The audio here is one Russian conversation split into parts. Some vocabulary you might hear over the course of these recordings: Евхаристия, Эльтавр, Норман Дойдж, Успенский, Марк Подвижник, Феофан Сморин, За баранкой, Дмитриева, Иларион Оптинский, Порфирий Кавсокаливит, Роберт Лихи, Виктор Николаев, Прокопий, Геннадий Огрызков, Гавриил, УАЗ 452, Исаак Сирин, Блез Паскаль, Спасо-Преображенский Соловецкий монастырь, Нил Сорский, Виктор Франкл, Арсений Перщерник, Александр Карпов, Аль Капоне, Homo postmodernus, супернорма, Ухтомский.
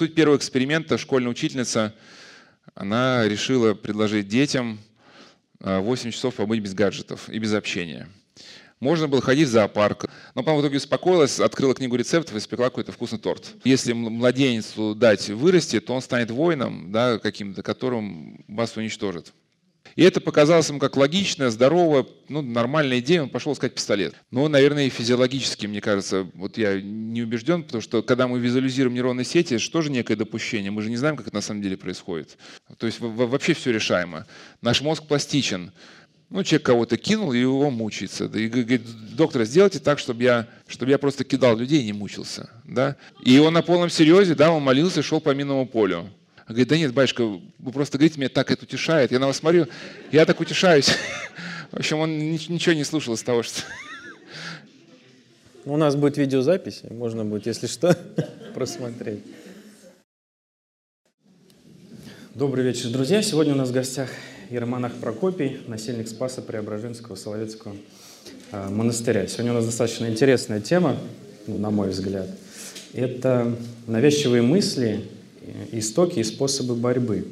Суть первого эксперимента: школьная учительница, она решила предложить детям 8 часов побыть без гаджетов и без общения. Можно было ходить в зоопарк. Но потом в итоге успокоилась, открыла книгу рецептов и испекла какой-то вкусный торт. Если младенцу дать вырасти, то он станет воином, да, каким-то, которым вас уничтожит. И это показалось ему как логичная, здоровая, нормальная идея. Он пошел искать пистолет. Но, наверное, и физиологически, мне кажется, вот я не убежден, потому что когда мы визуализируем нейронные сети, это же тоже некое допущение. Мы же не знаем, как это на самом деле происходит. То есть вообще все решаемо. Наш мозг пластичен. Человек кого-то кинул, и его мучается. И говорит: доктор, сделайте так, чтобы я просто кидал людей и не мучился. Да? И он на полном серьезе, да, он молился и шел по минному полю. Он говорит: да нет, батюшка, вы просто говорите, меня так это утешает. Я на вас смотрю, я так утешаюсь. В общем, он ничего не слушал из того, что... У нас будет видеозапись, можно будет, если что, просмотреть. Добрый вечер, друзья. Сегодня у нас в гостях иеромонах Прокопий, насельник Спасо-Преображенского Соловецкого монастыря. Сегодня у нас достаточно интересная тема, на мой взгляд. Это навязчивые мысли, истоки и способы борьбы.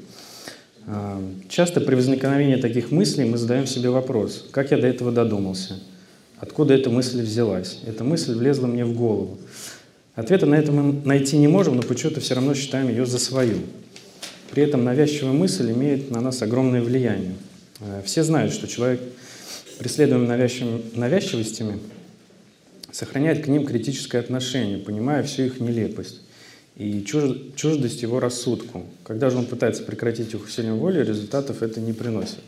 Часто при возникновении таких мыслей мы задаем себе вопрос: как я до этого додумался? Откуда эта мысль взялась? Эта мысль влезла мне в голову. Ответа на это мы найти не можем, но почему-то все равно считаем ее за свою. При этом навязчивая мысль имеет на нас огромное влияние. Все знают, что человек, преследуемый навязчивостями, сохраняет к ним критическое отношение, понимая всю их нелепость и чуждость его рассудку. Когда же он пытается прекратить их усилием воли, результатов это не приносит.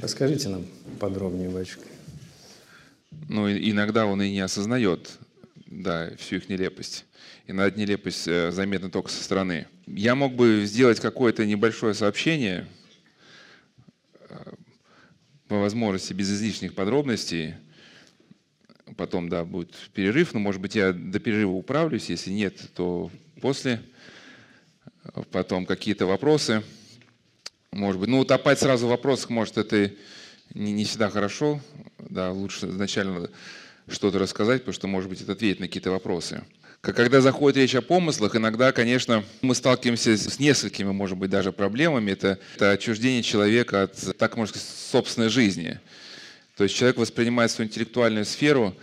Расскажите нам подробнее, батюшка. Иногда он и не осознает, да, всю их нелепость. Иногда нелепость заметна только со стороны. Я мог бы сделать какое-то небольшое сообщение, по возможности без излишних подробностей. Потом, да, будет перерыв, но, может быть, я до перерыва управлюсь. Если нет, то после. Потом какие-то вопросы. Может быть, утопать сразу в вопросах, может, это не всегда хорошо. Да, лучше изначально что-то рассказать, потому что, может быть, это ответит на какие-то вопросы. Когда заходит речь о помыслах, иногда, конечно, мы сталкиваемся с несколькими, может быть, даже проблемами. Это отчуждение человека от, так можно сказать, собственной жизни. То есть человек воспринимает свою интеллектуальную сферу,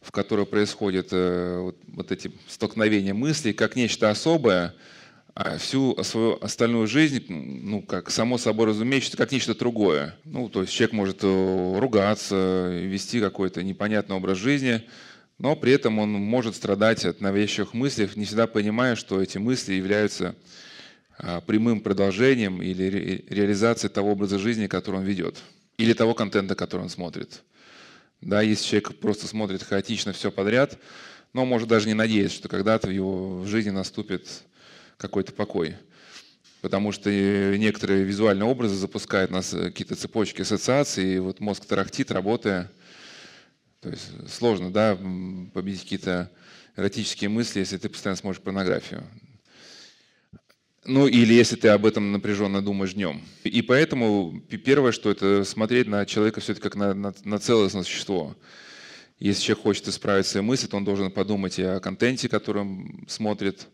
в которой происходят вот эти столкновения мыслей, как нечто особое, а всю свою остальную жизнь, как само собой разумеется, как нечто другое. То есть человек может ругаться, вести какой-то непонятный образ жизни, но при этом он может страдать от навязчивых мыслей, не всегда понимая, что эти мысли являются прямым продолжением или реализацией того образа жизни, который он ведет, или того контента, который он смотрит. Да, если человек просто смотрит хаотично все подряд, но может даже не надеяться, что когда-то в его жизни наступит какой-то покой. Потому что некоторые визуальные образы запускают у нас какие-то цепочки ассоциаций, и вот мозг тарахтит, работая. То есть сложно, да, победить какие-то эротические мысли, если ты постоянно смотришь порнографию. Или если ты об этом напряженно думаешь днем. И поэтому первое, что это смотреть на человека все-таки как на целостное существо. Если человек хочет исправить свои мысли, то он должен подумать и о контенте, который он смотрит,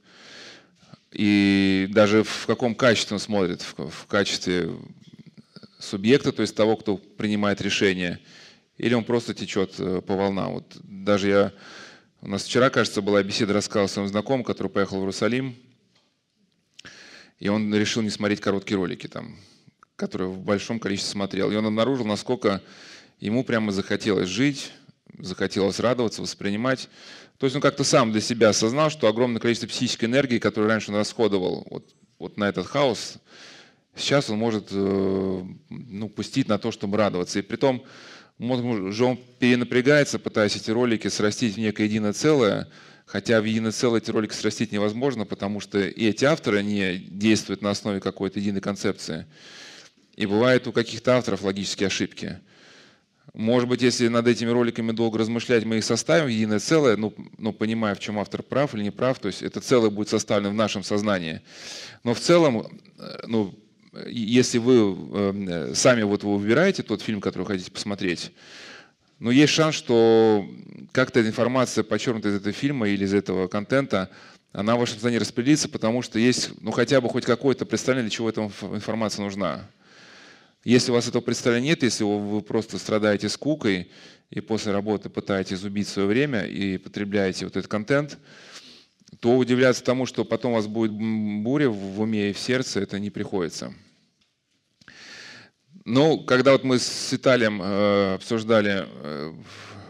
и даже в каком качестве он смотрит, в качестве субъекта, то есть того, кто принимает решение, или он просто течет по волнам. У нас вчера, кажется, была беседа, рассказывал своему знакомому, который поехал в Иерусалим, и он решил не смотреть короткие ролики, которые в большом количестве смотрел. И он обнаружил, насколько ему прямо захотелось жить, захотелось радоваться, воспринимать. То есть он как-то сам для себя осознал, что огромное количество психической энергии, которую раньше он расходовал вот на этот хаос, сейчас он может пустить на то, чтобы радоваться. И при том, мозг же он перенапрягается, пытаясь эти ролики срастить в некое единое целое, хотя в единое целое эти ролики срастить невозможно, потому что и эти авторы не действуют на основе какой-то единой концепции. И бывают у каких-то авторов логические ошибки. Может быть, если над этими роликами долго размышлять, мы их составим в единое целое, понимая, в чем автор прав или не прав, то есть это целое будет составлено в нашем сознании. Но в целом, если вы сами вы выбираете тот фильм, который хотите посмотреть, есть шанс, что как-то информация, подчеркнутая из этого фильма или из этого контента, она в вашем сознании распределится, потому что есть, ну, хотя бы хоть какое-то представление, для чего эта информация нужна. Если у вас этого представления нет, если вы просто страдаете скукой и после работы пытаетесь убить свое время и потребляете вот этот контент, то удивляться тому, что потом у вас будет буря в уме и в сердце, это не приходится. Но когда вот мы с Виталием обсуждали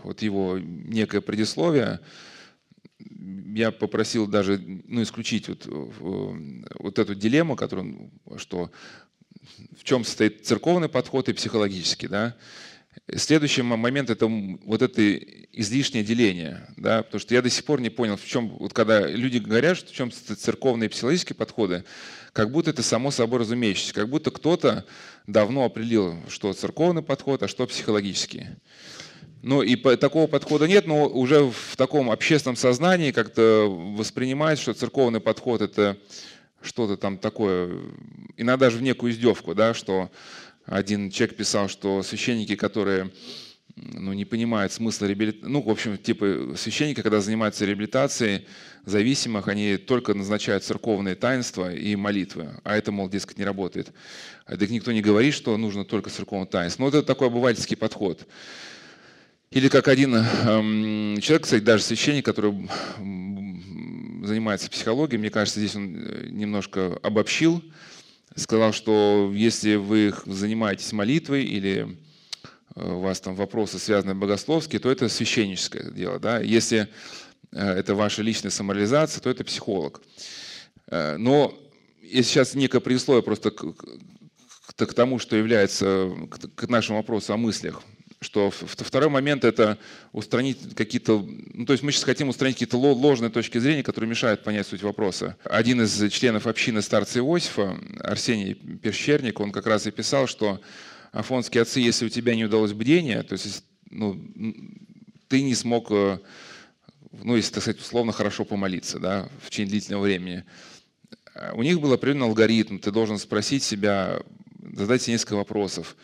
вот его некое предисловие, я попросил даже исключить вот эту дилемму, которую, что в чем состоит церковный подход и психологический. Да? Следующий момент – это вот это излишнее деление. Да? Потому что я до сих пор не понял, в чем, вот когда люди говорят, что в чем церковные и психологические подходы, как будто это само собой разумеющееся, как будто кто-то давно определил, что церковный подход, а что психологический. Ну и такого подхода нет, но уже в таком общественном сознании как-то воспринимают, что церковный подход – это что-то там такое, иногда даже в некую издевку, да, что один человек писал, что священники, которые не понимают смысла реабилитации, в общем, типа священники, когда занимаются реабилитацией зависимых, они только назначают церковные таинства и молитвы, а это, мол, дескать, не работает. Так никто не говорит, что нужно только церковное таинство. Но это такой обывательский подход. Или как один человек, кстати, даже священник, который занимается психологией, мне кажется, здесь он немножко обобщил, сказал, что если вы занимаетесь молитвой или у вас там вопросы, связанные богословские, то это священническое дело. Да? Если это ваша личная самореализация, то это психолог. Но если сейчас некое предисловие просто к тому, что является, к нашему вопросу о мыслях, что второй момент – это устранить какие-то… Ну, то есть мы сейчас хотим устранить какие-то ложные точки зрения, которые мешают понять суть вопроса. Один из членов общины старца Иосифа, Арсений Перщерник, он как раз и писал, что афонские отцы, если у тебя не удалось бдение, то есть ты не смог, если, так сказать, условно хорошо помолиться, да, в течение длительного времени. У них был определенный алгоритм, ты должен спросить себя, задать себе несколько вопросов.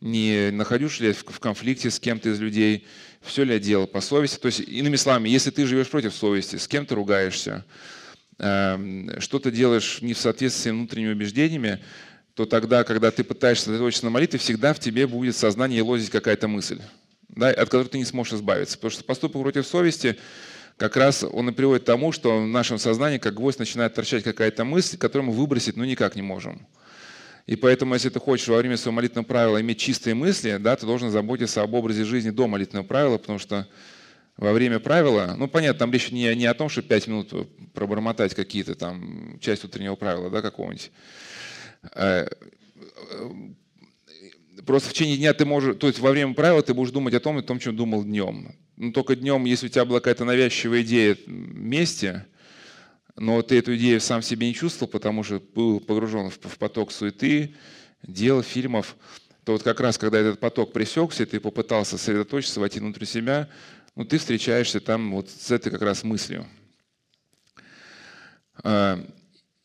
Не находишь ли я в конфликте с кем-то из людей, все ли я делал по совести. То есть, иными словами, если ты живешь против совести, с кем ты ругаешься, что ты делаешь не в соответствии с внутренними убеждениями, то тогда, когда ты пытаешься сосредоточиться на молитве, всегда в тебе будет сознание елозить какая-то мысль, да, от которой ты не сможешь избавиться. Потому что поступок против совести, как раз он и приводит к тому, что в нашем сознании как гвоздь начинает торчать какая-то мысль, которую мы выбросить никак не можем. И поэтому, если ты хочешь во время своего молитвенного правила иметь чистые мысли, да, ты должен заботиться об образе жизни до молитвенного правила, потому что во время правила, понятно, там речь не о том, что 5 минут пробормотать какие-то там часть утреннего правила, да, какого-нибудь. Просто в течение дня ты можешь, то есть во время правила ты будешь думать о том, чем думал днем. Но только днем, если у тебя была какая-то навязчивая идея вместе, но ты эту идею сам себе не чувствовал, потому что был погружен в поток суеты, дел, фильмов, то вот как раз, когда этот поток пресекся, ты попытался сосредоточиться, войти внутрь себя, ты встречаешься там вот с этой как раз мыслью.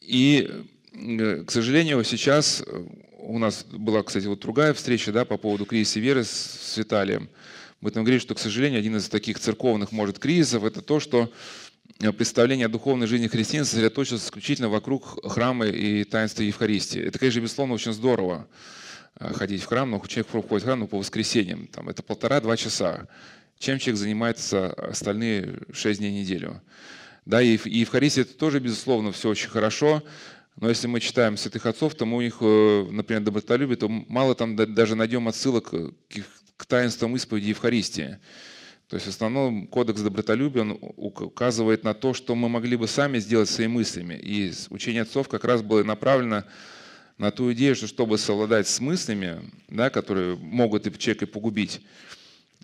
И, к сожалению, сейчас у нас была, кстати, вот другая встреча, да, по поводу кризиса веры с Виталием. Мы там говорили, что, к сожалению, один из таких церковных, может, кризисов – это то, что представление о духовной жизни христиан сосредоточилось исключительно вокруг храма и таинства Евхаристии. Это, конечно, безусловно, очень здорово ходить в храм, но человек ходит в храм по воскресеньям. Там, это 1,5–2 часа. Чем человек занимается остальные 6 дней в неделю. Да, и Евхаристия – это тоже, безусловно, все очень хорошо. Но если мы читаем святых отцов, то мы у них, например, добротолюбие, то мало там даже найдем отсылок к таинствам исповеди Евхаристии. То есть в основном кодекс добротолюбия он указывает на то, что мы могли бы сами сделать своими мыслями. И учение отцов как раз было направлено на ту идею, что чтобы совладать с мыслями, да, которые могут и человека погубить,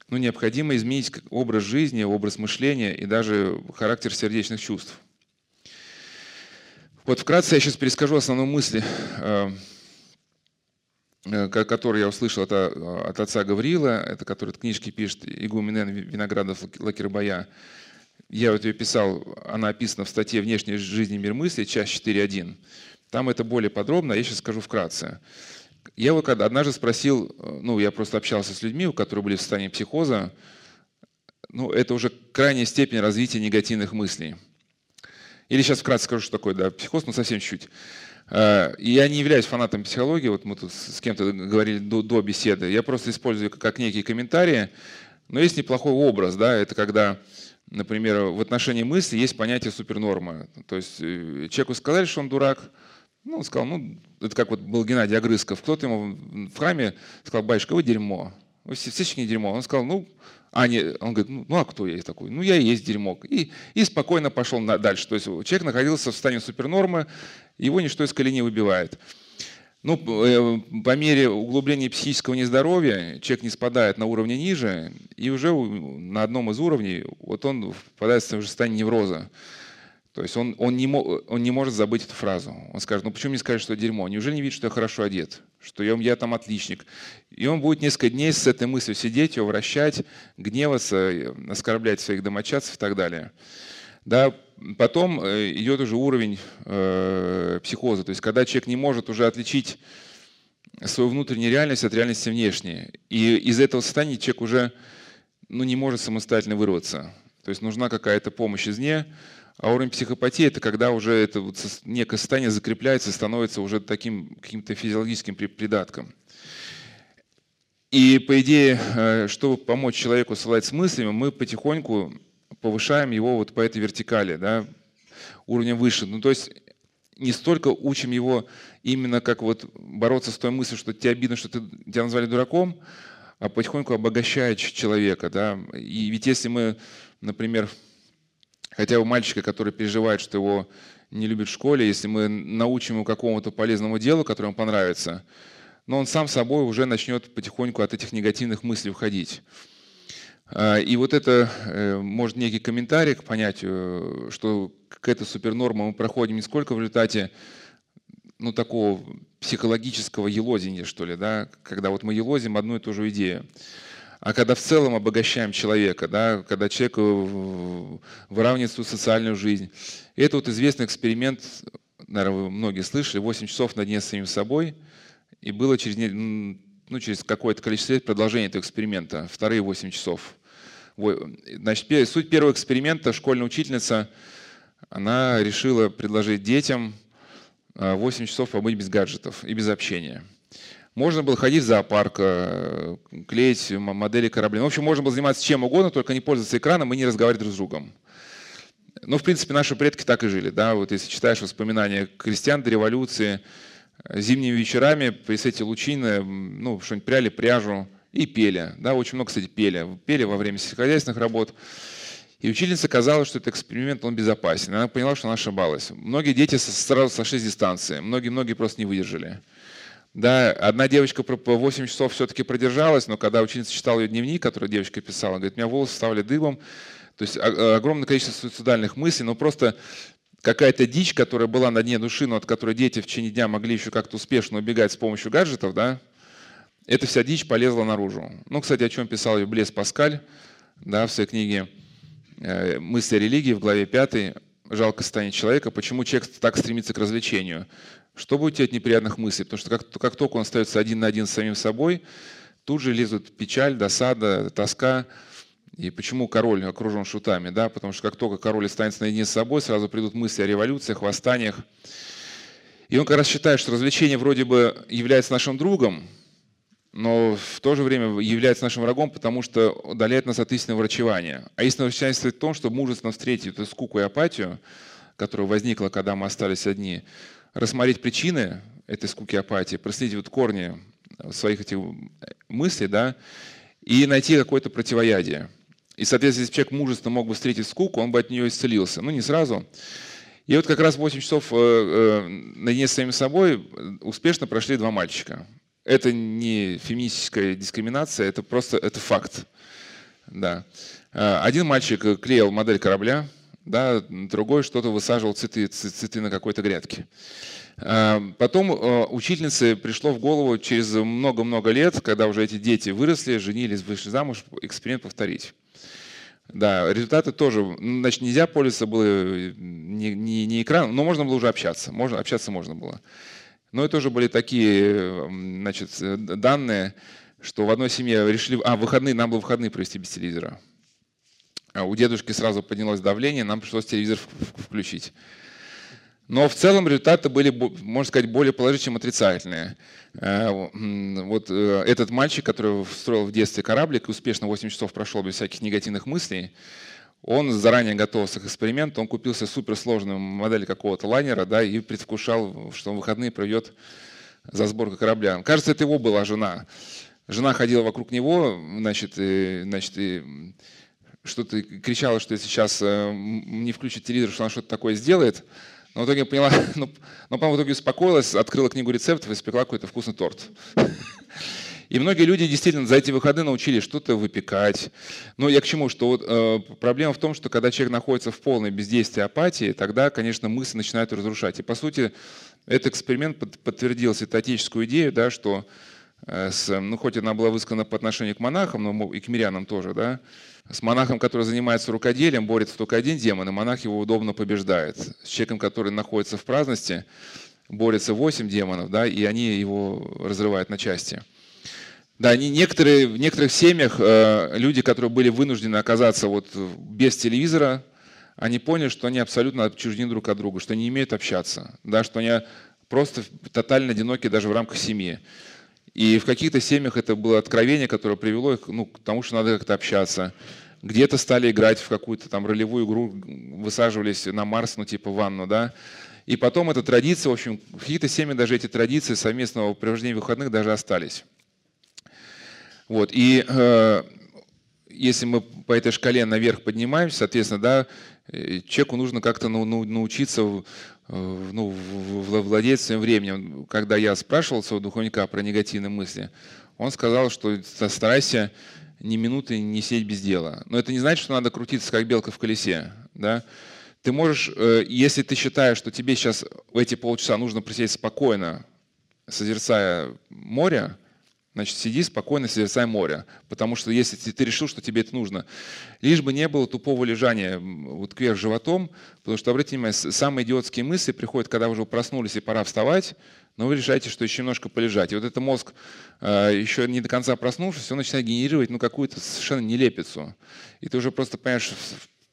необходимо изменить образ жизни, образ мышления и даже характер сердечных чувств. Вот вкратце я сейчас перескажу основные мысли, который я услышал от отца Гавриила, это который от книжки пишет Игумен Виноградов-Лакербая. Я вот ее писал, она описана в статье «Внешняя жизнь и мир мысли», часть 4.1. Там это более подробно, я сейчас скажу вкратце. Я вот однажды спросил, я просто общался с людьми, которые были в состоянии психоза, это уже крайняя степень развития негативных мыслей. Или сейчас вкратце скажу, что такое, да, психоз, но совсем чуть-чуть. Я не являюсь фанатом психологии, вот мы тут с кем-то говорили до беседы, я просто использую как некие комментарии, но есть неплохой образ, да, это когда, например, в отношении мысли есть понятие супернормы, то есть человеку сказали, что он дурак, ну, он сказал, ну, это как вот был Геннадий Огрызков, кто-то ему в храме сказал, батюшка, вы дерьмо, вы все не дерьмо, он сказал, ну, он говорит, ну а кто я такой? Ну я и есть дерьмо. И спокойно пошел дальше. То есть человек находился в состоянии супернормы, его ничто из колеи не выбивает. Ну, по мере углубления психического нездоровья человек не спадает на уровне ниже, и уже на одном из уровней вот он впадает в состояние невроза. То есть он не может забыть эту фразу. Он скажет, ну почему мне скажешь, что я дерьмо? Неужели не видишь, что я хорошо одет? Что я там отличник? И он будет несколько дней с этой мыслью сидеть, ее вращать, гневаться, оскорблять своих домочадцев и так далее. Да, потом идет уже уровень психоза. То есть когда человек не может уже отличить свою внутреннюю реальность от реальности внешней. И из этого состояния человек уже не может самостоятельно вырваться. То есть нужна какая-то помощь извне. А уровень психопатии – это когда уже это вот некое состояние закрепляется и становится уже таким каким-то физиологическим придатком. И по идее, чтобы помочь человеку совладать с мыслями, мы потихоньку повышаем его вот по этой вертикали, да, уровнем выше. Ну, то есть не столько учим его именно как вот бороться с той мыслью, что тебе обидно, что тебя назвали дураком, а потихоньку обогащает человека. Да. И ведь если мы, например, хотя у мальчика, который переживает, что его не любят в школе, если мы научим его какому-то полезному делу, которое ему понравится, но он сам собой уже начнет потихоньку от этих негативных мыслей уходить. И вот это, может, некий комментарий к понятию, что к этой супернорме мы проходим не сколько в результате такого психологического елозения, что ли, да? Когда вот мы елозим одну и ту же идею. А когда в целом обогащаем человека, да, когда человек выравнивает свою социальную жизнь. И это вот известный эксперимент, наверное, вы многие слышали, 8 часов на дне с самим собой. И было через какое-то количество лет продолжение этого эксперимента, вторые 8 часов. Значит, суть первого эксперимента, школьная учительница, она решила предложить детям 8 часов побыть без гаджетов и без общения. Можно было ходить в зоопарк, клеить модели кораблей. В общем, можно было заниматься чем угодно, только не пользоваться экраном и не разговаривать друг с другом. Ну, в принципе, наши предки так и жили. Да? Вот если читаешь воспоминания крестьян до революции, зимними вечерами при свете лучины, что-нибудь пряли, пряжу и пели. Да? Очень много, кстати, пели. Пели во время сельскохозяйственных работ. И учительница казалась, что этот эксперимент, он безопасен. Она поняла, что она ошибалась. Многие дети сразу сошли с дистанции. Многие просто не выдержали. Да, одна девочка 8 часов все-таки продержалась, но когда ученица читала ее дневник, который девочка писала, говорит, у меня волосы стали дыбом. То есть огромное количество суицидальных мыслей, но просто какая-то дичь, которая была на дне души, но от которой дети в течение дня могли еще как-то успешно убегать с помощью гаджетов, да, эта вся дичь полезла наружу. Ну, кстати, о чем писал ее Блез Паскаль, да, в своей книге «Мысли о религии» в главе 5. Жалко станет человека, почему человек так стремится к развлечению. Чтобы уйти от неприятных мыслей, потому что как только он остается один на один с самим собой, тут же лезут печаль, досада, тоска. И почему король окружен шутами? Да? Потому что как только король останется наедине с собой, сразу придут мысли о революциях, восстаниях. И он как раз считает, что развлечение вроде бы является нашим другом, но в то же время является нашим врагом, потому что удаляет нас от истинного врачевания. А истинное врачевание состоит в том, что мужественно встретить эту скуку и апатию, которая возникла, когда мы остались одни, рассмотреть причины этой скуки и апатии, проследить вот корни своих этих мыслей, да, и найти какое-то противоядие. И, соответственно, если человек мужественно мог бы встретить скуку, он бы от нее исцелился. Ну, не сразу. И вот как раз 8 часов наедине с самим собой успешно прошли 2 мальчика. Это не феминистическая дискриминация, это просто факт. Да. Один мальчик клеил модель корабля, да, другой что-то высаживал цветы на какой-то грядке. Потом учительнице пришло в голову через много-много лет, когда уже эти дети выросли, женились, вышли замуж, эксперимент повторить. Да, результаты тоже. Значит, нельзя пользоваться было не экраном, но можно было уже общаться. Общаться можно было. Но это уже были такие, значит, данные, что в одной семье решили… А, выходные, нам было выходные провести без телевизора. У дедушки сразу поднялось давление, нам пришлось телевизор включить. Но в целом результаты были, можно сказать, более положительные, чем отрицательные. Вот этот мальчик, который строил в детстве кораблик, успешно 8 часов прошел без всяких негативных мыслей, он заранее готовился к эксперименту, он купил себе суперсложную модель какого-то лайнера, да, и предвкушал, что он в выходные проведет за сборкой корабля. Кажется, это его была жена. Жена ходила вокруг него, и что-то кричала, что если сейчас не включит телевизор, что она что-то такое сделает. Но в итоге поняла, потом в итоге успокоилась, открыла книгу рецептов и испекла какой-то вкусный торт. И многие люди действительно за эти выходные научились что-то выпекать. Но я к чему? Что вот, проблема в том, что когда человек находится в полной бездействии, апатии, тогда, конечно, мысли начинают разрушать. И, по сути, этот эксперимент подтвердил святоотеческую идею, да, что, хоть она была высказана по отношению к монахам, но и к мирянам тоже, да, с монахом, который занимается рукоделием, борется только один демон, и монах его удобно побеждает. С человеком, который находится в праздности, борется 8 демонов, да, и они его разрывают на части. Да, в некоторых семьях люди, которые были вынуждены оказаться вот без телевизора, они поняли, что они абсолютно отчуждены друг от друга, что они не умеют общаться, да, что они просто тотально одиноки даже в рамках семьи. И в каких-то семьях это было откровение, которое привело их к тому, что надо как-то общаться. Где-то стали играть в какую-то там ролевую игру, высаживались на Марс, в ванну, да. И потом эта традиция, в общем, в каких-то семьях даже эти традиции совместного провождения выходных даже остались. Вот. И если мы по этой шкале наверх поднимаемся, соответственно, да, человеку нужно как-то научиться владеть своим временем. Когда я спрашивал своего духовника про негативные мысли, он сказал, что старайся ни минуты не сидеть без дела. Но это не значит, что надо крутиться, как белка в колесе. Да? Ты можешь, если ты считаешь, что тебе сейчас в эти полчаса нужно присесть спокойно, созерцая море, значит, сиди спокойно, созерцай море. Потому что если ты решил, что тебе это нужно, лишь бы не было тупого лежания вот кверх животом, потому что, обратите внимание, самые идиотские мысли приходят, когда вы уже проснулись и пора вставать, но вы решаете, что еще немножко полежать. И вот этот мозг, еще не до конца проснувшись, он начинает генерировать какую-то совершенно нелепицу. И ты уже просто понимаешь,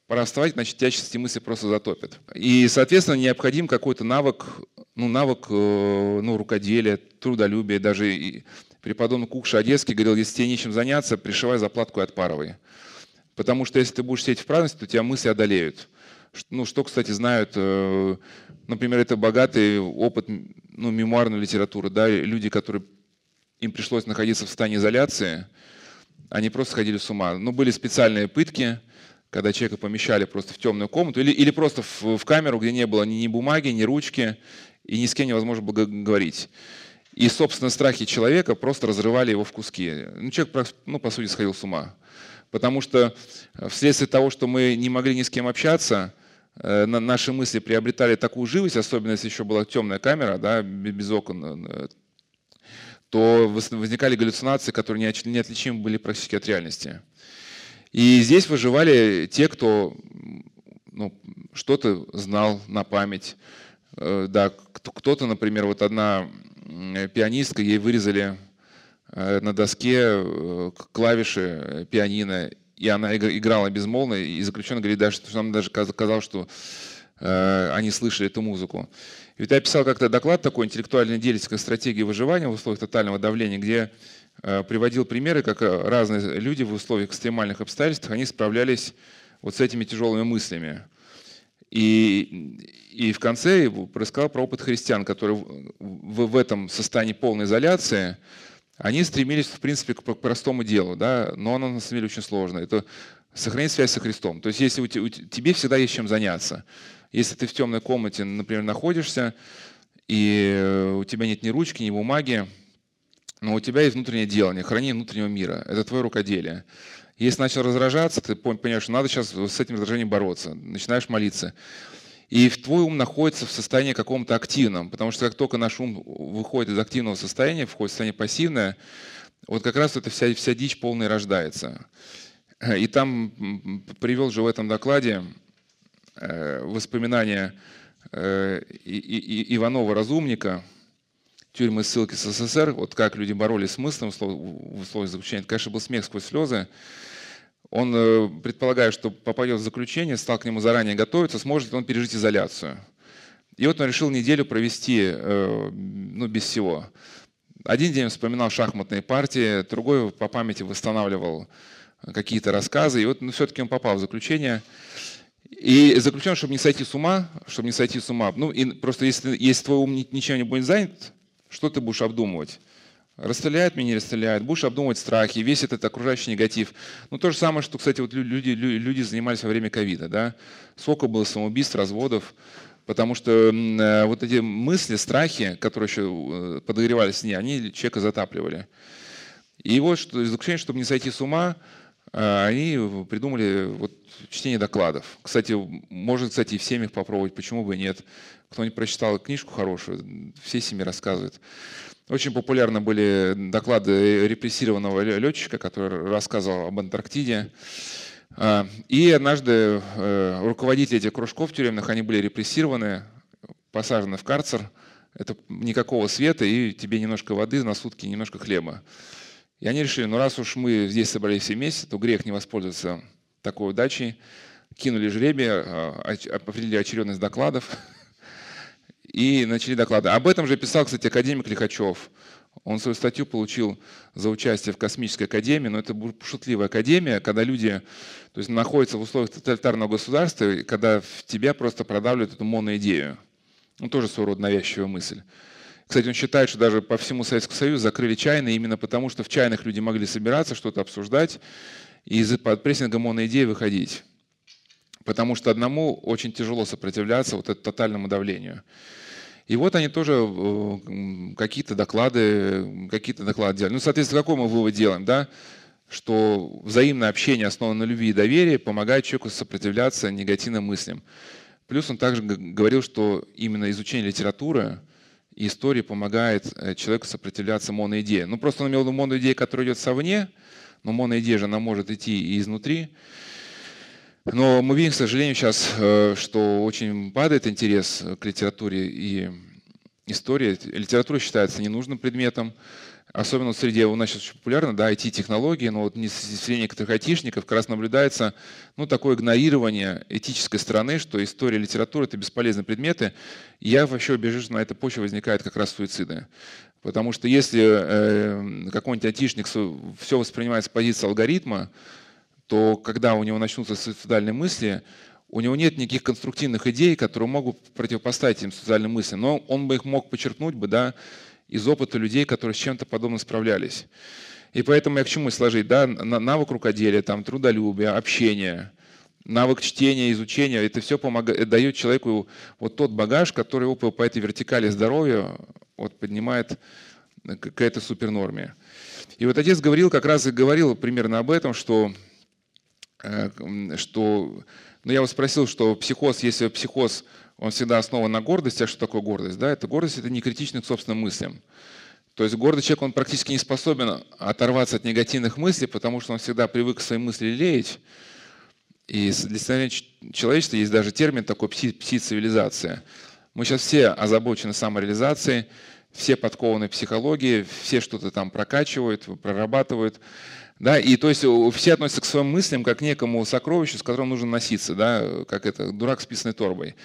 пора вставать, значит, тебя сейчас эти мысли просто затопят. И, соответственно, необходим какой-то навык, рукоделия, трудолюбия, даже и преподобный Кукша Одесский говорил, если тебе нечем заняться, пришивай заплатку и отпарывай. Потому что если ты будешь сидеть в праздности, то тебя мысли одолеют. Что, кстати, знают, например, это богатый опыт мемуарной литературы. Да? Люди, которые им пришлось находиться в состоянии изоляции, они просто сходили с ума. Были специальные пытки, когда человека помещали просто в темную комнату или просто в камеру, где не было ни бумаги, ни ручки, и ни с кем невозможно было говорить. И, собственно, страхи человека просто разрывали его в куски. Человек, по сути, сходил с ума. Потому что вследствие того, что мы не могли ни с кем общаться, наши мысли приобретали такую живость, особенно если еще была темная камера, да, без окон, то возникали галлюцинации, которые неотличимы были практически от реальности. И здесь выживали те, кто что-то знал на память. Да, кто-то, например, вот одна пианистка, ей вырезали на доске клавиши пианино, и она играла безмолвно, и заключенный говорит, что нам даже казалось, что они слышали эту музыку. Ведь я писал как-то доклад такой «Интеллектуально-деятельской стратегии выживания в условиях тотального давления», где приводил примеры, как разные люди в условиях экстремальных обстоятельств, они справлялись вот с этими тяжелыми мыслями. И в конце я рассказал про опыт христиан, которые в этом состоянии полной изоляции, они стремились, в принципе, к простому делу, да? Но оно на самом деле очень сложно. Это сохранить связь со Христом. То есть если тебе всегда есть чем заняться. Если ты в темной комнате, например, находишься, и у тебя нет ни ручки, ни бумаги, но у тебя есть внутреннее делание, хранение внутреннего мира. Это твое рукоделие. Если начал раздражаться, ты понимаешь, что надо сейчас с этим раздражением бороться. Начинаешь молиться. И твой ум находится в состоянии каком-то активном. Потому что как только наш ум выходит из активного состояния, входит в состояние пассивное, вот как раз эта вся дичь полная рождается. И там привел же в этом докладе воспоминания Иванова-Разумника, тюрьмы и ссылки с СССР, вот как люди боролись с мыслью в условиях заключения. Это, конечно, был смех сквозь слезы. Он, предполагая, что попадет в заключение, стал к нему заранее готовиться, сможет ли он пережить изоляцию. И вот он решил неделю провести без всего. Один день вспоминал шахматные партии, другой по памяти восстанавливал какие-то рассказы. И вот все-таки он попал в заключение. И заключен, чтобы не сойти с ума. Просто если твой ум ничем не будет занят, что ты будешь обдумывать? Расстреляют меня, не расстреляют. Будешь обдумывать страхи, весь этот окружающий негатив. То же самое, что, кстати, вот люди занимались во время ковида. Да? Сколько было самоубийств, разводов. Потому что вот эти мысли, страхи, которые еще подогревались в ней, они человека затапливали. И вот в заключение, чтобы не сойти с ума, они придумали чтение докладов. Кстати, можно, и в семьях попробовать, почему бы и нет. Кто-нибудь прочитал книжку хорошую, все семьи рассказывают. Очень популярны были доклады репрессированного летчика, который рассказывал об Антарктиде. И однажды руководители этих кружков тюремных, они были репрессированы, посажены в карцер. Это никакого света, и тебе немножко воды на сутки, немножко хлеба. И они решили, раз уж мы здесь собрались все вместе, то грех не воспользоваться такой удачей. Кинули жребие, определили очередность докладов и начали доклады. Об этом же писал, кстати, академик Лихачев. Он свою статью получил за участие в Космической академии, но это шутливая академия, когда люди находятся в условиях тоталитарного государства, и когда в тебя просто продавливают эту моноидею. Тоже своего рода навязчивая мысль. Кстати, он считает, что даже по всему Советскому Союзу закрыли чайные именно потому, что в чайных люди могли собираться, что-то обсуждать и из-под прессинга моноидеи выходить. Потому что одному очень тяжело сопротивляться этому тотальному давлению. И вот они тоже какие-то доклады делали. Соответственно, какой мы вывод делаем? Да? Что взаимное общение, основанное на любви и доверии, помогает человеку сопротивляться негативным мыслям. Плюс он также говорил, что именно изучение литературы и истории помогает человеку сопротивляться моноидее. Просто он имел в виду моноидею, которая идет совне, но моноидея же она может идти и изнутри. Но мы видим, к сожалению, сейчас, что очень падает интерес к литературе и истории. Литература считается ненужным предметом. Особенно в среде, у нас сейчас очень популярно, IT-технологии, но среди некоторых айтишников как раз наблюдается такое игнорирование этической стороны, что история и литература — это бесполезные предметы. И я вообще убежден, что на этой почве возникают как раз суициды. Потому что если какой-нибудь айтишник все воспринимает с позиции алгоритма, то когда у него начнутся суицидальные мысли, у него нет никаких конструктивных идей, которые могут противопоставить этим суицидальным мыслям. Но он бы их мог почерпнуть из опыта людей, которые с чем-то подобным справлялись. И поэтому я к чему сложить? Навык рукоделия, трудолюбие, общение, навык чтения, изучения — это все дает человеку тот багаж, который его по этой вертикали здоровья поднимает к этой супернорме. И отец Гавриил как раз и говорил примерно об этом, я его спросил, что если психоз, он всегда основан на гордости, а что такое гордость? Да? Гордость — это не критичность к собственным мыслям. То есть гордый человек, он практически не способен оторваться от негативных мыслей, потому что он всегда привык свои мысли лелеять. И для человечества есть даже термин такой «пси-цивилизация». Мы сейчас все озабочены самореализацией, все подкованы психологией, все что-то прокачивают, прорабатывают. И то есть все относятся к своим мыслям как к некому сокровищу, с которым нужно носиться, как дурак с писаной торбой.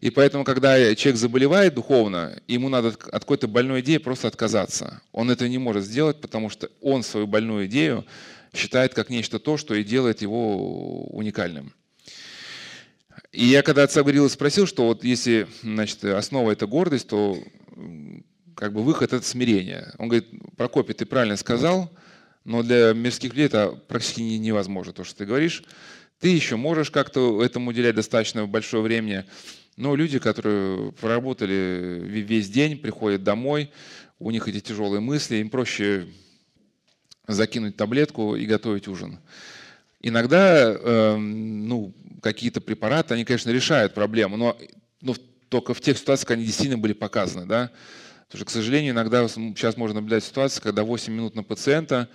И поэтому, когда человек заболевает духовно, ему надо от какой-то больной идеи просто отказаться. Он этого не может сделать, потому что он свою больную идею считает как нечто то, что и делает его уникальным. И я когда отца Гавриила спросил, что если основа — это гордость, то выход — это смирение. Он говорит: Прокопий, ты правильно сказал, но для мирских людей это практически невозможно, то, что ты говоришь. Ты еще можешь как-то этому уделять достаточно большое времени, но люди, которые проработали весь день, приходят домой, у них эти тяжелые мысли, им проще закинуть таблетку и готовить ужин. Иногда какие-то препараты, они, конечно, решают проблему, но только в тех ситуациях, когда они действительно были показаны. Да? Потому что, к сожалению, иногда сейчас можно наблюдать ситуацию, когда 8 минут на пациента,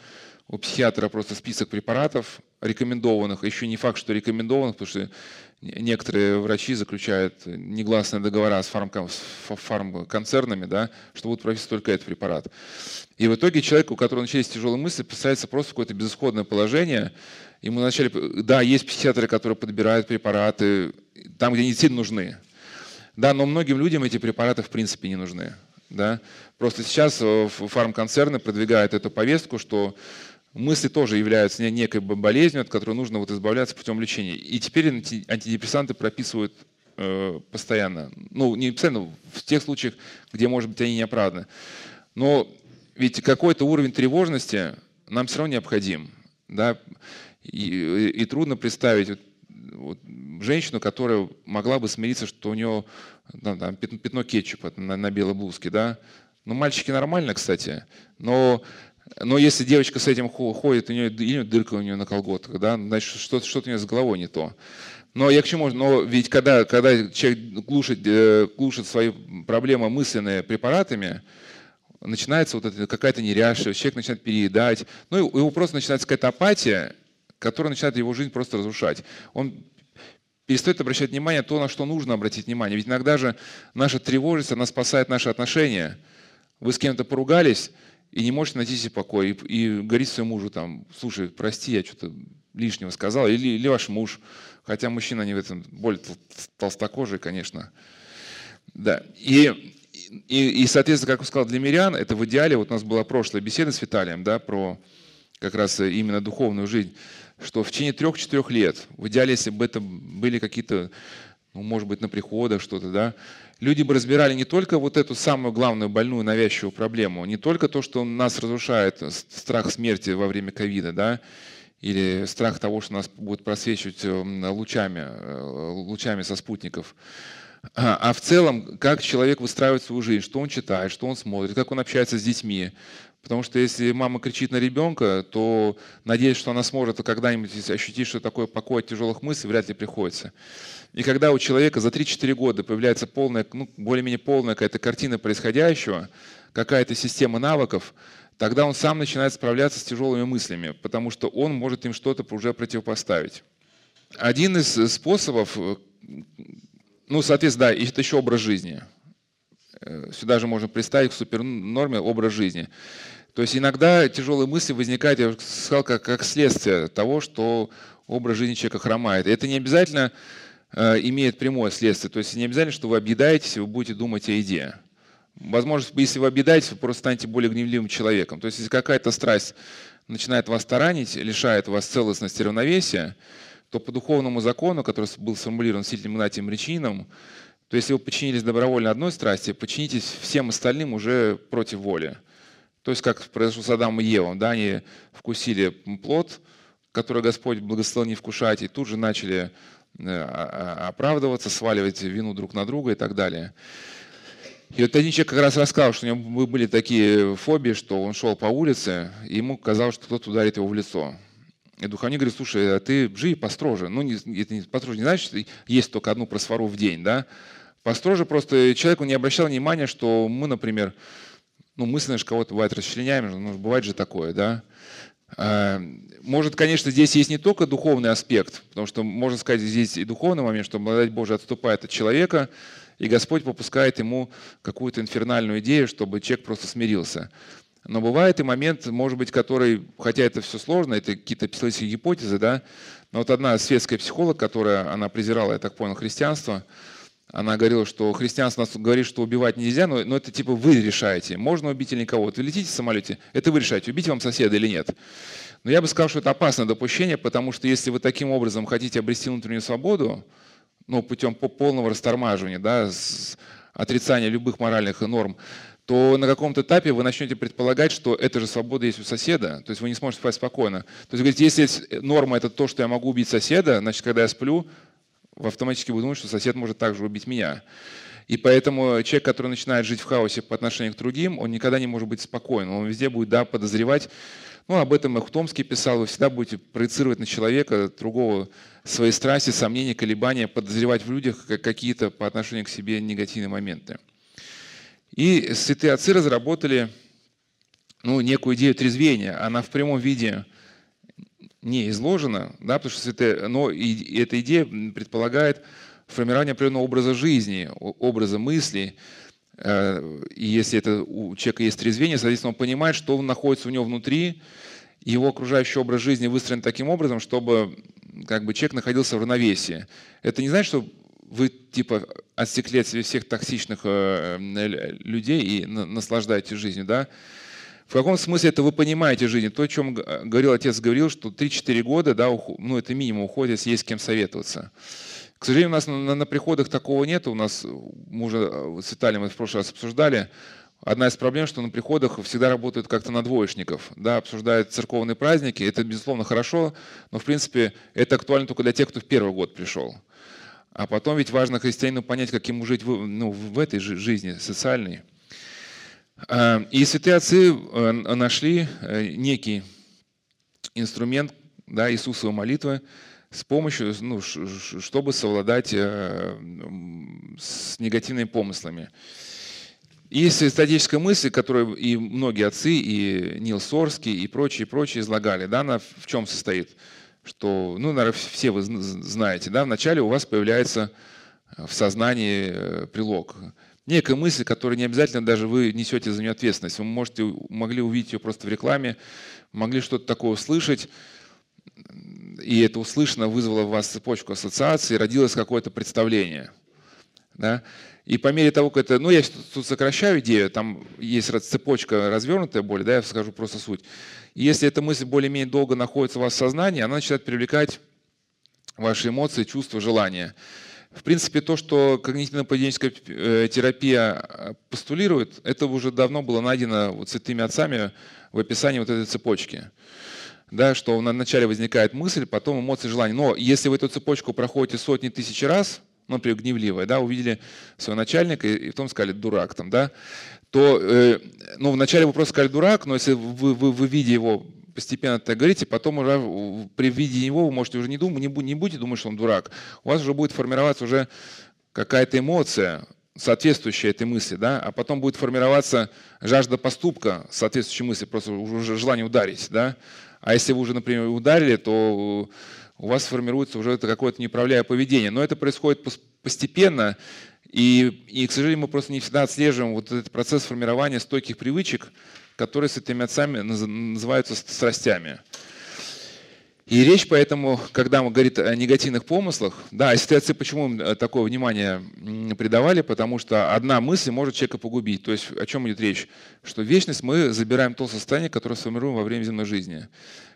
у психиатра просто список препаратов рекомендованных, еще не факт, что рекомендованных, потому что некоторые врачи заключают негласные договора с фармконцернами, да, что будут прописывать только этот препарат. И в итоге человек, у которого начались тяжелые мысли, писается просто в какое-то безысходное положение. Ему вначале, да, есть психиатры, которые подбирают препараты там, где они сильно нужны. Да, но многим людям эти препараты в принципе не нужны. Да? Просто сейчас фармконцерны продвигают эту повестку, что мысли тоже являются некой болезнью, от которой нужно вот избавляться путем лечения. И теперь антидепрессанты прописывают постоянно. Ну, не постоянно, в тех случаях, где, может быть, они не оправданы. Но ведь какой-то уровень тревожности нам все равно необходим. Да? И трудно представить вот женщину, которая могла бы смириться, что у нее там, пятно кетчупа на белой блузке. Да? Ну, мальчики нормально, кстати, но если девочка с этим ходит, у нее дырка у нее на колготках, да, значит, что-то у нее с головой не то. Но я к чему? Но ведь когда человек глушит свои проблемы мысленные препаратами, начинается вот какая-то неряшливость, человек начинает переедать. Ну, его просто начинается какая-то апатия, которая начинает его жизнь просто разрушать. Он перестает обращать внимание на то, на что нужно обратить внимание. Ведь иногда же наша тревожность, она спасает наши отношения. Вы с кем-то поругались, и не можете найти себе покой, и говорить своему мужу, там, слушай, прости, я что-то лишнего сказал, или ваш муж, хотя мужчина не в этом более толстокожий, конечно. Да. И, соответственно, как я сказал, для мирян, это в идеале, вот у нас была прошлая беседа с Виталием, да, про как раз именно духовную жизнь, что в течение 3-4 лет, в идеале, если бы это были какие-то, ну, может быть, на приходах что-то, да, люди бы разбирали не только вот эту самую главную больную навязчивую проблему, не только то, что нас разрушает страх смерти во время ковида, да, или страх того, что нас будут просвечивать лучами со спутников, а в целом, как человек выстраивает свою жизнь, что он читает, что он смотрит, как он общается с детьми. Потому что если мама кричит на ребенка, то надеясь, что она сможет когда-нибудь ощутить, что такое покой от тяжелых мыслей, вряд ли приходится. И когда у человека за 3-4 года появляется полная, ну, более-менее полная какая-то картина происходящего, какая-то система навыков, тогда он сам начинает справляться с тяжелыми мыслями, потому что он может им что-то уже противопоставить. Один из способов, ну, соответственно, да, это еще образ жизни. Сюда же можно представить в супернорме образ жизни. То есть иногда тяжелые мысли возникают, я уже сказал, как следствие того, что образ жизни человека хромает. И это не обязательно имеет прямое следствие. То есть не обязательно, что вы объедаетесь, вы будете думать о еде. Возможно, если вы объедаетесь, вы просто станете более гневливым человеком. То есть если какая-то страсть начинает вас таранить, лишает вас целостности и равновесия, то по духовному закону, который был сформулирован Святителем Игнатием Брянчаниновым, то если вы подчинились добровольно одной страсти, подчинитесь всем остальным уже против воли. То есть как произошло с Адамом и Евой, да, они вкусили плод, который Господь благословил не вкушать, и тут же начали оправдываться, сваливать вину друг на друга и так далее. И вот один человек как раз рассказал, что у него были такие фобии, что он шел по улице, и ему казалось, что кто-то ударит его в лицо. И духовник говорит, слушай, а ты живи построже. Ну, это не построже, не значит, что есть только одну просфору в день, да? Построже просто человеку не обращал внимания, что мы, например, ну, мысленно же кого-то бывает расчленяем, ну, бывает же такое, да? Может, конечно, здесь есть не только духовный аспект, потому что, можно сказать, здесь и духовный момент, что благодать Божия отступает от человека, и Господь попускает ему какую-то инфернальную идею, чтобы человек просто смирился. Но бывает и момент, может быть, который, хотя это все сложно, это какие-то психологические гипотезы, да, но вот одна светская психолог, которая, она презирала, я так понял, христианство, она говорила, что христианство нас говорит, что убивать нельзя, но это типа вы решаете, можно убить или никого. Вот вы летите в самолете, это вы решаете, убить вам соседа или нет. Но я бы сказал, что это опасное допущение, потому что если вы таким образом хотите обрести внутреннюю свободу, ну, путем полного растормаживания, да, отрицания любых моральных норм, то на каком-то этапе вы начнете предполагать, что эта же свобода есть у соседа, то есть вы не сможете спать спокойно. То есть, говорите, если норма – это то, что я могу убить соседа, значит, когда я сплю, автоматически буду думать, что сосед может также убить меня. И поэтому человек, который начинает жить в хаосе по отношению к другим, он никогда не может быть спокоен, он везде будет, да, подозревать. Ну, об этом и Ухтомский писал, вы всегда будете проецировать на человека другого свои страсти, сомнения, колебания, подозревать в людях какие-то по отношению к себе негативные моменты. И святые отцы разработали ну, некую идею трезвения, она в прямом виде не изложена, да, потому что святые, но и эта идея предполагает формирование определенного образа жизни, образа мысли. И если это у человека есть трезвение, соответственно, он понимает, что он находится у него внутри, его окружающий образ жизни выстроен таким образом, чтобы как бы человек находился в равновесии. Это не значит, что вы типа отсекли от себя всех токсичных людей и наслаждаетесь жизнью, да? В каком смысле это вы понимаете жизнь? То, о чем говорил отец Гавриил, что 3-4 года, да, ну это минимум уходит, если есть с кем советоваться. К сожалению, у нас на приходах такого нет. У нас, мы уже с Виталием мы в прошлый раз обсуждали, одна из проблем, что на приходах всегда работают как-то на двоечников, да, обсуждают церковные праздники. Это, безусловно, хорошо, но, в принципе, это актуально только для тех, кто в первый год пришел. А потом ведь важно христианину понять, как ему жить ну, в этой жизни социальной. И святые отцы нашли некий инструмент, да, Иисусовой молитвы, с помощью, ну, чтобы совладать с негативными помыслами. Есть статическая мысль, которую и многие отцы, и Нил Сорский, и прочие излагали. Да, она в чем состоит? Что, ну, наверное, все вы знаете, да, вначале у вас появляется в сознании прилог. Некая мысль, которую не обязательно даже вы несете за нее ответственность. Вы могли увидеть ее просто в рекламе, могли что-то такое услышать, и это услышано вызвало в вас цепочку ассоциаций, родилось какое-то представление. Да? И по мере того, как это… Ну, я тут сокращаю идею, там есть цепочка развернутая более, да, я скажу просто суть. И если эта мысль более-менее долго находится у вас в сознании, она начинает привлекать ваши эмоции, чувства, желания. В принципе, то, что когнитивно-поведенческая терапия постулирует, это уже давно было найдено вот святыми отцами в описании вот этой цепочки. Да, что вначале возникает мысль, потом эмоции, желания. Но если вы эту цепочку проходите сотни тысяч раз, например, гневливая, да, увидели своего начальника и потом сказали «дурак», там, да, то ну, вначале вы просто сказали «дурак», но если вы видя его постепенно так говорите, потом уже при виде него вы можете уже не будете думать, что он дурак, у вас уже будет формироваться уже какая-то эмоция, соответствующая этой мысли, да, а потом будет формироваться жажда поступка, соответствующей мысли, просто уже желание ударить, да. А если вы уже, например, ударили, то у вас формируется уже какое-то неуправляемое поведение. Но это происходит постепенно, и, к сожалению, мы просто не всегда отслеживаем вот этот процесс формирования стойких привычек, которые святыми отцами называются страстями. И речь поэтому, когда мы говорим о негативных помыслах, да, а святые отцы почему такое внимание придавали? Потому что одна мысль может человека погубить. То есть о чем идет речь? Что в вечность мы забираем то состояние, которое сформируем во время земной жизни.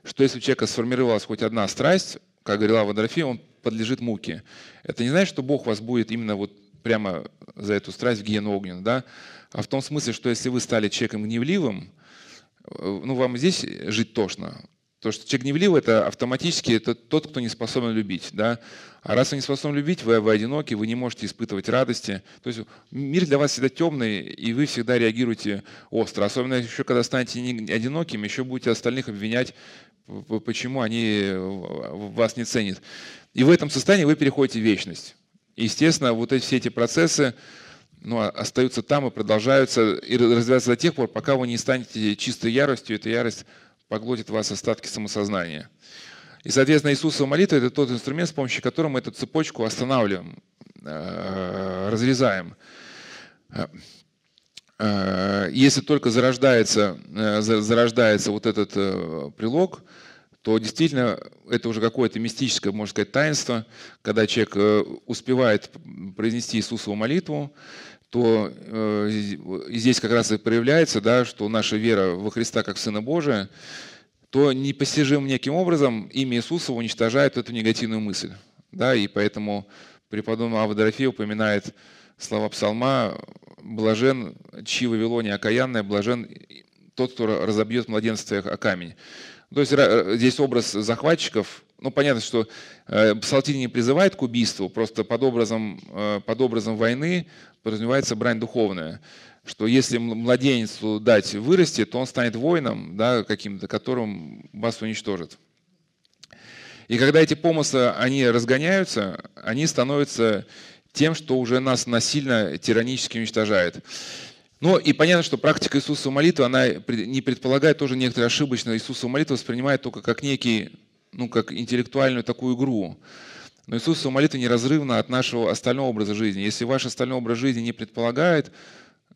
Что если у человека сформировалась хоть одна страсть, как говорила Авва Дорофей, он подлежит муке. Это не значит, что Бог вас будет именно вот прямо за эту страсть в гиену огненную, да? А в том смысле, что если вы стали человеком гневливым, ну вам здесь жить тошно. То, что человек гневливый, это автоматически это тот, кто не способен любить. Да? А раз вы не способны любить, вы одиноки, вы не можете испытывать радости. То есть мир для вас всегда темный, и вы всегда реагируете остро. Особенно еще, когда станете одинокими, еще будете остальных обвинять, почему они вас не ценят. И в этом состоянии вы переходите в вечность. Естественно, вот эти, все эти процессы, ну, остаются там и продолжаются, и развиваются до тех пор, пока вы не станете чистой яростью, эта ярость поглотит в вас остатки самосознания. И, соответственно, Иисусова молитва – это тот инструмент, с помощью которого мы эту цепочку останавливаем, разрезаем. Если только зарождается вот этот прилог, то действительно это уже какое-то мистическое, можно сказать, таинство, когда человек успевает произнести Иисусову молитву, то здесь как раз и проявляется, да, что наша вера во Христа как в Сына Божия, то непостижимым неким образом имя Иисуса уничтожает эту негативную мысль. Да, и поэтому преподобный Авва Дорофей упоминает слова псалма «Блажен, чьи Вавилония окаянная, блажен тот, кто разобьет младенство о камень». То есть здесь образ захватчиков. Ну, понятно, что псалтирь не призывает к убийству, просто под образом войны подразумевается брань духовная. Что если младенцу дать вырасти, то он станет воином, да, каким-то, которым вас уничтожит. И когда эти помыслы, они разгоняются, они становятся тем, что уже нас насильно, тиранически уничтожает. Ну и понятно, что практика Иисусовой молитвы, она не предполагает, тоже некоторые ошибочно Иисусову молитву воспринимает только как некий, ну как интеллектуальную такую игру. Но Иисусова молитва неразрывна от нашего остального образа жизни. Если ваш остальной образ жизни не предполагает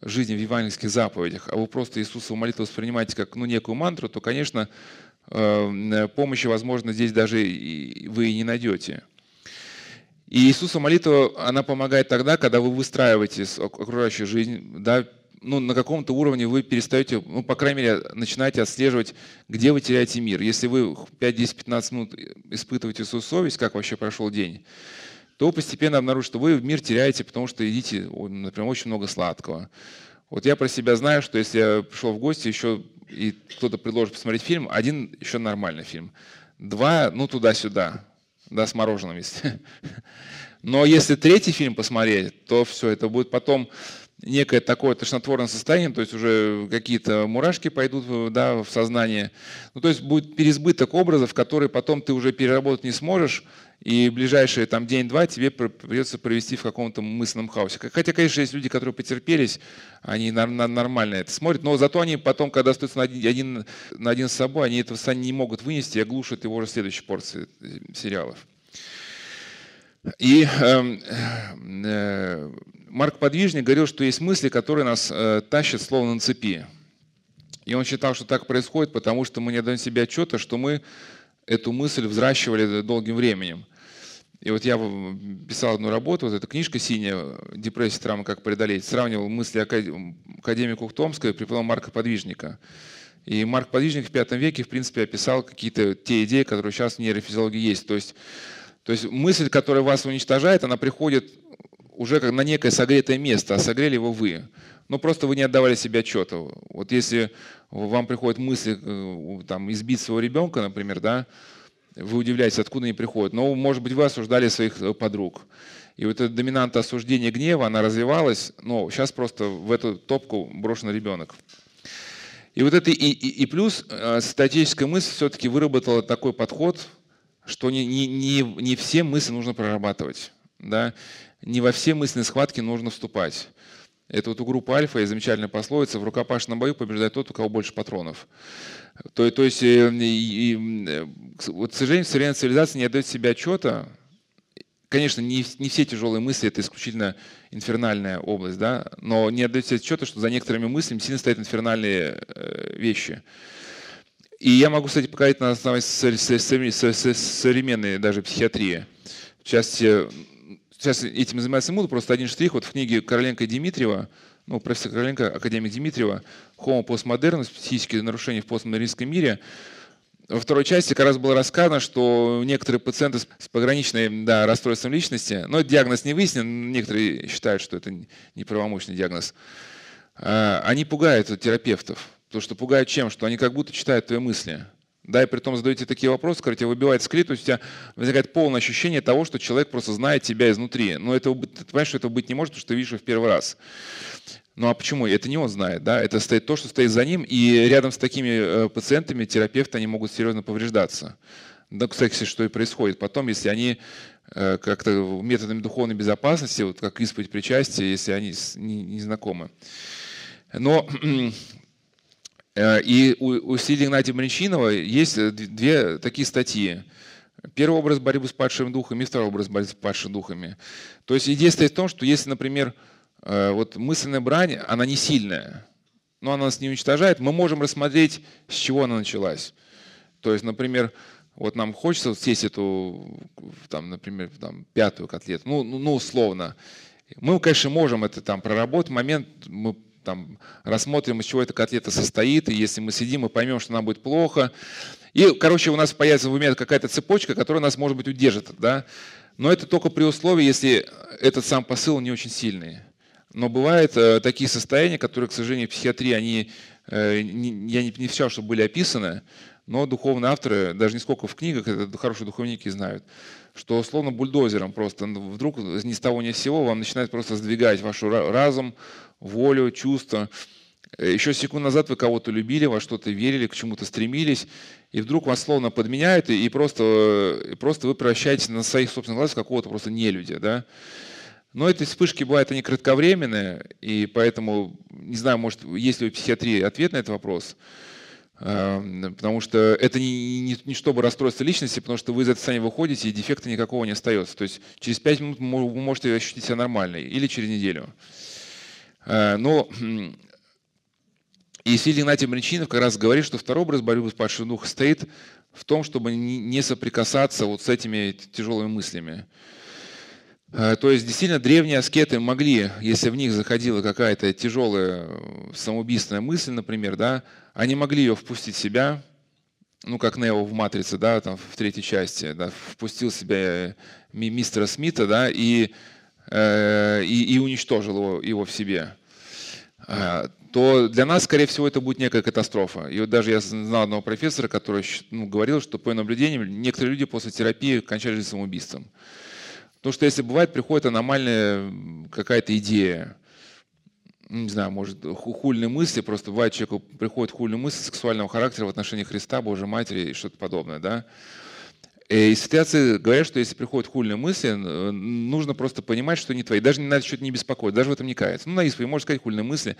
жизни в евангельских заповедях, а вы просто Иисусову молитву воспринимаете как ну, некую мантру, то, конечно, помощи, возможно, здесь даже вы и не найдете. И Иисусова молитва, она помогает тогда, когда вы выстраиваете окружающую жизнь, да, ну, на каком-то уровне вы перестаете, ну, по крайней мере, начинаете отслеживать, где вы теряете мир. Если вы 5-10-15 минут испытываете свою совесть, как вообще прошел день, то постепенно обнаружите, что вы мир теряете, потому что едите, например, очень много сладкого. Вот я про себя знаю, что если я пришел в гости, еще и кто-то предложит посмотреть фильм, один еще нормальный фильм, два, ну, туда-сюда, да, с мороженым, если. Но если третий фильм посмотреть, то все, это будет потом некое такое тошнотворное состояние, то есть уже какие-то мурашки пойдут, да, в сознание. Ну, то есть будет переизбыток образов, которые потом ты уже переработать не сможешь, и ближайшие там день-два тебе придется провести в каком-то мысленном хаосе. Хотя, конечно, есть люди, которые потерпелись, они нормально это смотрят, но зато они потом, когда остаются на один с собой, они этого состояния не могут вынести и оглушат его уже следующей порции сериалов. И Марк Подвижник говорил, что есть мысли, которые нас тащат словно на цепи. И он считал, что так происходит, потому что мы не даем себе отчета, что мы эту мысль взращивали долгим временем. И вот я писал одну работу, вот эта книжка синяя «Депрессия, травма, как преодолеть», сравнивал мысли академика Ухтомского и преподавал Марка Подвижника. И Марк Подвижник в V веке, в принципе, описал какие-то те идеи, которые сейчас в нейрофизиологии есть. То есть мысль, которая вас уничтожает, она приходит уже как на некое согретое место, а согрели его вы. Но просто вы не отдавали себе отчета. Вот если вам приходят мысли там, избить своего ребенка, например, да, вы удивляетесь, откуда они приходят. Но, может быть, вы осуждали своих подруг. И вот эта доминанта осуждения гнева, она развивалась, но сейчас просто в эту топку брошен ребенок. И вот это и плюс статическая мысль все-таки выработала такой подход, что не все мысли нужно прорабатывать, да? Не во все мысленные схватки нужно вступать. Это вот у группы «Альфа» есть замечательная пословица: в рукопашном бою побеждает тот, у кого больше патронов. То есть, к сожалению, современная цивилизация не отдает себе отчета. Конечно, не все тяжелые мысли — это исключительно инфернальная область, да? Но не отдает себе отчета, что за некоторыми мыслями сильно стоят инфернальные вещи. И я могу, кстати, показать на основе современной даже психиатрии. Сейчас этим занимается МУД, просто один штрих. Вот в книге Короленко и Дмитриева, ну, профессор Короленко, академик Дмитриева, «Homo postmodernus. Психические нарушения в постмодернистском мире». Во второй части как раз было рассказано, что некоторые пациенты с пограничным, да, расстройством личности, но диагноз не выяснен, некоторые считают, что это неправомочный диагноз, они пугают терапевтов. Потому что пугают чем? Что они как будто читают твои мысли. Да, и при том задаете такие вопросы, которые тебя выбивает с колеи, то есть у тебя возникает полное ощущение того, что человек просто знает тебя изнутри. Но это, ты понимаешь, что этого быть не может, потому что ты видишь его в первый раз. Ну а почему? Это не он знает, да? Это стоит то, что стоит за ним, и рядом с такими пациентами терапевты, они могут серьезно повреждаться. Да, кстати, что и происходит потом, если они как-то методами духовной безопасности, вот как исповедь причастия, если они не знакомы. Но... И у Святителя Игнатия Брянчанинова есть две такие статьи. Первый образ борьбы с падшими духами и второй образ борьбы с падшими духами. То есть идея стоит в том, что если, например, вот мысленная брань, она не сильная, но она нас не уничтожает, мы можем рассмотреть, с чего она началась. То есть, например, вот нам хочется вот съесть эту, там, например, там, 5-ю котлету, ну условно. Мы, конечно, можем это там проработать, момент мы там, рассмотрим, из чего эта котлета состоит, и если мы сидим, мы поймем, что нам будет плохо. И, короче, у нас появится в уме какая-то цепочка, которая нас, может быть, удержит. Да? Но это только при условии, если этот сам посыл не очень сильный. Но бывают такие состояния, которые, к сожалению, в психиатрии, они, я не все, что были описаны, но духовные авторы, даже не сколько в книгах, это хорошие духовники знают, что словно бульдозером просто вдруг ни с того ни с сего вам начинает просто сдвигать ваш разум, волю, чувства. Еще секунду назад вы кого-то любили, во что-то верили, к чему-то стремились, и вдруг вас словно подменяют, и просто вы превращаетесь на своих собственных глазах в какого-то просто нелюдя. Да? Но эти вспышки бывают, они кратковременные, и поэтому, не знаю, может, есть ли у психиатрии ответ на этот вопрос, потому что это не чтобы расстройство личности, потому что вы из этого состояния выходите, и дефекта никакого не остается. То есть через 5 минут вы можете ощутить себя нормально, или через неделю. Но и Святитель Игнатий Брянчанинов как раз говорит, что второй образ борьбы с падшим духом стоит в том, чтобы не соприкасаться вот с этими тяжелыми мыслями. То есть действительно древние аскеты могли, если в них заходила какая-то тяжелая самоубийственная мысль, например, да, они могли ее впустить в себя, ну как Нео в «Матрице», да, там в 3-й части, да, впустил в себя мистера Смита, да, и уничтожил его в себе. То для нас, скорее всего, это будет некая катастрофа. И вот даже я знал одного профессора, который говорил, что по его наблюдениям некоторые люди после терапии кончали жизнь самоубийством. Потому что если бывает, приходит аномальная какая-то идея, не знаю, может, хульные мысли, просто бывает, человеку приходит хульные мысли сексуального характера в отношении Христа, Божьей Матери и что-то подобное, да. И святые говорят, что если приходят хульные мысли, нужно просто понимать, что они твои. Даже не надо что-то не беспокоить, даже в этом не каяться. Ну, наивно, можно сказать хульные мысли.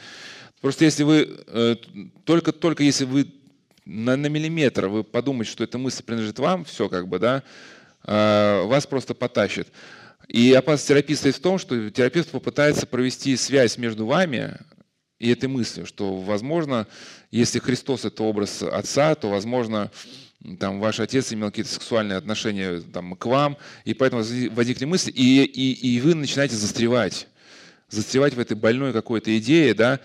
Просто если вы, только если вы на миллиметр вы подумаете, что эта мысль принадлежит вам, все как бы, да, вас просто потащит. И опасность терапии состоит в том, что терапевт попытается провести связь между вами и этой мыслью, что, возможно, если Христос — это образ Отца, то, возможно, там, ваш отец имел какие-то сексуальные отношения там, к вам, и поэтому возникли мысли, и вы начинаете застревать в этой больной какой-то идее, да,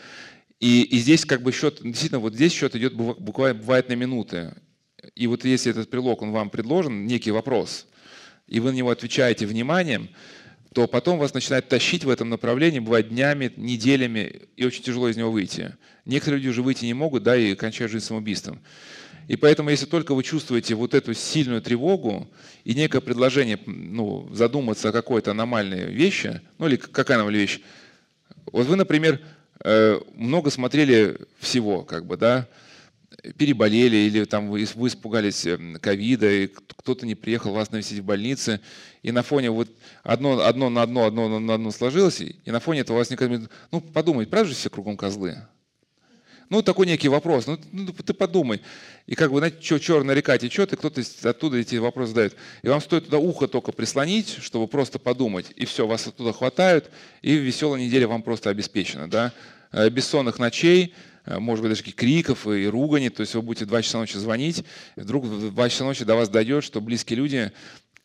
и здесь как бы счет, действительно, вот здесь счет идет бывает на минуты. И вот если этот прилог, он вам предложен, некий вопрос, и вы на него отвечаете вниманием, то потом вас начинает тащить в этом направлении, бывает днями, неделями, и очень тяжело из него выйти. Некоторые люди уже выйти не могут, да, и кончают жизнь самоубийством. И поэтому, если только вы чувствуете вот эту сильную тревогу и некое предложение, ну, задуматься о какой-то аномальной вещи, ну или какая аномальная вещь, вот вы, например, много смотрели всего, как бы, да, переболели, или там вы испугались ковида, и кто-то не приехал вас навестить в больнице, и на фоне вот одно на одно сложилось, и на фоне этого у вас никогда... Ну, подумайте, правда же все кругом козлы? Ну, такой некий вопрос, ну ты подумай. И как бы, знаете, черная река течет, и кто-то оттуда эти вопросы задает. И вам стоит туда ухо только прислонить, чтобы просто подумать, и все, вас оттуда хватают, и веселая неделя вам просто обеспечена, да? Бессонных ночей, может быть, даже криков и ругани, то есть вы будете в 2 часа ночи звонить, и вдруг в 2 часа ночи до вас дойдет, что близкие люди,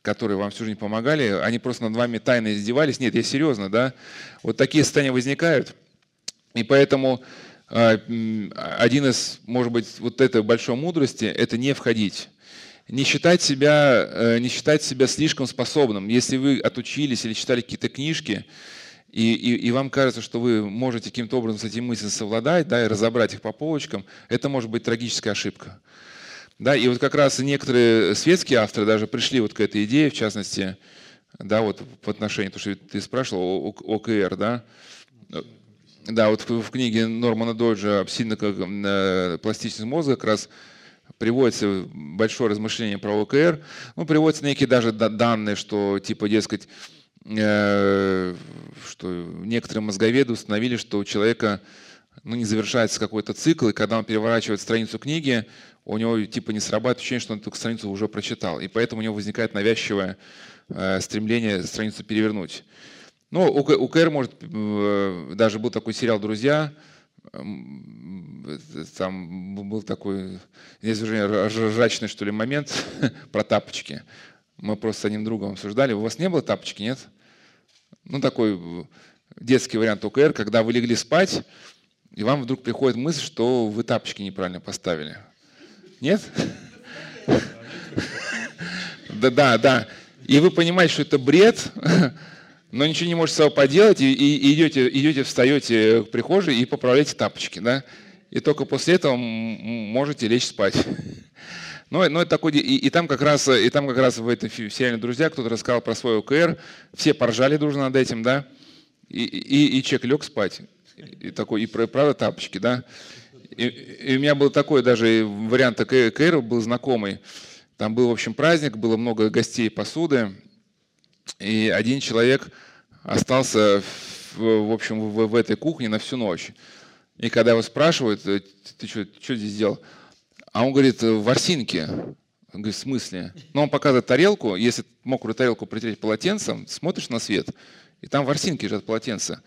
которые вам всю жизнь помогали, они просто над вами тайно издевались. Нет, я серьезно, да? Вот такие состояния возникают, и поэтому... Один из, может быть, вот этой большой мудрости — это не входить, не считать себя слишком способным. Если вы отучились или читали какие-то книжки, и вам кажется, что вы можете каким-то образом с этими мыслями совладать, да, и разобрать их по полочкам, это может быть трагическая ошибка. Да, и вот как раз некоторые светские авторы даже пришли вот к этой идее, в частности, да, вот в отношении, то, что ты спрашивал, ОКР, да. Да, вот в книге Нормана Дойджа «Обсильно как пластичность мозга» как раз приводится большое размышление про ОКР. Ну, приводятся некие даже данные, что, типа, дескать, что некоторые мозговеды установили, что у человека, ну, не завершается какой-то цикл, и когда он переворачивает страницу книги, у него, типа, не срабатывает ощущение, что он эту страницу уже прочитал. И поэтому у него возникает навязчивое стремление страницу перевернуть. Ну, у КР, может, даже был такой сериал «Друзья», там был такой, здесь уже ржачный, что ли, момент про тапочки. Мы просто с одним другом обсуждали. У вас не было тапочки, нет? Ну, такой детский вариант УКР, когда вы легли спать, и вам вдруг приходит мысль, что вы тапочки неправильно поставили. Нет? Да. И вы понимаете, что это бред, но ничего не можете с собой поделать, и идете, встаете в прихожей и поправляете тапочки, да? И только после этого можете лечь спать. Но это такой, и там как раз в этом сериале «Друзья» кто-то рассказал про свой ОКР, все поржали дружно над этим, да? И человек лег спать, и такой, и правда тапочки, да? И у меня был такой даже вариант ОКР, был знакомый. Там был, в общем, праздник, было много гостей, посуды. И один человек остался в этой кухне на всю ночь. И когда его спрашивают, ты что здесь делал? А он говорит, ворсинки. Он говорит, в смысле? Но он показывает тарелку, если мокрую тарелку притереть полотенцем, смотришь на свет, и там ворсинки лежат полотенца.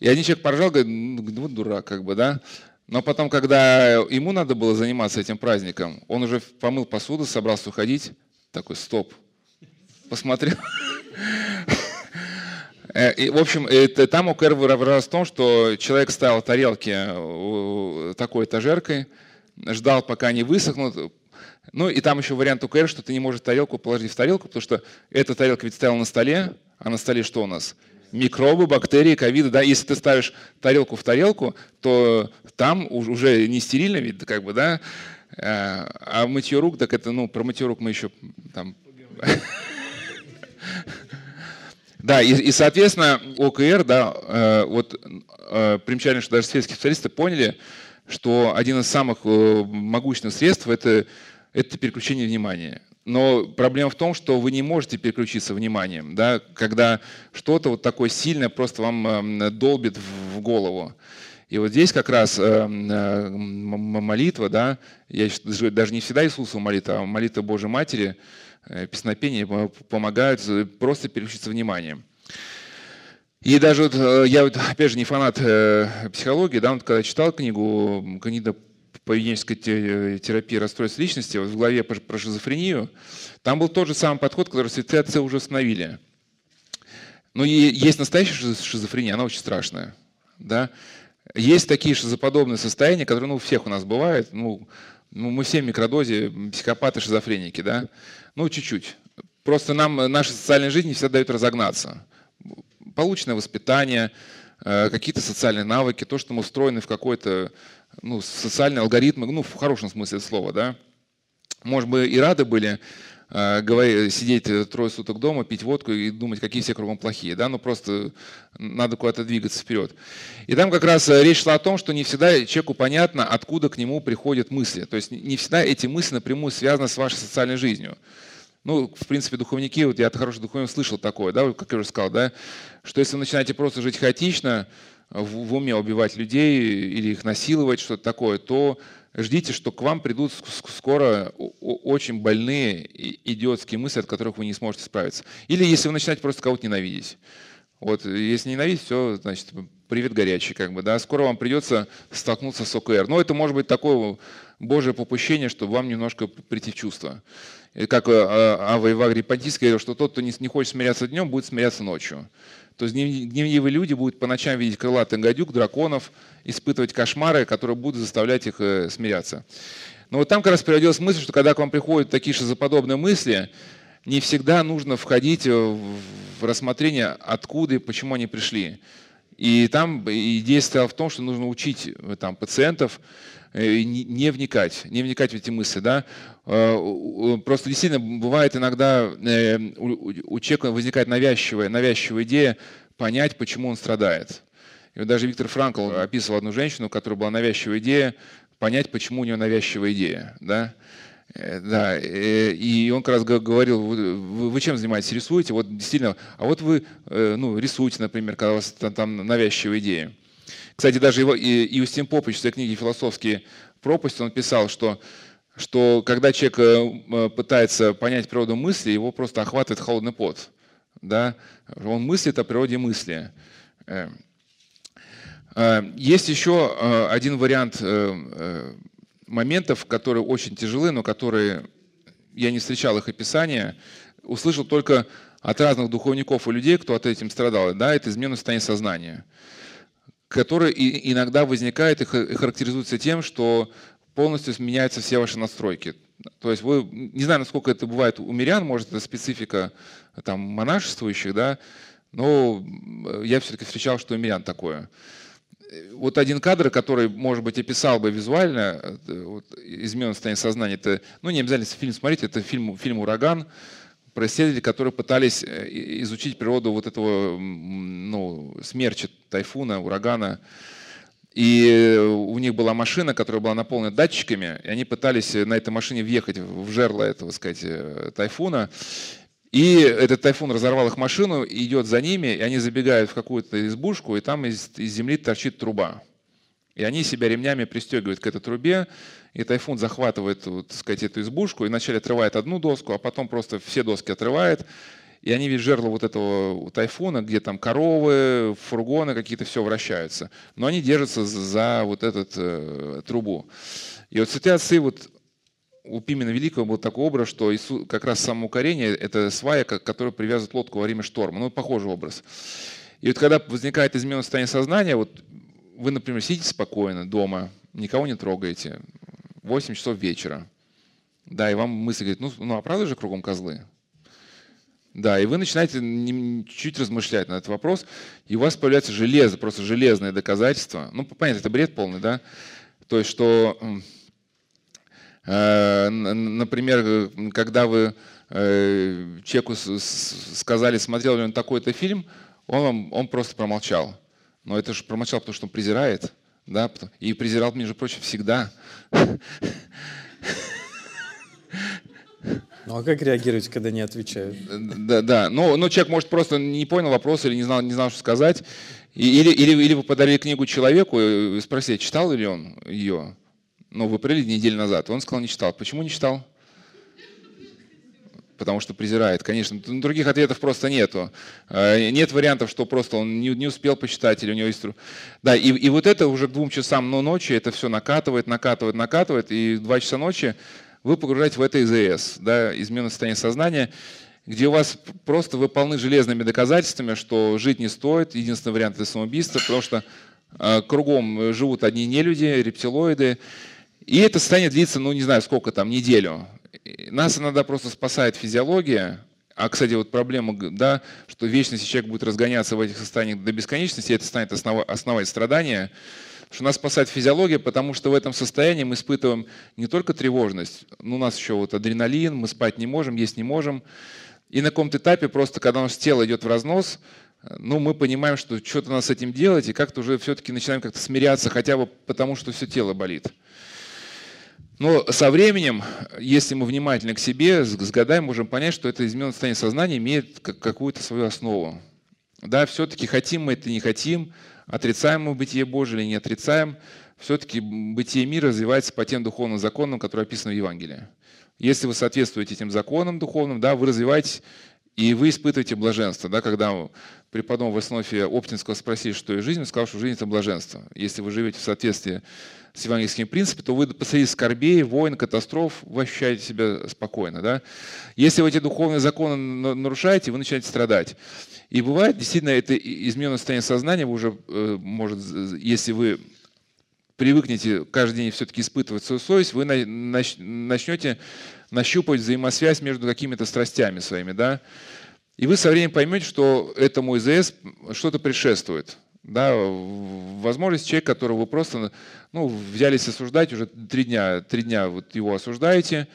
И один человек поржал, говорит, ну дурак, как бы, да. Но потом, когда ему надо было заниматься этим праздником, он уже помыл посуду, собрался уходить, такой, стоп, посмотрел. И, в общем, там ОКР выражалось в том, что человек ставил тарелки такой этажеркой, ждал, пока они высохнут. Ну и там еще вариант ОКР, что ты не можешь тарелку положить в тарелку, потому что эта тарелка ведь стояла на столе, а на столе что у нас? Микробы, бактерии, ковиды. Да? Если ты ставишь тарелку в тарелку, то там уже не стерильно, ведь, как бы, да? А мытье рук, так это, ну, про мытье рук мы еще там… Да, и соответственно, ОКР, да, примечательно, что даже сельские специалисты поняли, что один из самых могущественных средств – это переключение внимания. Но проблема в том, что вы не можете переключиться вниманием, да, когда что-то вот такое сильное просто вам долбит в голову. И вот здесь как раз молитва, да, я даже не всегда Иисусова молитва, а молитва Божьей Матери, песнопения помогают просто переключиться вниманием. И даже вот, я вот, опять же, не фанат психологии, да, вот, когда читал книгу «Когнитивно поведенческой терапии расстройств личности», вот в главе про шизофрению, там был тот же самый подход, который святые отцы уже установили. Но есть настоящая шизофрения, она очень страшная. Да? Есть такие шизоподобные состояния, которые, ну, у всех у нас бывают, ну, мы все в микродозе, психопаты, шизофреники, да? Ну, чуть-чуть. Просто нам наша социальная жизнь не всегда дает разогнаться. Полученное воспитание, какие-то социальные навыки, то, что мы устроены в какой-то, ну, социальный алгоритм, ну, в хорошем смысле слова, да? Может быть, и рады были сидеть трое суток дома, пить водку и думать, какие все кругом плохие, да, но просто надо куда-то двигаться вперед. И там как раз речь шла о том, что не всегда человеку понятно, откуда к нему приходят мысли. То есть не всегда эти мысли напрямую связаны с вашей социальной жизнью. Ну, в принципе, духовники, вот я от хороших духовников слышал такое, да, как я уже сказал, да, что если вы начинаете просто жить хаотично, в уме убивать людей или их насиловать, что-то такое, то ждите, что к вам придут скоро очень больные идиотские мысли, от которых вы не сможете справиться. Или если вы начинаете просто кого-то ненавидеть. Вот, если ненавидеть, все, значит, привет горячий, как бы, да, скоро вам придется столкнуться с ОКР. Но это может быть такое божье попущение, чтобы вам немножко прийти в чувство. Как Авва Дорофей говорил, что тот, кто не хочет смиряться днем, будет смиряться ночью. То есть гневливые люди будут по ночам видеть крылатых гадюк, драконов, испытывать кошмары, которые будут заставлять их смиряться. Но вот там как раз приводилась мысль, что когда к вам приходят такие шизоподобные мысли, не всегда нужно входить в рассмотрение, откуда и почему они пришли. И там идея стояла в том, что нужно учить там пациентов не вникать в эти мысли. Да? Просто действительно бывает иногда у человека возникает навязчивая идея понять, почему он страдает. И вот даже Виктор Франкл описывал одну женщину, у которой была навязчивая идея, понять, почему у нее навязчивая идея. Да? Да, и он как раз говорил, вы чем занимаетесь, рисуете? Вот действительно, а вот вы, ну, рисуете, например, когда у вас там навязчивая идея. Кстати, даже Иустин Попович в своей книге «Философские пропасти» он писал, что когда человек пытается понять природу мысли, его просто охватывает холодный пот. Да? Он мыслит о природе мысли. Есть еще один вариант моментов, которые очень тяжелы, но которые я не встречал их описания, услышал только от разных духовников и людей, кто от этим страдал. Да, это изменное состояние сознания, которое иногда возникает и характеризуется тем, что полностью меняются все ваши настройки. То есть вы, не знаю, насколько это бывает у мирян, может, это специфика там монашествующих, да, но я все-таки встречал, что у мирян такое. Вот один кадр, который, может быть, описал бы визуально вот, измененное состояние сознания, это, ну, не обязательно фильм смотреть, это фильм «Ураган», про исследователей, которые пытались изучить природу вот этого, ну, смерча, тайфуна, урагана. И у них была машина, которая была наполнена датчиками, и они пытались на этой машине въехать в жерло этого, так сказать, тайфуна. И этот тайфун разорвал их машину, идет за ними, и они забегают в какую-то избушку, и там из земли торчит труба. И они себя ремнями пристегивают к этой трубе, и тайфун захватывает, вот, так сказать, эту избушку, и вначале отрывает одну доску, а потом просто все доски отрывает. И они видят жерло вот этого тайфуна, где там коровы, фургоны какие-то, все вращаются. Но они держатся за вот эту трубу. И вот святые отцы, вот у Пимена Великого был такой образ, что Иисус, как раз самоукорение – это свая, к которой привязывают лодку во время шторма. Ну, похожий образ. И вот когда возникает измененное состояние сознания, вот вы, например, сидите спокойно дома, никого не трогаете, 8 часов вечера. Да, и вам мысль говорит, ну а правда же кругом козлы? Да, и вы начинаете чуть-чуть размышлять на этот вопрос, и у вас появляется железо, просто железное доказательство. Ну, понятно, это бред полный, да? То есть, что, например, когда вы человеку сказали, смотрел ли он такой-то фильм, он просто промолчал. Но это же промолчал, потому что он презирает, да? И презирал, между прочим, всегда. Ну а как реагировать, когда не отвечают? Да. Но человек, может, просто не понял вопрос или не знал, что сказать. Или вы подарили книгу человеку и спросили, читал ли он ее. Ну, в апреле, неделю назад. Он сказал, не читал. Почему не читал? Потому что презирает, конечно. Других ответов просто нету. Нет вариантов, что просто он не успел почитать или у него есть... Да, и вот это уже к 2 часам ночи, это все накатывает. И 2 часа ночи вы погружаетесь в это ИЗС, да, изменное состояние сознания, где у вас просто вы полны железными доказательствами, что жить не стоит, единственный вариант — это самоубийство, потому что кругом живут одни нелюди, рептилоиды, и это состояние длится, ну не знаю сколько там, неделю. Нас иногда просто спасает физиология, а, кстати, вот проблема, да, что вечно человек будет разгоняться в этих состояниях до бесконечности, и это станет основать страдания. Что нас спасает физиология, потому что в этом состоянии мы испытываем не только тревожность, но у нас еще вот адреналин, мы спать не можем, есть не можем. И на каком-то этапе просто, когда наше тело идет в разнос, ну, мы понимаем, что что-то надо с этим делать, и как-то уже все-таки начинаем как-то смиряться, хотя бы потому, что все тело болит. Но со временем, если мы внимательны к себе, с годами можем понять, что это измененное состояние сознания имеет какую-то свою основу. Да, все-таки хотим мы это, не хотим, отрицаем мы бытие Божие или не отрицаем, все-таки бытие мира развивается по тем духовным законам, которые описаны в Евангелии. Если вы соответствуете этим законам духовным, да, вы развиваетесь и вы испытываете блаженство. Да, когда преподобного в Васнофия Оптинского спросили, что есть жизнь, он сказал, что жизнь — это блаженство. Если вы живете в соответствии с евангельскими принципами, то вы посреди скорбей, войн, катастроф вы ощущаете себя спокойно. Да? Если вы эти духовные законы нарушаете, вы начинаете страдать. И бывает, действительно, это измененное состояние сознания, вы уже, может, если вы привыкнете каждый день все-таки испытывать свою совесть, вы начнете нащупывать взаимосвязь между какими-то страстями своими. Да? И вы со временем поймете, что этому ИЗС что-то предшествует. Да? Возможность человека, которого вы просто взялись осуждать, уже 3 дня вот его осуждаете,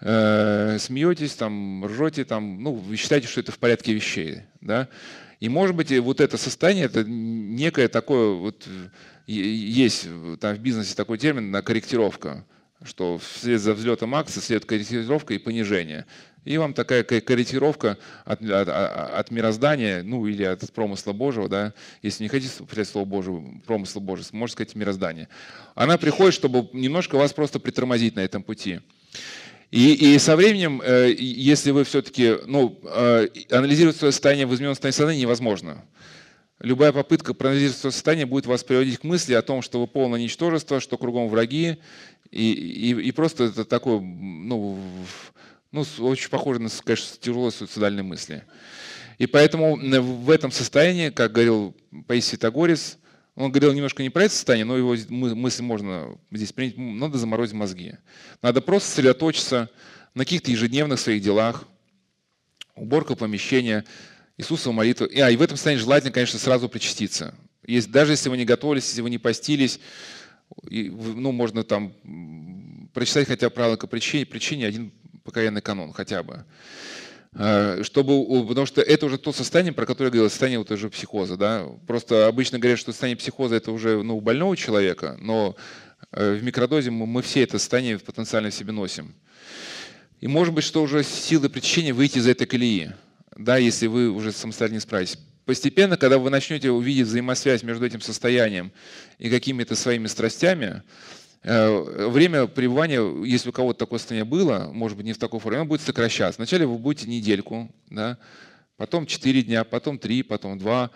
смеетесь, там, ржете, там, вы считаете, что это в порядке вещей. Да? И, может быть, вот это состояние, это некое такое, вот, есть там в бизнесе такой термин на корректировка, что вслед за взлетом акций следует корректировка и понижение. И вам такая корректировка от мироздания, или от промысла Божьего, да, если не хотите употреблять слово Божье, промысла Божьего, можно сказать мироздание. Она приходит, чтобы немножко вас просто притормозить на этом пути. И со временем, если вы все-таки анализировать свое состояние в измененном состоянии сознания невозможно. Любая попытка проанализировать свое состояние будет вас приводить к мысли о том, что вы полное ничтожество, что кругом враги. И просто это такое, очень похоже на, конечно, тяжелые суицидальные мысли. И поэтому в этом состоянии, как говорил Паисий Святогорец, он говорил немножко не про это состояние, но его мысль можно здесь принять. Надо заморозить мозги. Надо просто сосредоточиться на каких-то ежедневных своих делах. Уборка помещения, Иисусова молитва. И в этом состоянии желательно, конечно, сразу причаститься. Даже если вы не готовились, если вы не постились, можно там прочитать хотя бы правила к причине, 1 покаянный канон хотя бы. Потому что это уже то состояние, про которое я говорил, состояние вот уже психоза. Да? Просто обычно говорят, что состояние психоза — это уже у больного человека, но в микродозе мы все это состояние потенциально в себе носим. И может быть, что уже с силой притяжения выйти из этой колеи, да, если вы уже самостоятельно не справитесь. Постепенно, когда вы начнете увидеть взаимосвязь между этим состоянием и какими-то своими страстями, время пребывания, если у кого-то такое состояние было, может быть, не в такой форме, оно будет сокращаться. Вначале вы будете недельку, да, потом 4 дня, потом 3, потом 2,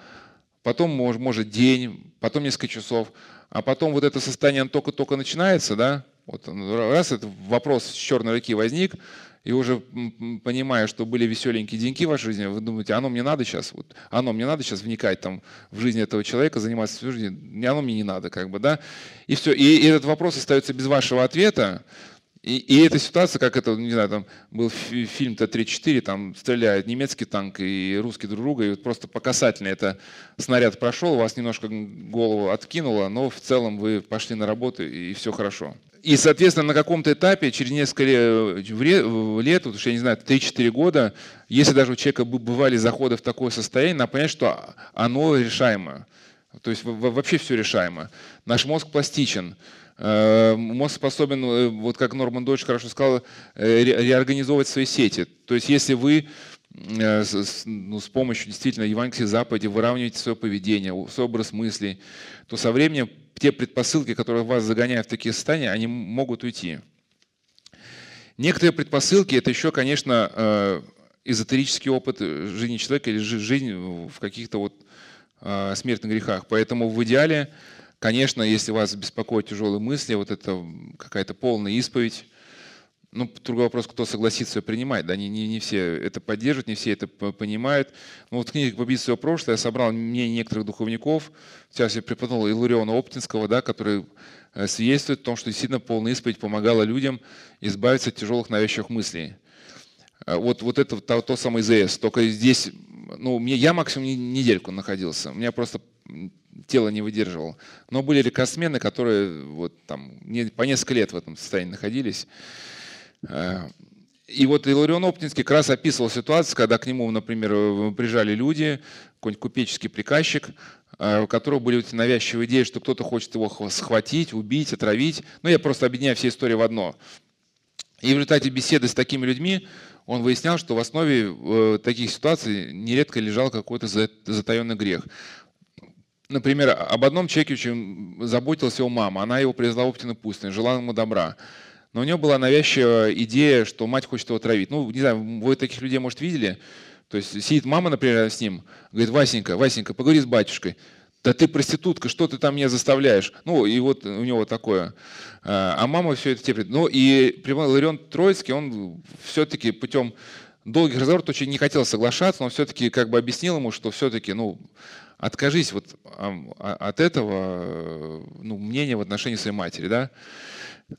потом, может, день, потом несколько часов. А потом вот это состояние только-только начинается, да, вот раз этот вопрос с черной реки возник, и уже понимая, что были веселенькие деньки в вашей жизни, вы думаете, оно мне надо сейчас, вот, оно мне надо сейчас вникать там, в жизнь этого человека, заниматься всю жизнь, оно мне не надо, как бы, да. И все. И этот вопрос остается без вашего ответа. И эта ситуация, как это, не знаю, там был фильм Т-34, там стреляют немецкий танк и русский друг друга, и вот просто по касательной это снаряд прошел, вас немножко голову откинуло, но в целом вы пошли на работу, и все хорошо. И, соответственно, на каком-то этапе, через несколько лет, вот, я не знаю, 3-4 года, если даже у человека бывали заходы в такое состояние, надо понять, что оно решаемо. То есть вообще все решаемо. Наш мозг пластичен. Мозг способен, вот как Норман Дойдж хорошо сказал, реорганизовывать свои сети. То есть если вы с помощью действительно евангельской заповеди выравниваете свое поведение, свой образ мыслей, то со временем те предпосылки, которые вас загоняют в такие состояния, они могут уйти. Некоторые предпосылки – это еще, конечно, эзотерический опыт жизни человека или жизнь в каких-то вот смертных грехах. Поэтому в идеале, конечно, если вас беспокоят тяжелые мысли, вот это какая-то полная исповедь. Ну, другой вопрос, кто согласится ее принимать. Да, не все это поддерживают, не все это понимают. Но вот в книге «Победить свое прошлое» я собрал мнение некоторых духовников. Сейчас я преподал Илариона Оптинского, да, который свидетельствует о том, что действительно полная исповедь помогала людям избавиться от тяжелых навязчивых мыслей. Вот это то самое ИЗС. Только здесь, ну, я максимум недельку находился. У меня просто тело не выдерживало. Но были рекордсмены, которые вот, там, по несколько лет в этом состоянии находились. И вот Иларион Оптинский как раз описывал ситуацию, когда к нему, например, приезжали люди, какой-нибудь купеческий приказчик, у которого были навязчивые идеи, что кто-то хочет его схватить, убить, отравить. Ну, я просто объединяю все истории в одно. И в результате беседы с такими людьми он выяснял, что в основе таких ситуаций нередко лежал какой-то затаенный грех. Например, об одном человеке очень заботилась его мама. Она его привезла в Оптиной пустыню, желала ему добра. Но у него была навязчивая идея, что мать хочет его отравить. Ну, не знаю, вы таких людей, может, видели? То есть сидит мама, например, с ним, говорит: «Васенька, Васенька, поговори с батюшкой». «Да ты проститутка, что ты там меня заставляешь?» Ну, и вот у него такое. А мама все это терпит. Ну, и Иларион Троицкий, он все-таки путем долгих разговоров очень не хотел соглашаться, но все-таки как бы объяснил ему, что все-таки, ну, откажись вот от этого, ну, мнения в отношении своей матери, да.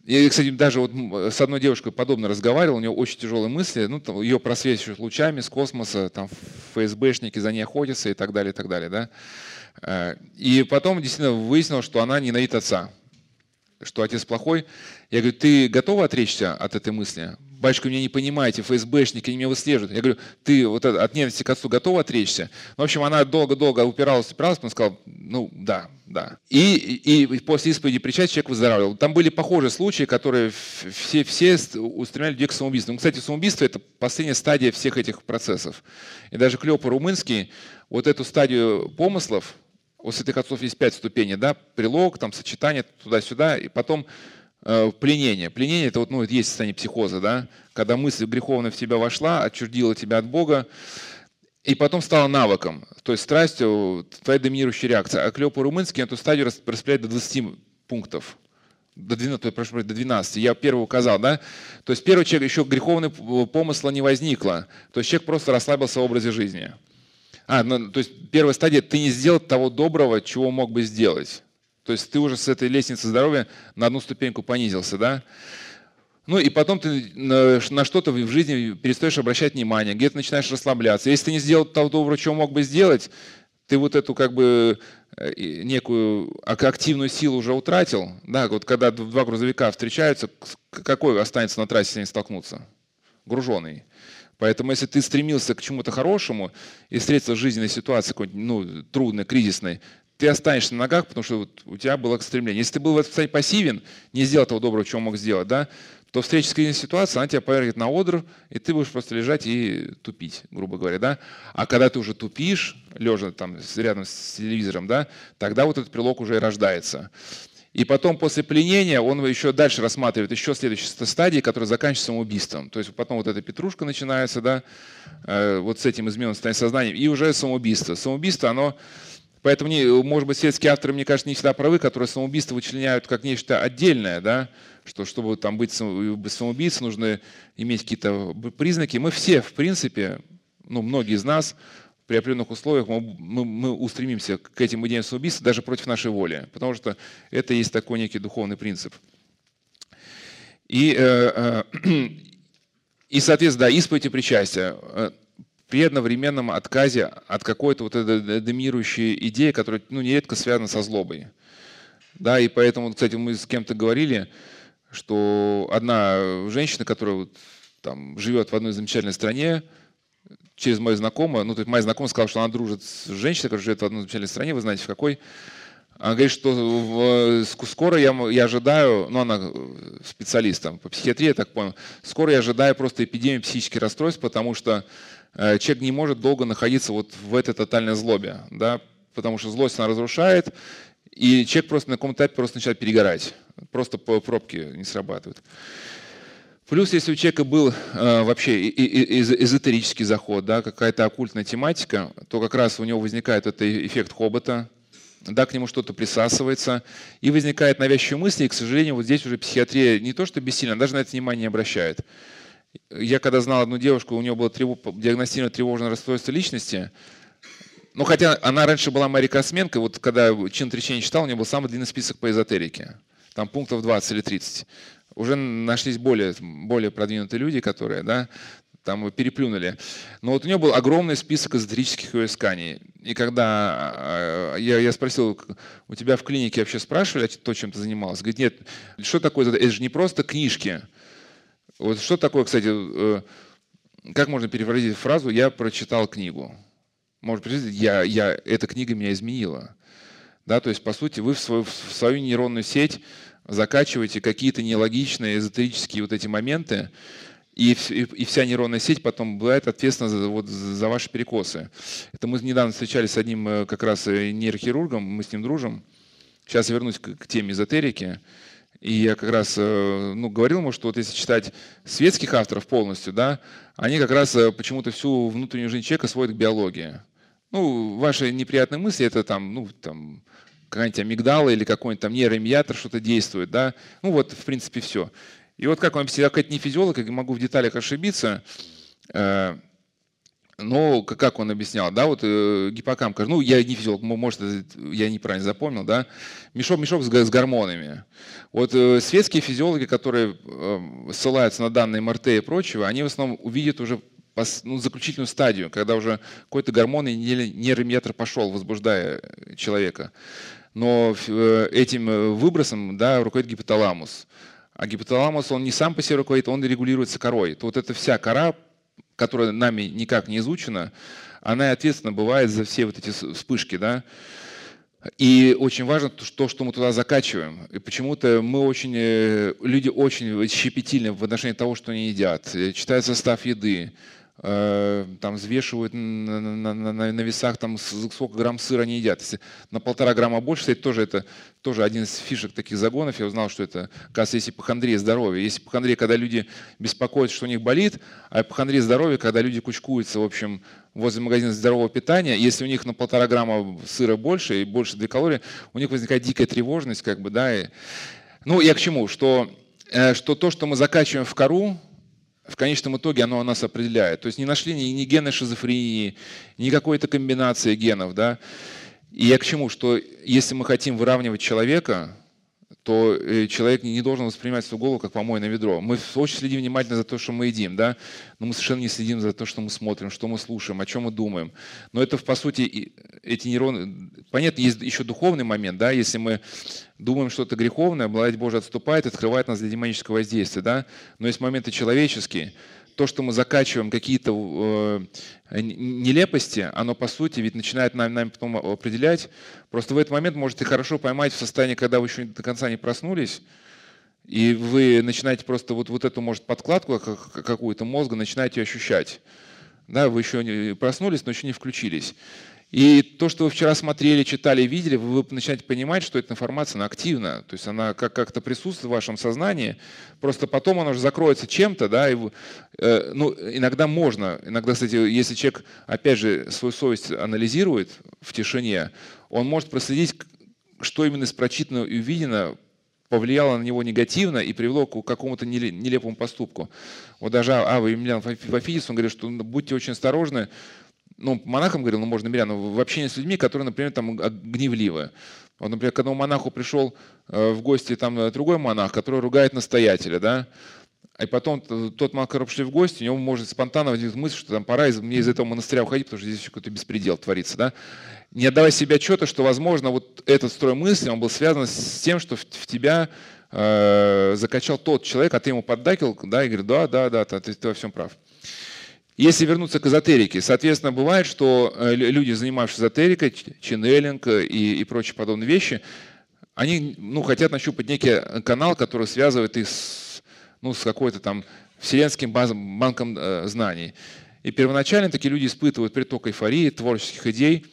Я, кстати, даже вот с одной девушкой подобно разговаривал, у нее очень тяжелые мысли, ну, там, ее просвечивают лучами с космоса, там ФСБшники за ней охотятся и так далее, да. И потом действительно выяснилось, что она ненавидит отца, что отец плохой. Я говорю: ты готова отречься от этой мысли? Батюшка, меня не понимаете, ФСБшники меня выслеживают. Я говорю: ты вот от ненависти к отцу готова отречься? Ну, в общем, она долго-долго упиралась, потом сказала: ну, да. И после исповеди причастия человек выздоравливал. Там были похожие случаи, которые все устремляли людей к самоубийству. Ну, кстати, самоубийство – это последняя стадия всех этих процессов. И даже Клеопа Румынский вот эту стадию помыслов, у святых отцов есть 5 ступеней, да, прилог, там, сочетание, туда-сюда, и потом пленение. Пленение – это вот, ну, есть состояние психоза, да, когда мысль греховная в тебя вошла, отчуждила тебя от Бога, и потом стала навыком, то есть страстью, твоя доминирующая реакция. А Клеопа Румынский эту стадию распределяет до 20 пунктов. До 12. Я первый указал, да? То есть первый человек, еще греховного помысла не возникло. То есть человек просто расслабился в образе жизни. То есть первая стадия – ты не сделал того доброго, чего мог бы сделать. То есть ты уже с этой лестницы здоровья на одну ступеньку понизился, да? Ну и потом ты на что-то в жизни перестаешь обращать внимание, где-то начинаешь расслабляться. Если ты не сделал того доброго, чего мог бы сделать, ты вот эту как бы некую активную силу уже утратил. Да, вот когда два грузовика встречаются, какой останется на трассе, если они столкнутся? Груженый. Поэтому, если ты стремился к чему-то хорошему и встретился в жизненной ситуации какой-нибудь, ну, трудной, кризисной, ты останешься на ногах, потому что вот у тебя было стремление. Если ты был в этом состоянии пассивен, не сделал того доброго, чего мог сделать, да, то встреча с кризисной ситуацией, она тебя повергнет на одр, и ты будешь просто лежать и тупить, грубо говоря, да. А когда ты уже тупишь, лежа там рядом с телевизором, да, тогда вот этот прилог уже и рождается. И потом после пленения он еще дальше рассматривает еще следующие стадии, которые заканчиваются самоубийством. То есть потом вот эта петрушка начинается, да, вот с этим измененным сознанием, и уже самоубийство. Самоубийство, оно… Поэтому, может быть, сельские авторы, мне кажется, не всегда правы, которые самоубийство вычленяют как нечто отдельное, да, что чтобы там быть самоубийцей, нужно иметь какие-то признаки. Мы все, в принципе, ну, многие из нас, при определенных условиях мы устремимся к этим идеям самоубийства даже против нашей воли, потому что это есть такой некий духовный принцип. И соответственно, да, исповедь и причастие при одновременном отказе от какой-то вот этой доминирующей идеи, которая, ну, нередко связана со злобой. Да, и поэтому, кстати, мы с кем-то говорили, что одна женщина, которая вот, там, живет в одной замечательной стране, через мою знакомую, ну, то есть моя знакомая сказала, что она дружит с женщиной, которая живет в одной замечательной стране, вы знаете, в какой. Она говорит, что скоро я ожидаю, ну, она специалист там, по психиатрии, я так понял, скоро я ожидаю просто эпидемию психических расстройств, потому что человек не может долго находиться вот в этой тотальной злобе, да, потому что злость, она разрушает, и человек просто на каком-то этапе просто начинает перегорать, просто пробки не срабатывают. Плюс, если у человека был вообще эзотерический заход, да, какая-то оккультная тематика, то как раз у него возникает этот эффект хобота, да, к нему что-то присасывается, и возникает навязчивая мысль, и, к сожалению, вот здесь уже психиатрия не то что бессильна, даже на это внимание не обращает. Я когда знал одну девушку, у нее было диагностировано тревожное расстройство личности, ну, хотя она раньше была моей рекордсменкой, вот когда чин отречения читал, у нее был самый длинный список по эзотерике, там пунктов 20 или 30. Уже нашлись более продвинутые люди, которые, да, там переплюнули. Но вот у нее был огромный список эзотерических ее исканий. И когда я спросил, у тебя в клинике вообще спрашивали, то, чем ты занималась? Говорит, нет, что такое, это же не просто книжки. Вот что такое, кстати, как можно перефразировать фразу «я прочитал книгу»? Может, эта книга меня изменила. Да, то есть, по сути, вы в свою нейронную сеть закачиваете какие-то нелогичные эзотерические вот эти моменты, и вся нейронная сеть потом бывает ответственна за ваши перекосы. Это мы недавно встречались с одним как раз нейрохирургом, мы с ним дружим. Сейчас вернусь к теме эзотерики. И я как раз, ну, говорил ему, что вот если читать светских авторов полностью, да, они как раз почему-то всю внутреннюю жизнь человека сводят к биологии. Ну, ваши неприятные мысли — это там, ну, там, какая-нибудь амигдала или какой-нибудь там нейромедиатор что-то действует, да, ну вот, в принципе, все. И вот как вам всегда, как это не физиолог, я могу в деталях ошибиться, но как он объяснял, да, вот гиппокамп, ну, я не физиолог, может, я неправильно запомнил, да, мешок с гормонами. Вот светские физиологи, которые ссылаются на данные МРТ и прочего, они в основном увидят уже, ну, заключительную стадию, когда уже какой-то гормон и нейромедиатор пошел, возбуждая человека. Но этим выбросом, да, руководит гипоталамус. А гипоталамус, он не сам по себе руководит, он регулируется корой. То вот эта вся кора, которая нами никак не изучена, она и ответственна бывает за все вот эти вспышки, да. И очень важно то, что мы туда закачиваем. И почему-то люди очень щепетильны в отношении того, что они едят. Читают состав еды. Там взвешивают на весах, там, сколько грамм сыра они едят. Если на 1,5 грамма больше, кстати, тоже один из фишек таких загонов. Я узнал, что это, кажется, есть ипохондрия здоровья. Есть ипохондрия, когда люди беспокоятся, что у них болит, а ипохондрия здоровья, когда люди кучкуются, в общем, возле магазина здорового питания. Если у них на 1,5 грамма сыра больше и больше 2 калории, у них возникает дикая тревожность, как бы, да. И... Ну, я к чему? Что то, что мы закачиваем в кору, в конечном итоге оно нас определяет. То есть не нашли ни гена шизофрении, ни какой-то комбинации генов. Да? И я к чему? Что если мы хотим выравнивать человека, то человек не должен воспринимать свою голову как помойное ведро. Мы очень следим внимательно за то, что мы едим, да? Но мы совершенно не следим за то, что мы смотрим, что мы слушаем, о чем мы думаем. Но это, по сути, эти нейроны… Понятно, есть еще духовный момент, да? Если мы думаем что-то греховное, благодать Божия отступает, открывает нас для демонического воздействия, да? Но есть моменты человеческие. то, что мы закачиваем какие-то нелепости, оно по сути ведь начинает нами потом определять. Просто в этот момент можете хорошо поймать в состоянии, когда вы еще до конца не проснулись, и вы начинаете просто вот эту, может, подкладку какую-то мозга, начинаете ощущать. Да, вы еще не проснулись, но еще не включились. И то, что вы вчера смотрели, читали, видели, вы начинаете понимать, что эта информация, она активна, то есть она как-то присутствует в вашем сознании, просто потом она уже закроется чем-то, да, и, ну, иногда можно, иногда, кстати, если человек, опять же, свою совесть анализирует в тишине, он может проследить, что именно из прочитанного и увиденного повлияло на него негативно и привело к какому-то нелепому поступку. Вот даже Авва Емельян Вафидис, он говорит, что будьте очень осторожны. Ну, монахам говорил, ну, можно мирянам, в общении с людьми, которые, например, там гневливы. Вот, например, к одному монаху пришел в гости там другой монах, который ругает настоятеля, да, и потом тот монах, который пришли в гости, у него может спонтанно возникнуть мысль, что там пора мне из этого монастыря уходить, потому что здесь какой-то беспредел творится, да. Не отдавая себе отчета, что, возможно, вот этот строй мысли, он был связан с тем, что в тебя закачал тот человек, а ты ему поддакил, да, и говорит, да, ты во всем прав. Если вернуться к эзотерике, соответственно, бывает, что люди, занимавшиеся эзотерикой, ченнелинг и прочие подобные вещи, они, ну, хотят нащупать некий канал, который связывает их с, ну, с какой-то там вселенским банком знаний. И первоначально такие люди испытывают приток эйфории, творческих идей.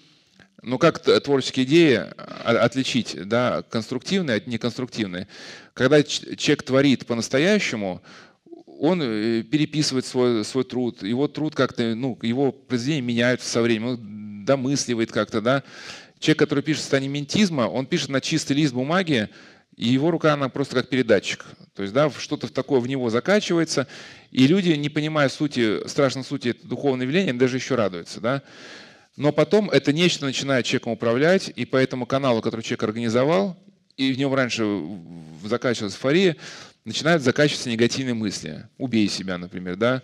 Но как творческие идеи отличить, да, конструктивные от неконструктивные? Когда человек творит по-настоящему, он переписывает свой труд, его труд как-то, ну, его произведения меняются со временем, он домысливает как-то, да. Человек, который пишет в состоянии ментизма, он пишет на чистый лист бумаги, и его рука, она просто как передатчик. То есть, да, что-то такое в него закачивается, и люди, не понимая сути, страшной сути этого духовного явления, даже еще радуются, да. Но потом это нечто начинает человеком управлять, и по этому каналу, который человек организовал, и в нем раньше закачивалась эйфория, начинают закачиваться негативные мысли. «Убей себя», например, да?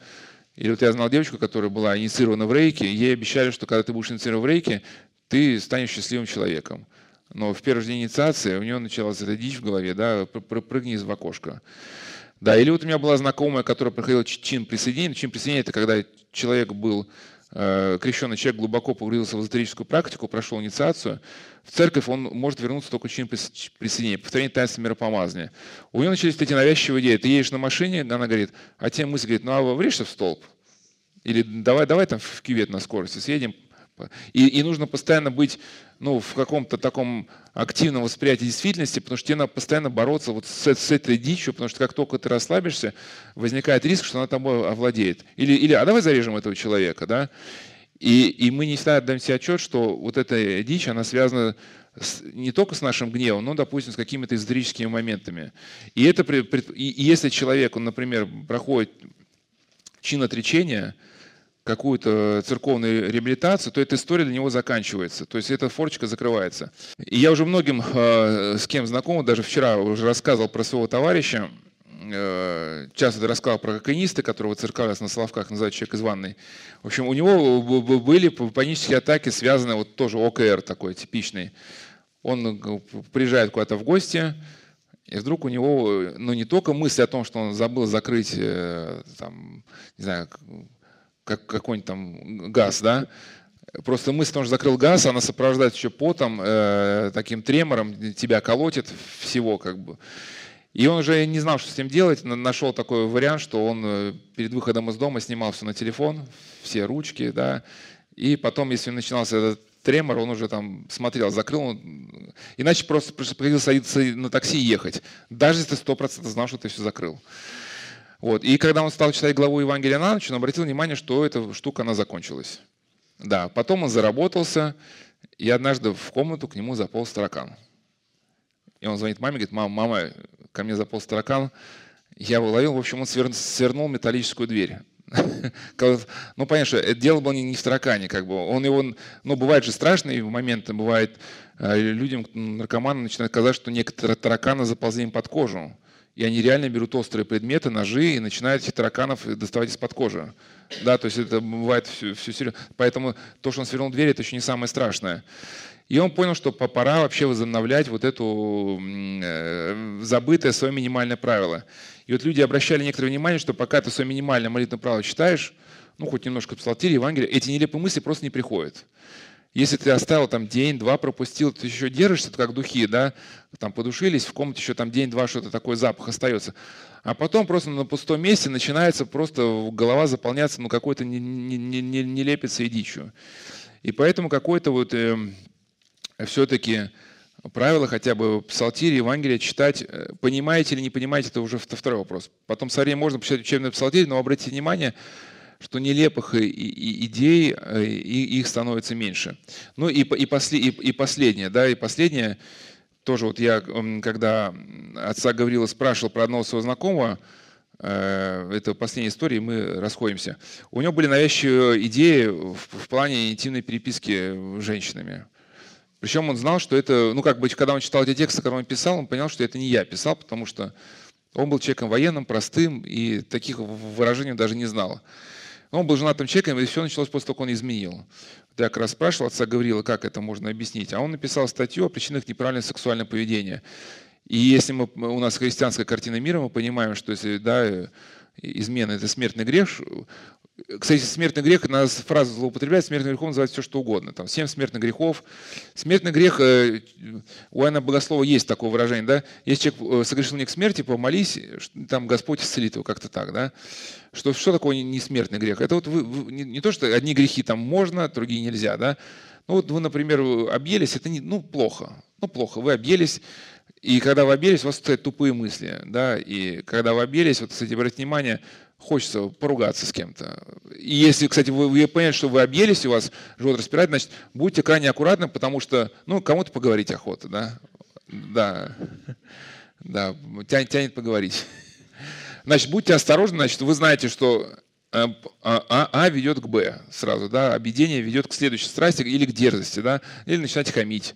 Или вот я знал девочку, которая была инициирована в рейке, ей обещали, что когда ты будешь инициирован в рейке, ты станешь счастливым человеком. Но в первый день инициации у нее началась эта дичь в голове, да, прыгни из окошка. Да, или вот у меня была знакомая, которая проходила чин присоединения. Чин присоединения – это когда человек был, крещенный человек глубоко погрузился в эзотерическую практику, прошел инициацию, в церковь он может вернуться только через присоединение, повторение таинства миропомазания. У него начались эти навязчивые идеи. Ты едешь на машине, она говорит, а тебе мысль говорит, ну а врежься в столб? Или давай там в кювет на скорости съедем. И нужно постоянно быть, ну, в каком-то таком активном восприятии действительности, потому что тебе надо постоянно бороться вот с этой дичью, потому что как только ты расслабишься, возникает риск, что она тобой овладеет. Или а давай зарежем этого человека, да? И мы не всегда отдаем себе отчет, что вот эта дичь, она связана не только с нашим гневом, но, допустим, с какими-то эзотерическими моментами. И, если человек, он, например, проходит чин отречения, какую-то церковную реабилитацию, то эта история для него заканчивается. То есть эта форчка закрывается. И я уже многим, с кем знаком, даже вчера уже рассказывал про своего товарища, часто рассказывал про кокаиниста, которого церковляс на Соловках называют человек из ванной. В общем, у него были панические атаки, связанные вот тоже ОКР такой типичный. Он приезжает куда-то в гости, и вдруг у него, ну, не только мысли о том, что он забыл закрыть, там, не знаю, как какой-нибудь там газ, да? Просто мысль, потому что закрыл газ, она сопровождается еще потом, таким тремором, тебя колотит всего как бы. И он уже не знал, что с ним делать, нашел такой вариант, что он перед выходом из дома снимал все на телефон, все ручки, да, и потом, если начинался этот тремор, он уже там смотрел, закрыл, иначе просто приходилось садиться на такси и ехать, даже если ты 100% знал, что ты все закрыл. Вот. И когда он стал читать главу Евангелия на ночь, он обратил внимание, что эта штука, она закончилась. Да, потом он заработался, и однажды в комнату к нему заполз таракан. И он звонит маме, говорит, мама, ко мне заполз таракан. Я его ловил, в общем, он свернул металлическую дверь. Ну, понятно, это дело было не в таракане, как бы. Он его, ну, бывает же страшные моменты, бывает людям, наркоманам начинает казаться, что некоторые тараканы заползли им под кожу. и они реально берут острые предметы, ножи, и начинают этих тараканов доставать из-под кожи. Да, то есть это бывает все серьезно. Поэтому то, что он свернул дверь, это еще не самое страшное. И он понял, что пора вообще возобновлять вот это забытое свое минимальное правило. И вот люди обращали некоторое внимание, что пока ты свое минимальное молитвенное правило читаешь, ну хоть немножко псалтирь, Евангелие, эти нелепые мысли просто не приходят. Если ты оставил там день-два, пропустил, ты еще держишься, как духи, да, там подушились, в комнате еще там день-два что-то такой запах остается. А потом просто на пустом месте начинается просто голова заполняться, ну какой-то нелепицей и дичью. И поэтому какое-то вот все-таки правило хотя бы псалтирь, Евангелие читать, понимаете или не понимаете, это уже второй вопрос. Потом со временем можно почитать учебный псалтирь, но обратите внимание, что нелепых идей их становится меньше. Ну и последнее, тоже вот я, когда отца Гавриила спрашивал про одного своего знакомого, это последняя история, мы расходимся. У него были навязчивые идеи в плане интимной переписки с женщинами. Причем он знал, что это, ну как бы, когда он читал эти тексты, когда он писал, он понял, что это не я писал, потому что он был человеком военным, простым, и таких выражений даже не знал. Он был женатым человеком, и все началось после того, как он изменил. Я как раз спрашивал отца Гавриила, как это можно объяснить. А он написал статью о причинах неправильного сексуального поведения. И если мы, у нас христианская картина мира, мы понимаем, что если, да, измена – это смертный грех. Кстати, смертный грех, нас фраза злоупотребляет, смертным грехом называют все, что угодно. Там 7 смертных грехов. Смертный грех, у Иоанна Богослова есть такое выражение, да? Если человек согрешил не к смерти, помолись, там Господь исцелит его, как-то так, да? Что такое несмертный грех? Это вот не то, что одни грехи там можно, другие нельзя, да? Ну вот вы, например, объелись, это не, ну, плохо. Ну, плохо, вы объелись. И когда вы объелись, у вас стоят тупые мысли, да? И когда вы объелись, вот, кстати, обратите внимание, хочется поругаться с кем-то. И если, кстати, вы понимаете, что вы объелись, у вас живот распирает, значит, будьте крайне аккуратны, потому что, ну, кому-то поговорить охота, да? Да, тянет поговорить. Значит, будьте осторожны, значит, вы знаете, что А ведет к Б сразу, да? Объедение ведет к следующей страсти или к дерзости, да? Или начинать хамить.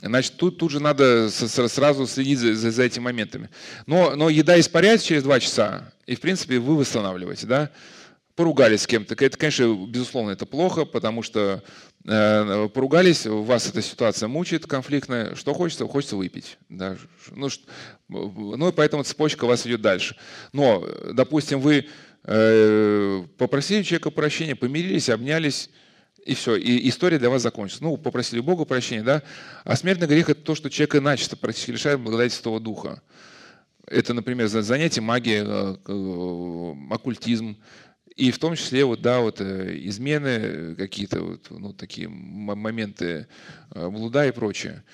Значит, тут же надо сразу следить за этими моментами. Но еда испаряется через 2 часа, и, в принципе, вы восстанавливаете, да? Поругались с кем-то. Это, конечно, безусловно, это плохо, потому что поругались, у вас эта ситуация мучает, конфликтная. Что хочется? Хочется выпить. Да? Ну, и поэтому цепочка вас идет дальше. Но, допустим, вы попросили человека прощения, помирились, обнялись, и все, и история для вас закончится. Ну, попросили Бога прощения, да? А смертный грех – это то, что человек иначе практически лишает благодати Святого Духа. Это, например, занятие магии, оккультизм, и в том числе вот, да, вот, измены, какие-то вот, ну, такие моменты блуда и прочее.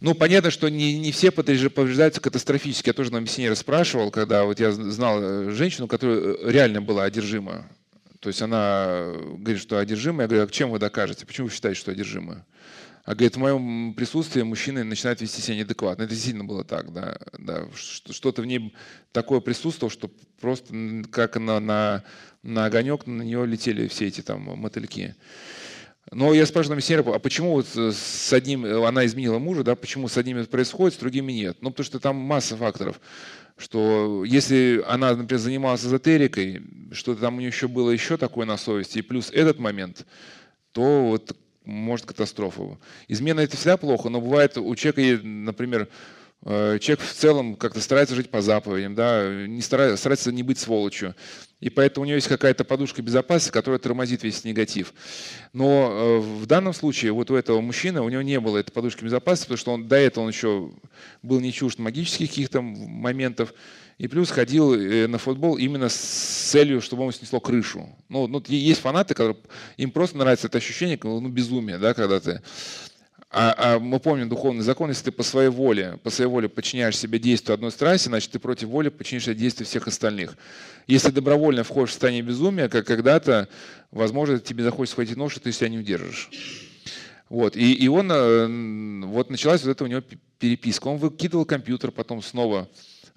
Ну, понятно, что не все повреждаются катастрофически. Я тоже на миссионера спрашивал, когда вот я знал женщину, которая реально была одержима. То есть она говорит, что одержима. Я говорю, а чем вы докажете? Почему вы считаете, что одержима? А говорит, в моем присутствии мужчины начинают вести себя неадекватно. Это действительно было так, да. Да. Что-то в ней такое присутствовало, что просто как на огонек на нее летели все эти там мотыльки. Но я спрашиваю миссионера, а почему вот с одним, она изменила мужа, да, почему с одними это происходит, с другими нет? Ну, потому что там масса факторов. Что если она, например, занималась эзотерикой, что-то там у нее еще было еще такое на совести, и плюс этот момент, то вот может катастрофа. Измена – это всегда плохо, но бывает у человека, например, человек в целом как-то старается жить по заповедям, да, старается не быть сволочью. И поэтому у него есть какая-то подушка безопасности, которая тормозит весь негатив. Но в данном случае вот у этого мужчины, у него не было этой подушки безопасности, потому что до этого он еще был не чужд магических каких-то моментов. И плюс ходил на футбол именно с целью, чтобы ему снесло крышу. Ну, есть фанаты, которые, им просто нравится это ощущение, ну, безумия, да, когда ты… А мы помним духовный закон, если ты по своей воле подчиняешь себе действию одной страсти, значит, ты против воли подчинишься действию всех остальных. Если добровольно входишь в состояние безумия, как когда-то, возможно, тебе захочется схватить нож, и ты себя не удержишь. Вот. И он, вот началась вот эта у него переписка. Он выкидывал компьютер, потом снова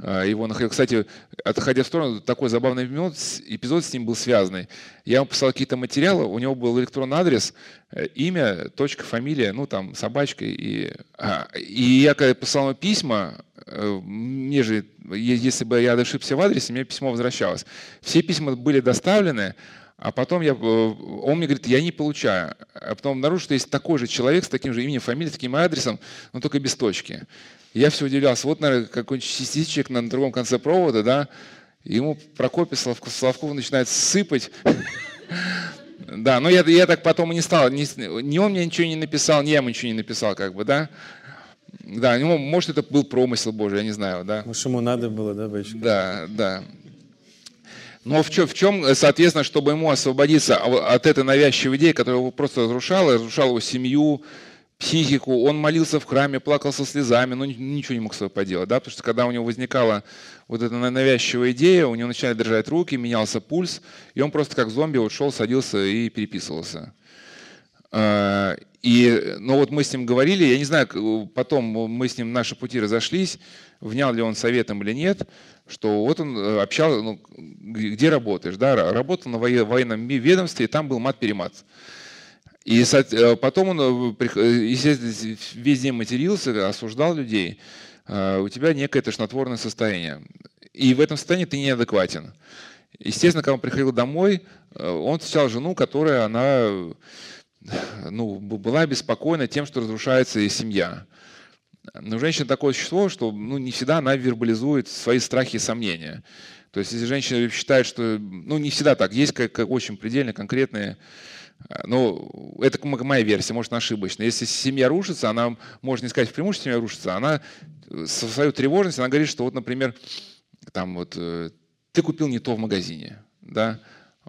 его находил. Кстати, отходя в сторону, такой забавный эпизод с ним был связанный. Я ему писал какие-то материалы, у него был электронный адрес, имя, точка, фамилия, ну там собачка. И я когда писал ему письма, мне же, если бы я ошибся в адресе, мне письмо возвращалось. Все письма были доставлены, а потом он мне говорит, я не получаю. А потом обнаружил, что есть такой же человек с таким же именем, фамилией, таким адресом, но только без точки. Я все удивлялся. Вот, наверное, какой-нибудь частичек на другом конце провода, да, ему Прокопий Соловков начинает сыпать. Да, но я так потом и не стал. Ни он мне ничего не написал, ни я ему ничего не написал, как бы, да. Да, может, это был промысел Божий, я не знаю, да. Может, ему надо было, да, батюшка? Да, да. Но в чем, соответственно, чтобы ему освободиться от этой навязчивой идеи, которая его просто разрушала его семью, психику, он молился в храме, плакал со слезами, но ничего не мог с собой поделать, да, потому что когда у него возникала вот эта навязчивая идея, у него начинали дрожать руки, менялся пульс, и он просто как зомби вот шел, садился и переписывался. Но вот мы с ним говорили, я не знаю, потом мы с ним, наши пути разошлись, внял ли он советом или нет, что вот он общался, ну, где работаешь, да, работал на военном ведомстве, и там был мат-перемат. И потом он, естественно, весь день матерился, осуждал людей, у тебя некое тошнотворное состояние, и в этом состоянии ты неадекватен. Естественно, когда он приходил домой, он встречал жену, которая, она... Ну, была обеспокоена тем, что разрушается и семья. Но женщина такое существо, что не всегда она вербализует свои страхи и сомнения. То есть, если женщина считает, что... не всегда так. Есть как очень предельно конкретные... это моя версия, может, ошибочно. Если семья рушится, она может не сказать впрямую, что семья рушится. Она свою тревожность, она говорит, что вот, например, там вот, ты купил не то в магазине, да?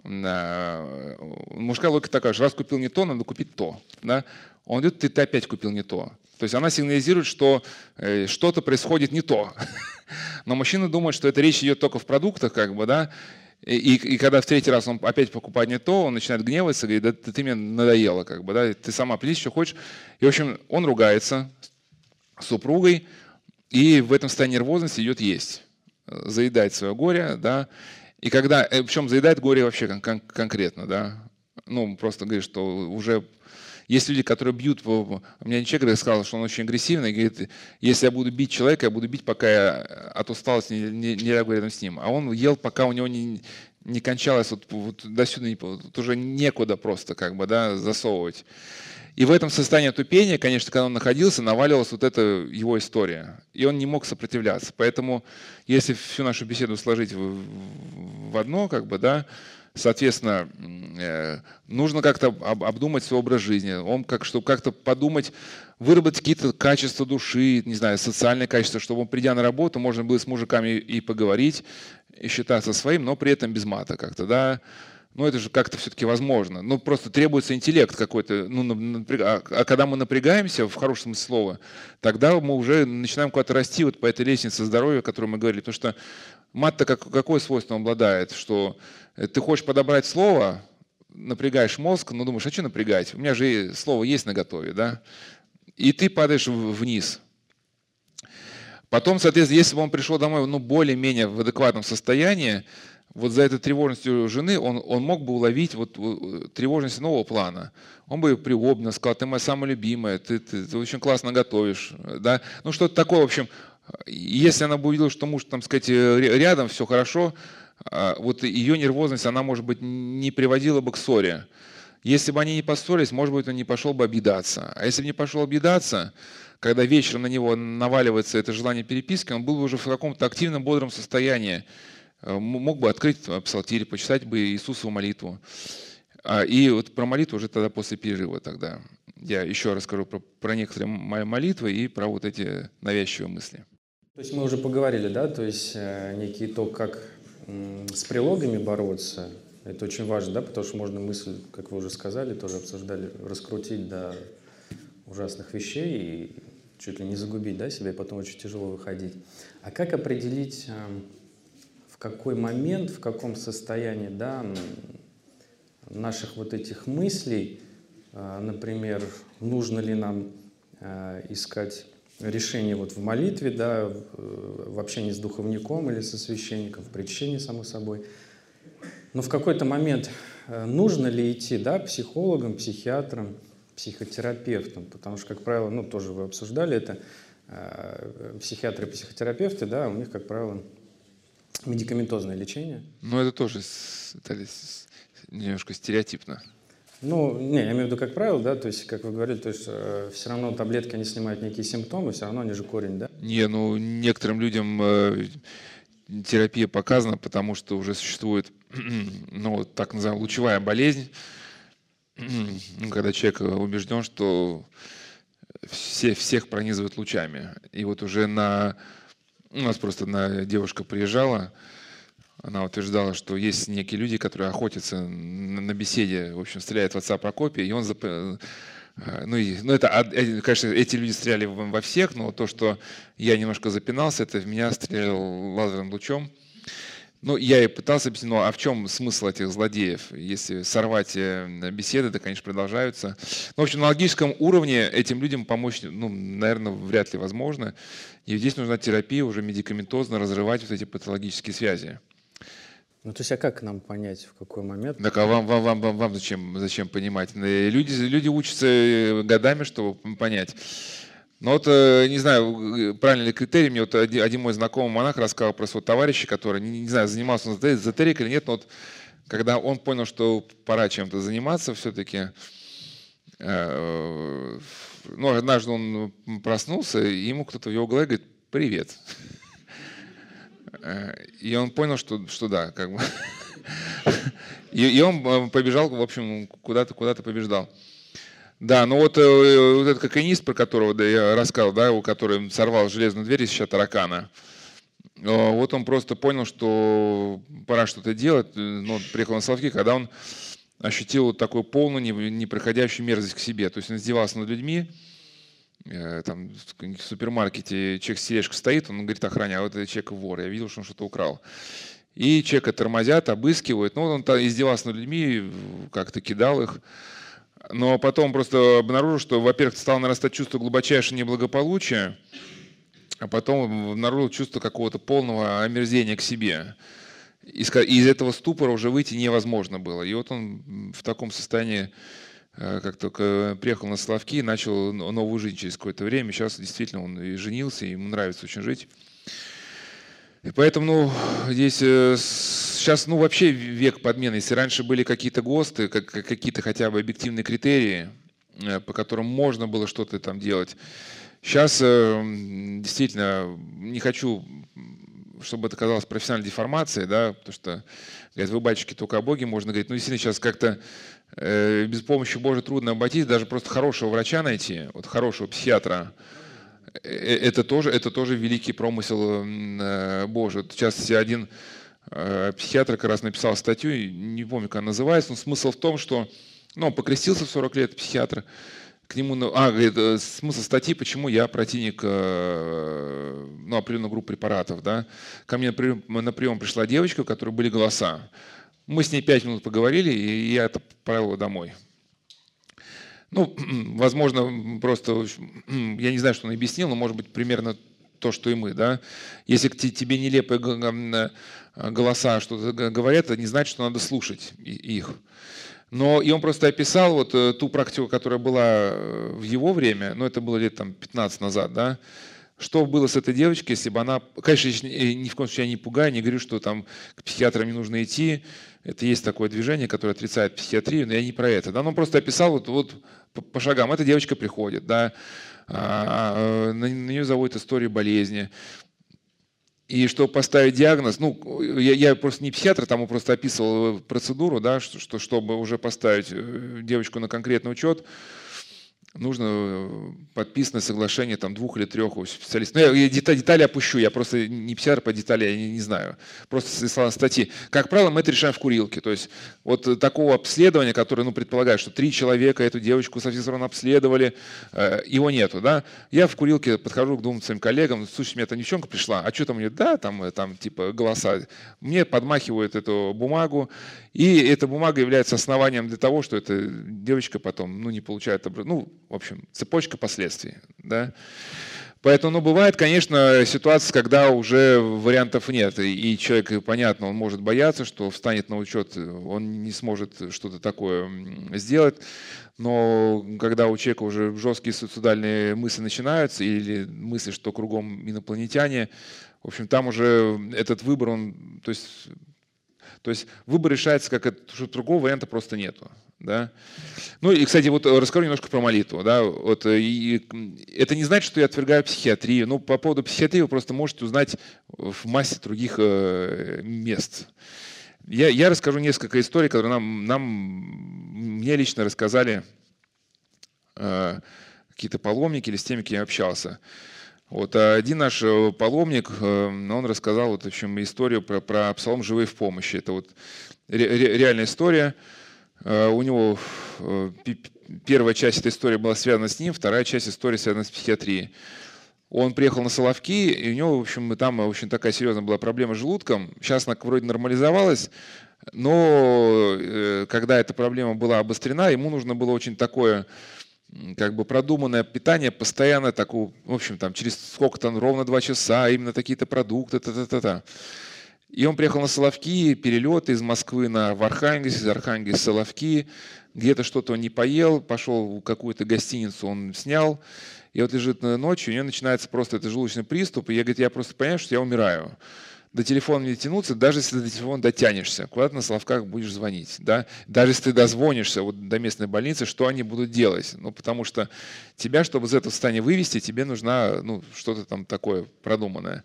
Мужская логика такая же, раз купил не то, надо купить то. Да? Он говорит, ты опять купил не то. То есть она сигнализирует, что что-то происходит не то. Но мужчина думает, что эта речь идет только в продуктах, как бы, да. И когда в третий раз он опять покупает не то, он начинает гневаться, говорит, да ты мне надоела, как бы, да, ты сама плетись, что хочешь. И, в общем, он ругается с супругой, и в этом состоянии нервозности идет есть, заедает свое горе, да. И когда, причем заедает горе вообще конкретно, да, просто говорит, что уже есть люди, которые бьют, у меня человек сказал, что он очень агрессивный, говорит, если я буду бить человека, я буду бить, пока я от усталости не лягу рядом с ним, а он ел, пока у него не кончалось, до сюда, уже некуда просто, как бы, да, засовывать. И в этом состоянии тупения, конечно, когда он находился, наваливалась вот эта его история. И он не мог сопротивляться. Поэтому, если всю нашу беседу сложить в одно, как бы, да, соответственно, нужно как-то обдумать свой образ жизни. Чтобы как-то подумать, выработать какие-то качества души, не знаю, социальные качества, чтобы, придя на работу, можно было с мужиками и поговорить, и считаться своим, но при этом без мата как-то, да. Это же как-то все-таки возможно. Просто требуется интеллект какой-то. А когда мы напрягаемся, в хорошем смысле слова, тогда мы уже начинаем куда-то расти по этой лестнице здоровья, о которой мы говорили. Потому что мат-то какое свойство обладает? Что ты хочешь подобрать слово, напрягаешь мозг, думаешь, а что напрягать? У меня же слово есть наготове, да? И ты падаешь вниз. Потом, соответственно, если бы он пришел домой более-менее в адекватном состоянии, вот за этой тревожностью жены он мог бы уловить тревожность нового плана. Он бы ее приобнял, сказал, ты моя самая любимая, ты очень классно готовишь. Да? Что-то такое, в общем, если она бы увидела, что муж, там сказать, рядом, все хорошо, ее нервозность, она, может быть, не приводила бы к ссоре. Если бы они не поссорились, может быть, он не пошел бы обидаться. А если бы не пошел обидаться, когда вечером на него наваливается это желание переписки, он был бы уже в каком-то активном, бодром состоянии. Мог бы открыть псалтирь, почитать бы Иисусову молитву. И про молитву уже тогда после перерыва тогда. Я еще расскажу про некоторые мои молитвы и про вот эти навязчивые мысли. То есть мы уже поговорили, да, то есть некий итог, как с прилогами бороться. Это очень важно, да, потому что можно мысль, как вы уже сказали, тоже обсуждали, раскрутить до ужасных вещей и чуть ли не загубить, да, себя, и потом очень тяжело выходить. А как определить... какой момент, в каком состоянии, да, наших вот этих мыслей, например, нужно ли нам искать решение вот в молитве, да, в общении с духовником или со священником, в причащении, само собой. Но в какой-то момент нужно ли идти, да, психологам, психиатрам, психотерапевтам? Потому что, как правило, ну, тоже вы обсуждали это, психиатры и психотерапевты, да, у них, как правило, медикаментозное лечение. Ну, это тоже, Виталий, немножко стереотипно. Ну, не, я имею в виду, как правило, да, то есть, как вы говорили, то есть, все равно таблетки, они снимают некие симптомы, все равно они же корень, да? Не, ну, некоторым людям терапия показана, потому что уже существует, ну, так называемая лучевая болезнь, когда человек убежден, что всех пронизывают лучами. И вот уже у нас просто одна девушка приезжала, она утверждала, что есть некие люди, которые охотятся на беседе, в общем, стреляют в отца Прокопия, и он... Ну, это, конечно, эти люди стреляли во всех, но то, что я немножко запинался, это в меня стрелял лазерным лучом. Ну, я и пытался объяснить, ну, а в чем смысл этих злодеев? Если сорвать беседы, да, конечно, продолжаются. Но, в общем, на логическом уровне этим людям помочь, ну, наверное, вряд ли возможно. И здесь нужна терапия, уже медикаментозно разрывать вот эти патологические связи. Ну, то есть, а как нам понять, в какой момент? Так, а вам зачем понимать? Люди учатся годами, чтобы понять. Но вот, не знаю, правильный ли критерий, мне вот один мой знакомый монах рассказал про своего товарища, который, не знаю, занимался он эзотерикой или нет, но вот, когда он понял, что пора чем-то заниматься все-таки, ну, однажды он проснулся, и ему кто-то в его голове говорит «Привет». И он понял, что да, как бы. И он побежал, в общем, куда-то побеждал. Да, ну вот этот кокаинист, про которого, да, я рассказывал, да, у которого сорвал железную дверь из ща таракана, вот он просто понял, что пора что-то делать. Ну, приехал на Соловки, когда он ощутил вот такую полную, непроходящую мерзость к себе. То есть он издевался над людьми. Там в супермаркете человек с тележкой стоит, он говорит охране, а вот этот человек вор, я видел, что он что-то украл. И человека тормозят, обыскивают, ну, он издевался над людьми, как-то кидал их. Но потом просто обнаружил, что, во-первых, стало нарастать чувство глубочайшего неблагополучия, а потом обнаружил чувство какого-то полного омерзения к себе. Из этого ступора уже выйти невозможно было. И вот он в таком состоянии, как только приехал на Соловки, и начал новую жизнь через какое-то время. Сейчас действительно он и женился, и ему нравится очень жить. И поэтому, ну, здесь сейчас, ну, вообще век подмены. Если раньше были какие-то ГОСТы, какие-то хотя бы объективные критерии, по которым можно было что-то там делать, сейчас действительно не хочу, чтобы это казалось профессиональной деформацией, да, потому что, говорят, вы батюшки только о Боге, можно говорить, ну, действительно, сейчас как-то без помощи Божьей трудно обойтись, даже просто хорошего врача найти, вот хорошего психиатра, это тоже великий промысел Божий. Сейчас один психиатр как раз написал статью, не помню, как она называется, но смысл в том, что, ну, он покрестился в 40 лет, психиатр, к нему, говорит, смысл статьи, почему я противник, ну, определенной группы препаратов, да. Ко мне на прием пришла девочка, у которой были голоса. Мы с ней 5 минут поговорили, и я отправил его домой. Ну, возможно, просто, я не знаю, что он объяснил, но, может быть, примерно то, что и мы, да. Если к тебе нелепые голоса что-то говорят, это не значит, что надо слушать их. Но и он просто описал вот ту практику, которая была в его время, ну, это было лет там 15 назад, да. Что было с этой девочкой, если бы она… Конечно, ни в коем случае я не пугаю, не говорю, что там к психиатрам не нужно идти. Это есть такое движение, которое отрицает психиатрию, но я не про это. Да? Он просто описал вот по шагам. Эта девочка приходит, да? На нее заводит историю болезни. И чтобы поставить диагноз, ну, я просто не психиатр, там он просто описывал процедуру, да? Чтобы уже поставить девочку на конкретный учет, нужно подписанное соглашение там 2 или 3 специалистов. Ну, я детали опущу, я просто не психиатр, по детали я не знаю. Просто слова статьи. Как правило, мы это решаем в курилке. То есть вот такого обследования, которое, ну, предполагает, что 3 человека эту девочку со всех сторон обследовали, его нету, да. Я в курилке подхожу к 2 своим коллегам, слушай, у меня там девчонка пришла, а что там мне, да, там типа голоса. Мне подмахивают эту бумагу, и эта бумага является основанием для того, что эта девочка потом, ну, не получает, ну, в общем, цепочка последствий. Да? Поэтому, ну, бывает, конечно, ситуация, когда уже вариантов нет. И человек, понятно, он может бояться, что встанет на учет, он не сможет что-то такое сделать. Но когда у человека уже жесткие суицидальные мысли начинаются, или мысли, что кругом инопланетяне, в общем, там уже этот выбор, он, то есть выбор решается, как это, что другого варианта просто нету. Да? Ну и, кстати, вот расскажу немножко про молитву. Да? Вот, это не значит, что я отвергаю психиатрию. Ну, по поводу психиатрии вы просто можете узнать в массе других мест. Я расскажу несколько историй, которые мне лично рассказали какие-то паломники или с теми, с кем я общался. Вот один наш паломник, он рассказал вот, в общем, историю про псалом «Живые в помощи». Это вот реальная история. У него первая часть этой истории была связана с ним, вторая часть истории связана с психиатрией. Он приехал на Соловки, и у него, в общем, там очень такая серьезная была проблема с желудком. Сейчас она вроде нормализовалась, но когда эта проблема была обострена, ему нужно было очень такое, как бы, продуманное питание, постоянно такое, в общем, там через сколько-то, ровно 2 часа, именно такие-то продукты, та-та-та-та. И он приехал на Соловки, перелет из Москвы в Архангельск, из Архангельска в Соловки. Где-то что-то он не поел, пошел в какую-то гостиницу, он снял. И вот лежит ночью, у него начинается просто этот желудочный приступ. И я, говорит, я просто понимаю, что я умираю. До телефона не тянуться, даже если до телефона дотянешься. Куда ты на Соловках будешь звонить? Да? Даже если ты дозвонишься вот до местной больницы, что они будут делать? Ну, потому что тебя, чтобы из этого состояния вывести, тебе нужно, ну, что-то там такое продуманное.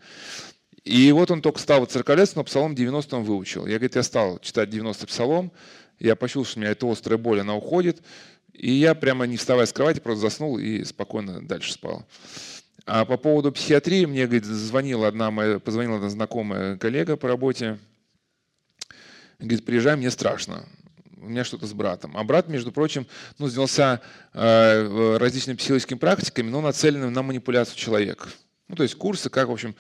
И вот он только стал церковляться, но псалом 90 он выучил. Я, говорит, я стал читать 90-й псалом, я почувствовал, что у меня эта острая боль, она уходит. И я прямо не вставая с кровати, просто заснул и спокойно дальше спал. А по поводу психиатрии мне, говорит, позвонила одна знакомая коллега по работе. Говорит, приезжай, мне страшно. У меня что-то с братом. А брат, между прочим, ну, занялся различными психологическими практиками, но нацеленными на манипуляцию человека. Ну, то есть курсы, как, в общем,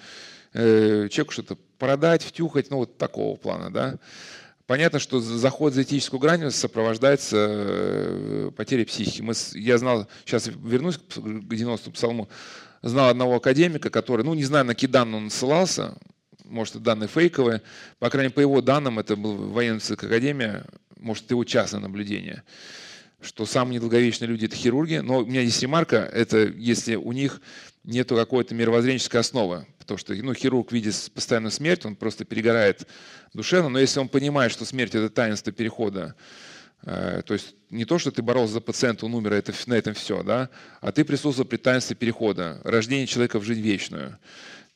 человеку что-то продать, втюхать, ну вот такого плана, да. Понятно, что заход за этическую грань сопровождается потерей психики. Я знал, сейчас вернусь к 90-му псалму, знал одного академика, который, ну не знаю, на какие данные он ссылался, может, это данные фейковые, по крайней мере, по его данным, это была военно-медицинская академия, может, это его частное наблюдение, что самые недолговечные люди – это хирурги, но у меня есть ремарка, это если у них нет какой-то мировоззренческой основы. Потому что, ну, хирург видит постоянную смерть, он просто перегорает душевно. Но если он понимает, что смерть – это таинство перехода, то есть не то, что ты боролся за пациента, он умер, это, на этом все, да? А ты присутствовал при таинстве перехода, рождение человека в жизнь вечную,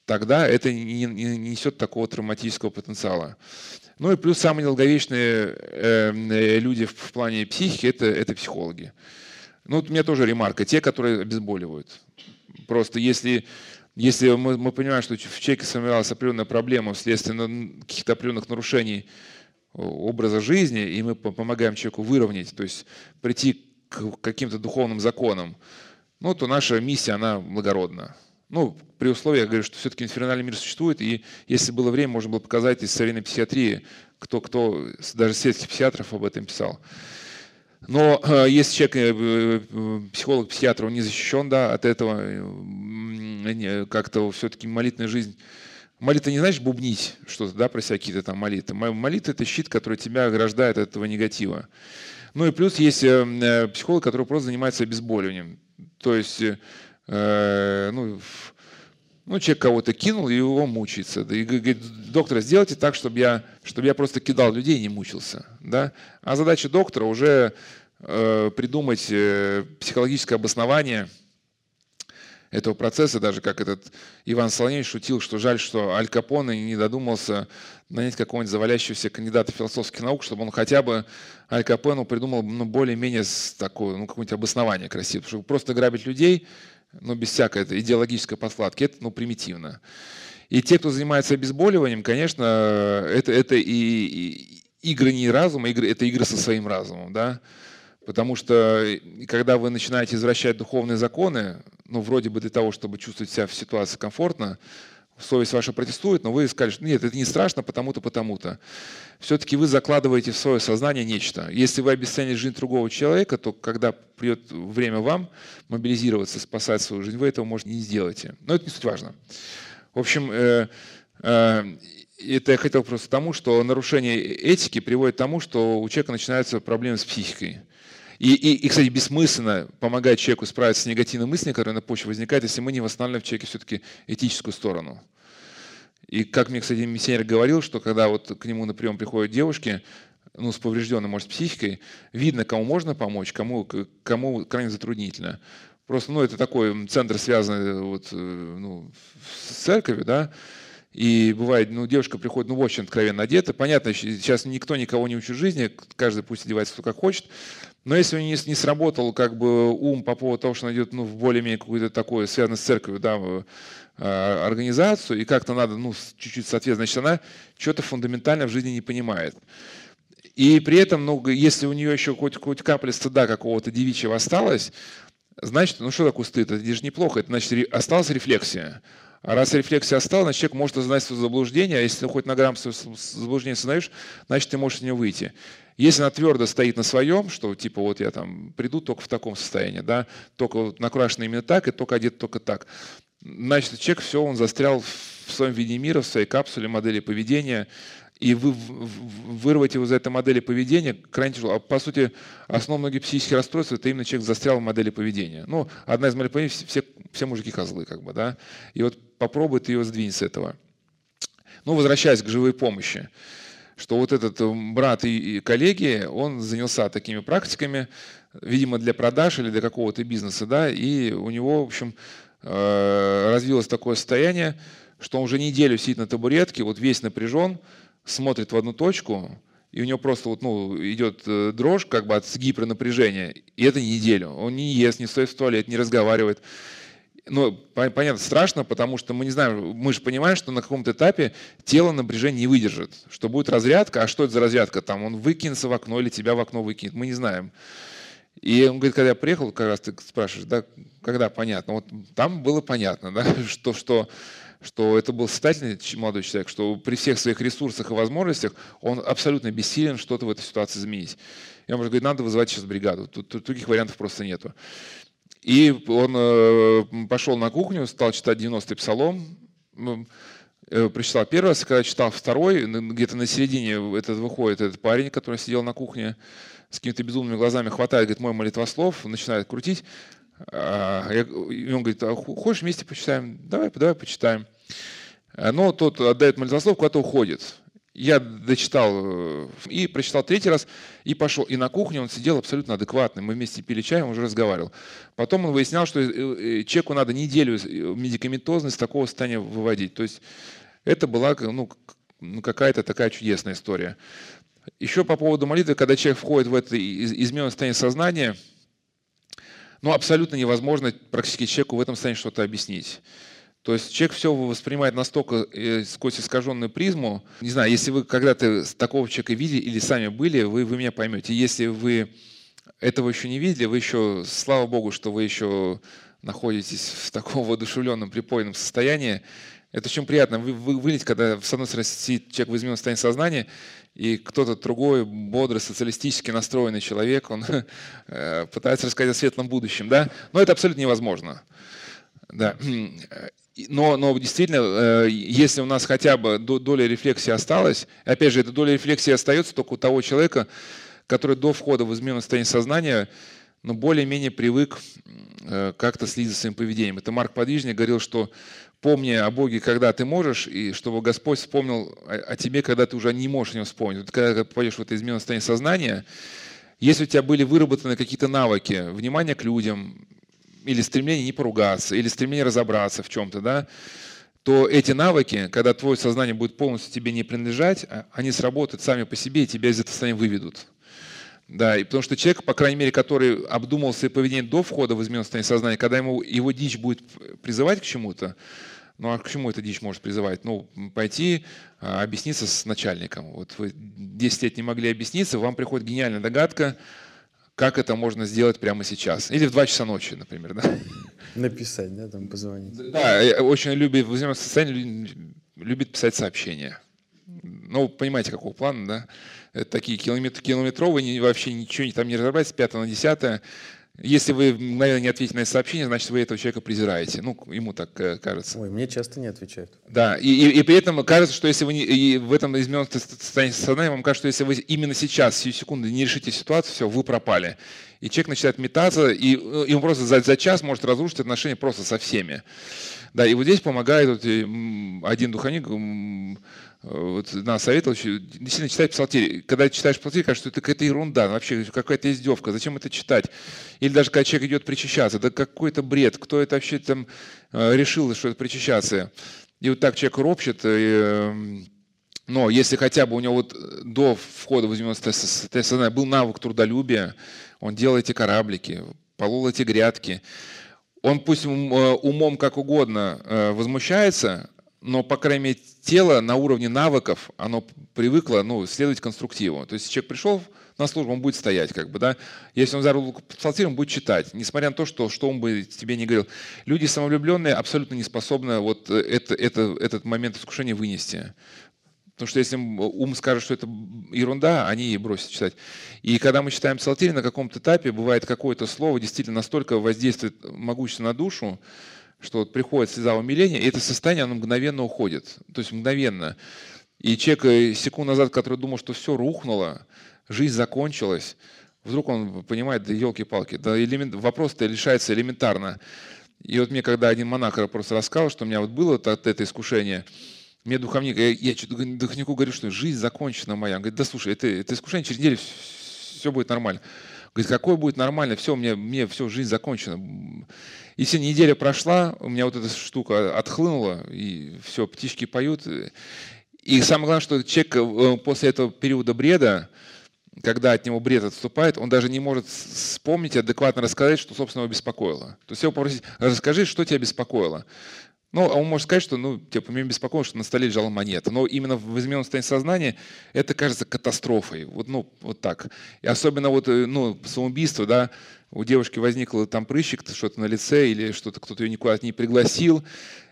тогда это не несет такого травматического потенциала. Ну и плюс самые долговечные люди в плане психики – это психологи. Ну, у меня тоже ремарка – те, которые обезболивают. Просто если мы понимаем, что в человеке сформировалась определенная проблема вследствие каких-то определенных нарушений образа жизни, и мы помогаем человеку выровнять, то есть прийти к каким-то духовным законам, ну, то наша миссия, она благородна. Ну, при условии, я говорю, что все-таки инфернальный мир существует, и если было время, можно было показать из современной психиатрии, кто даже сельских психиатров об этом писал. Но если человек, психолог-психиатр, он не защищен, да, от этого, как-то все-таки молитвенная жизнь. Молитва не значит бубнить что-то, да, про всякие-то там молитвы. Молитва – это щит, который тебя ограждает от этого негатива. Ну и плюс есть психолог, который просто занимается обезболиванием. То есть, человек кого-то кинул, и его мучается. И говорит, доктор, сделайте так, чтобы я просто кидал людей и не мучился. Да? А задача доктора уже придумать психологическое обоснование этого процесса. Даже как этот Иван Солоневич шутил, что жаль, что Аль Капоне не додумался нанять какого-нибудь завалящегося кандидата философских наук, чтобы он хотя бы Аль Капону придумал, ну, более-менее такое, ну, какое-нибудь обоснование красивое. Чтобы просто грабить людей, но без всякой идеологической подкладки, это, ну, примитивно. И те, кто занимается обезболиванием, конечно, это и игры не разума, это игры со своим разумом, да? Потому что когда вы начинаете извращать духовные законы, ну, вроде бы для того, чтобы чувствовать себя в ситуации комфортно, совесть ваша протестует, но вы скажете, что нет, это не страшно, потому-то, потому-то. Все-таки вы закладываете в свое сознание нечто. Если вы обесцените жизнь другого человека, то когда придет время вам мобилизироваться, спасать свою жизнь, вы этого, может, не сделаете. Но это не суть важно. В общем, это я хотел просто к тому, что нарушение этики приводит к тому, что у человека начинаются проблемы с психикой. И, кстати, бессмысленно помогать человеку справиться с негативной мыслью, которая на почве возникает, если мы не восстанавливаем в человеке все-таки этическую сторону. И как мне, кстати, миссионер говорил, что когда вот к нему на прием приходят девушки, ну, с поврежденной, может, психикой, видно, кому можно помочь, кому крайне затруднительно. Просто, ну, это такой центр, связанный вот, ну, с церковью, да. И бывает, ну, девушка приходит, ну, очень откровенно одета. Понятно, сейчас никто никого не учит жизни, каждый пусть одевается кто как хочет. Но если у нее не сработал как бы ум по поводу того, что она идет, ну, в более-менее какую-то такую, связанную с церковью, да, организацию, и как-то надо, ну, чуть-чуть соответственно, значит, она что-то фундаментально в жизни не понимает. И при этом, ну, если у нее еще хоть капля стыда какого-то девичьего осталась, значит, ну, что такое стыд? Это же неплохо, это значит, осталась рефлексия. А раз рефлексия осталась, значит, человек может осознать свое заблуждение, а если ты хоть на грамм свое заблуждение сознаешь, значит, ты можешь из него выйти. Если она твердо стоит на своем, что типа вот я там приду только в таком состоянии, да, только вот накрашен именно так и только одет только так, значит, человек все, он застрял в своем виде мира, в своей капсуле модели поведения, и вырвать его из этой модели поведения крайне тяжело. А по сути, основа многих психических расстройств – это именно человек застрял в модели поведения. Ну, одна из моделей поведения – все мужики козлы, как бы, да. И вот попробуй ты ее сдвинь с этого. Ну, возвращаясь к живой помощи, что вот этот брат и коллеги, он занялся такими практиками, видимо, для продаж или для какого-то бизнеса, да, и у него, в общем, развилось такое состояние, что он уже неделю сидит на табуретке, вот весь напряжен, смотрит в одну точку, и у него просто вот, ну, идет дрожь как бы от гипернапряжения, и это неделю. Он не ест, не стоит в туалет, не разговаривает. Ну, понятно, страшно, потому что мы не знаем, мы же понимаем, что на каком-то этапе тело напряжение не выдержит, что будет разрядка, а что это за разрядка? Там он выкинется в окно или тебя в окно выкинет, мы не знаем. И он говорит, когда я приехал, как раз ты спрашиваешь, да, когда понятно, вот там было понятно, да, что это был состоятельный молодой человек, что при всех своих ресурсах и возможностях он абсолютно бессилен что-то в этой ситуации изменить. Я ему говорю, надо вызывать сейчас бригаду, тут других вариантов просто нету. И он пошел на кухню, стал читать 90-й псалом, прочитал первый раз, когда читал второй, где-то на середине выходит этот парень, который сидел на кухне, с какими-то безумными глазами хватает, говорит, мой молитвослов, начинает крутить. И он говорит, а хочешь вместе почитаем? Давай почитаем. Но тот отдает молитвослов, куда-то уходит. Я дочитал и прочитал третий раз, и пошел. И на кухне он сидел абсолютно адекватный. Мы вместе пили чай, он уже разговаривал. Потом он выяснял, что человеку надо неделю медикаментозность такого состояния выводить. То есть это была, ну, какая-то такая чудесная история. Еще по поводу молитвы, когда человек входит в это измененное состояние сознания, ну, абсолютно невозможно практически человеку в этом состоянии что-то объяснить. То есть человек все воспринимает настолько сквозь искаженную призму. Не знаю, если вы когда-то такого человека видели или сами были, вы меня поймете. Если вы этого еще не видели, вы еще, слава Богу, что вы еще находитесь в таком воодушевленном, припойном состоянии. Это очень приятно вылить, когда, с одной стороны, сидит человек в измененном состоянии сознания, и кто-то другой, бодрый, социалистически настроенный человек, он пытается рассказать о светлом будущем. Да? Но это абсолютно невозможно. Да. Но действительно, если у нас хотя бы доля рефлексии осталась, опять же, эта доля рефлексии остается только у того человека, который до входа в измененное состояние сознания, но более-менее привык как-то следить за своим поведением. Это Марк Подвижник говорил, что помни о Боге, когда ты можешь, и чтобы Господь вспомнил о тебе, когда ты уже не можешь о нем вспомнить. Вот когда ты попадешь в это измененное состояние сознания, если у тебя были выработаны какие-то навыки, внимание к людям, или стремление не поругаться, или стремление разобраться в чем-то, да, то эти навыки, когда твое сознание будет полностью тебе не принадлежать, они сработают сами по себе и тебя из этого состояния выведут. Да, и потому что человек, по крайней мере, который обдумал свое поведение до входа в измененное состояние сознания, когда его дичь будет призывать к чему-то, ну а к чему эта дичь может призывать? Ну, пойти объясниться с начальником. Вот вы 10 лет не могли объясниться, вам приходит гениальная догадка, как это можно сделать прямо сейчас. Или в 2 часа ночи, например. Да? Написать, да, там позвонить. Да, очень любит, в известном состоянии любит писать сообщения. Ну, понимаете, какого плана, да? Это такие километровые, вообще ничего там не разобрать, с 5 на 10. Если вы, наверное, не ответите на это сообщение, значит, вы этого человека презираете. Ну, ему так кажется. Ой, мне часто не отвечают. Да, и при этом кажется, что если вы в этом измененном состоянии сознания, вам кажется, что если вы именно сейчас, сию секунду, не решите ситуацию, все, вы пропали. И человек начинает метаться, и он просто за час может разрушить отношения просто со всеми. Да, и вот здесь помогает вот, один духовник, вот, нас советовал, действительно читать псалтирь. Когда читаешь псалтирь, кажется, что это какая-то ерунда, вообще какая-то издевка, зачем это читать? Или даже когда человек идет причащаться, да какой-то бред, кто это вообще там решил, что это причащаться? И вот так человек ропщет, но если хотя бы у него вот до входа в измененное сознание был навык трудолюбия, он делал эти кораблики, полол эти грядки, он пусть умом как угодно возмущается, но, по крайней мере, тело на уровне навыков, оно привыкло, ну, следовать конструктиву. То есть человек пришел на службу, он будет стоять, как бы, да. Если он заработал псалтирь, он будет читать, несмотря на то, что он бы тебе не говорил. Люди самовлюбленные абсолютно не способны вот этот момент искушения вынести. Потому что если ум скажет, что это ерунда, они и бросят читать. И когда мы читаем псалтирь, на каком-то этапе бывает какое-то слово действительно настолько воздействует могущественно на душу, что вот приходит слеза умиления, и это состояние, оно мгновенно уходит. То есть мгновенно. И человек секунду назад, который думал, что все рухнуло, жизнь закончилась, вдруг он понимает, да елки-палки, да вопрос-то решается элементарно. И вот мне, когда один монах просто рассказал, что у меня вот было от это искушение, мне духовник, я духовнику говорю, что жизнь закончена моя. Он говорит, да слушай, это искушение, через неделю все будет нормально. Говорит, какое будет нормально, все, мне все, жизнь закончена. И вся неделя прошла, у меня вот эта штука отхлынула, и все, птички поют. И самое главное, что человек после этого периода бреда, когда от него бред отступает, он даже не может вспомнить, адекватно рассказать, что, собственно, его беспокоило. То есть его попросить, расскажи, что тебя беспокоило. Ну, а он может сказать, что, ну, типа, меня беспокоило, что на столе лежала монета. Но именно в измененном состоянии сознания это кажется катастрофой. Вот, ну, вот так. И особенно вот, ну, самоубийство, да, у девушки возникло там прыщик, что-то на лице, или что-то кто-то ее никуда не пригласил.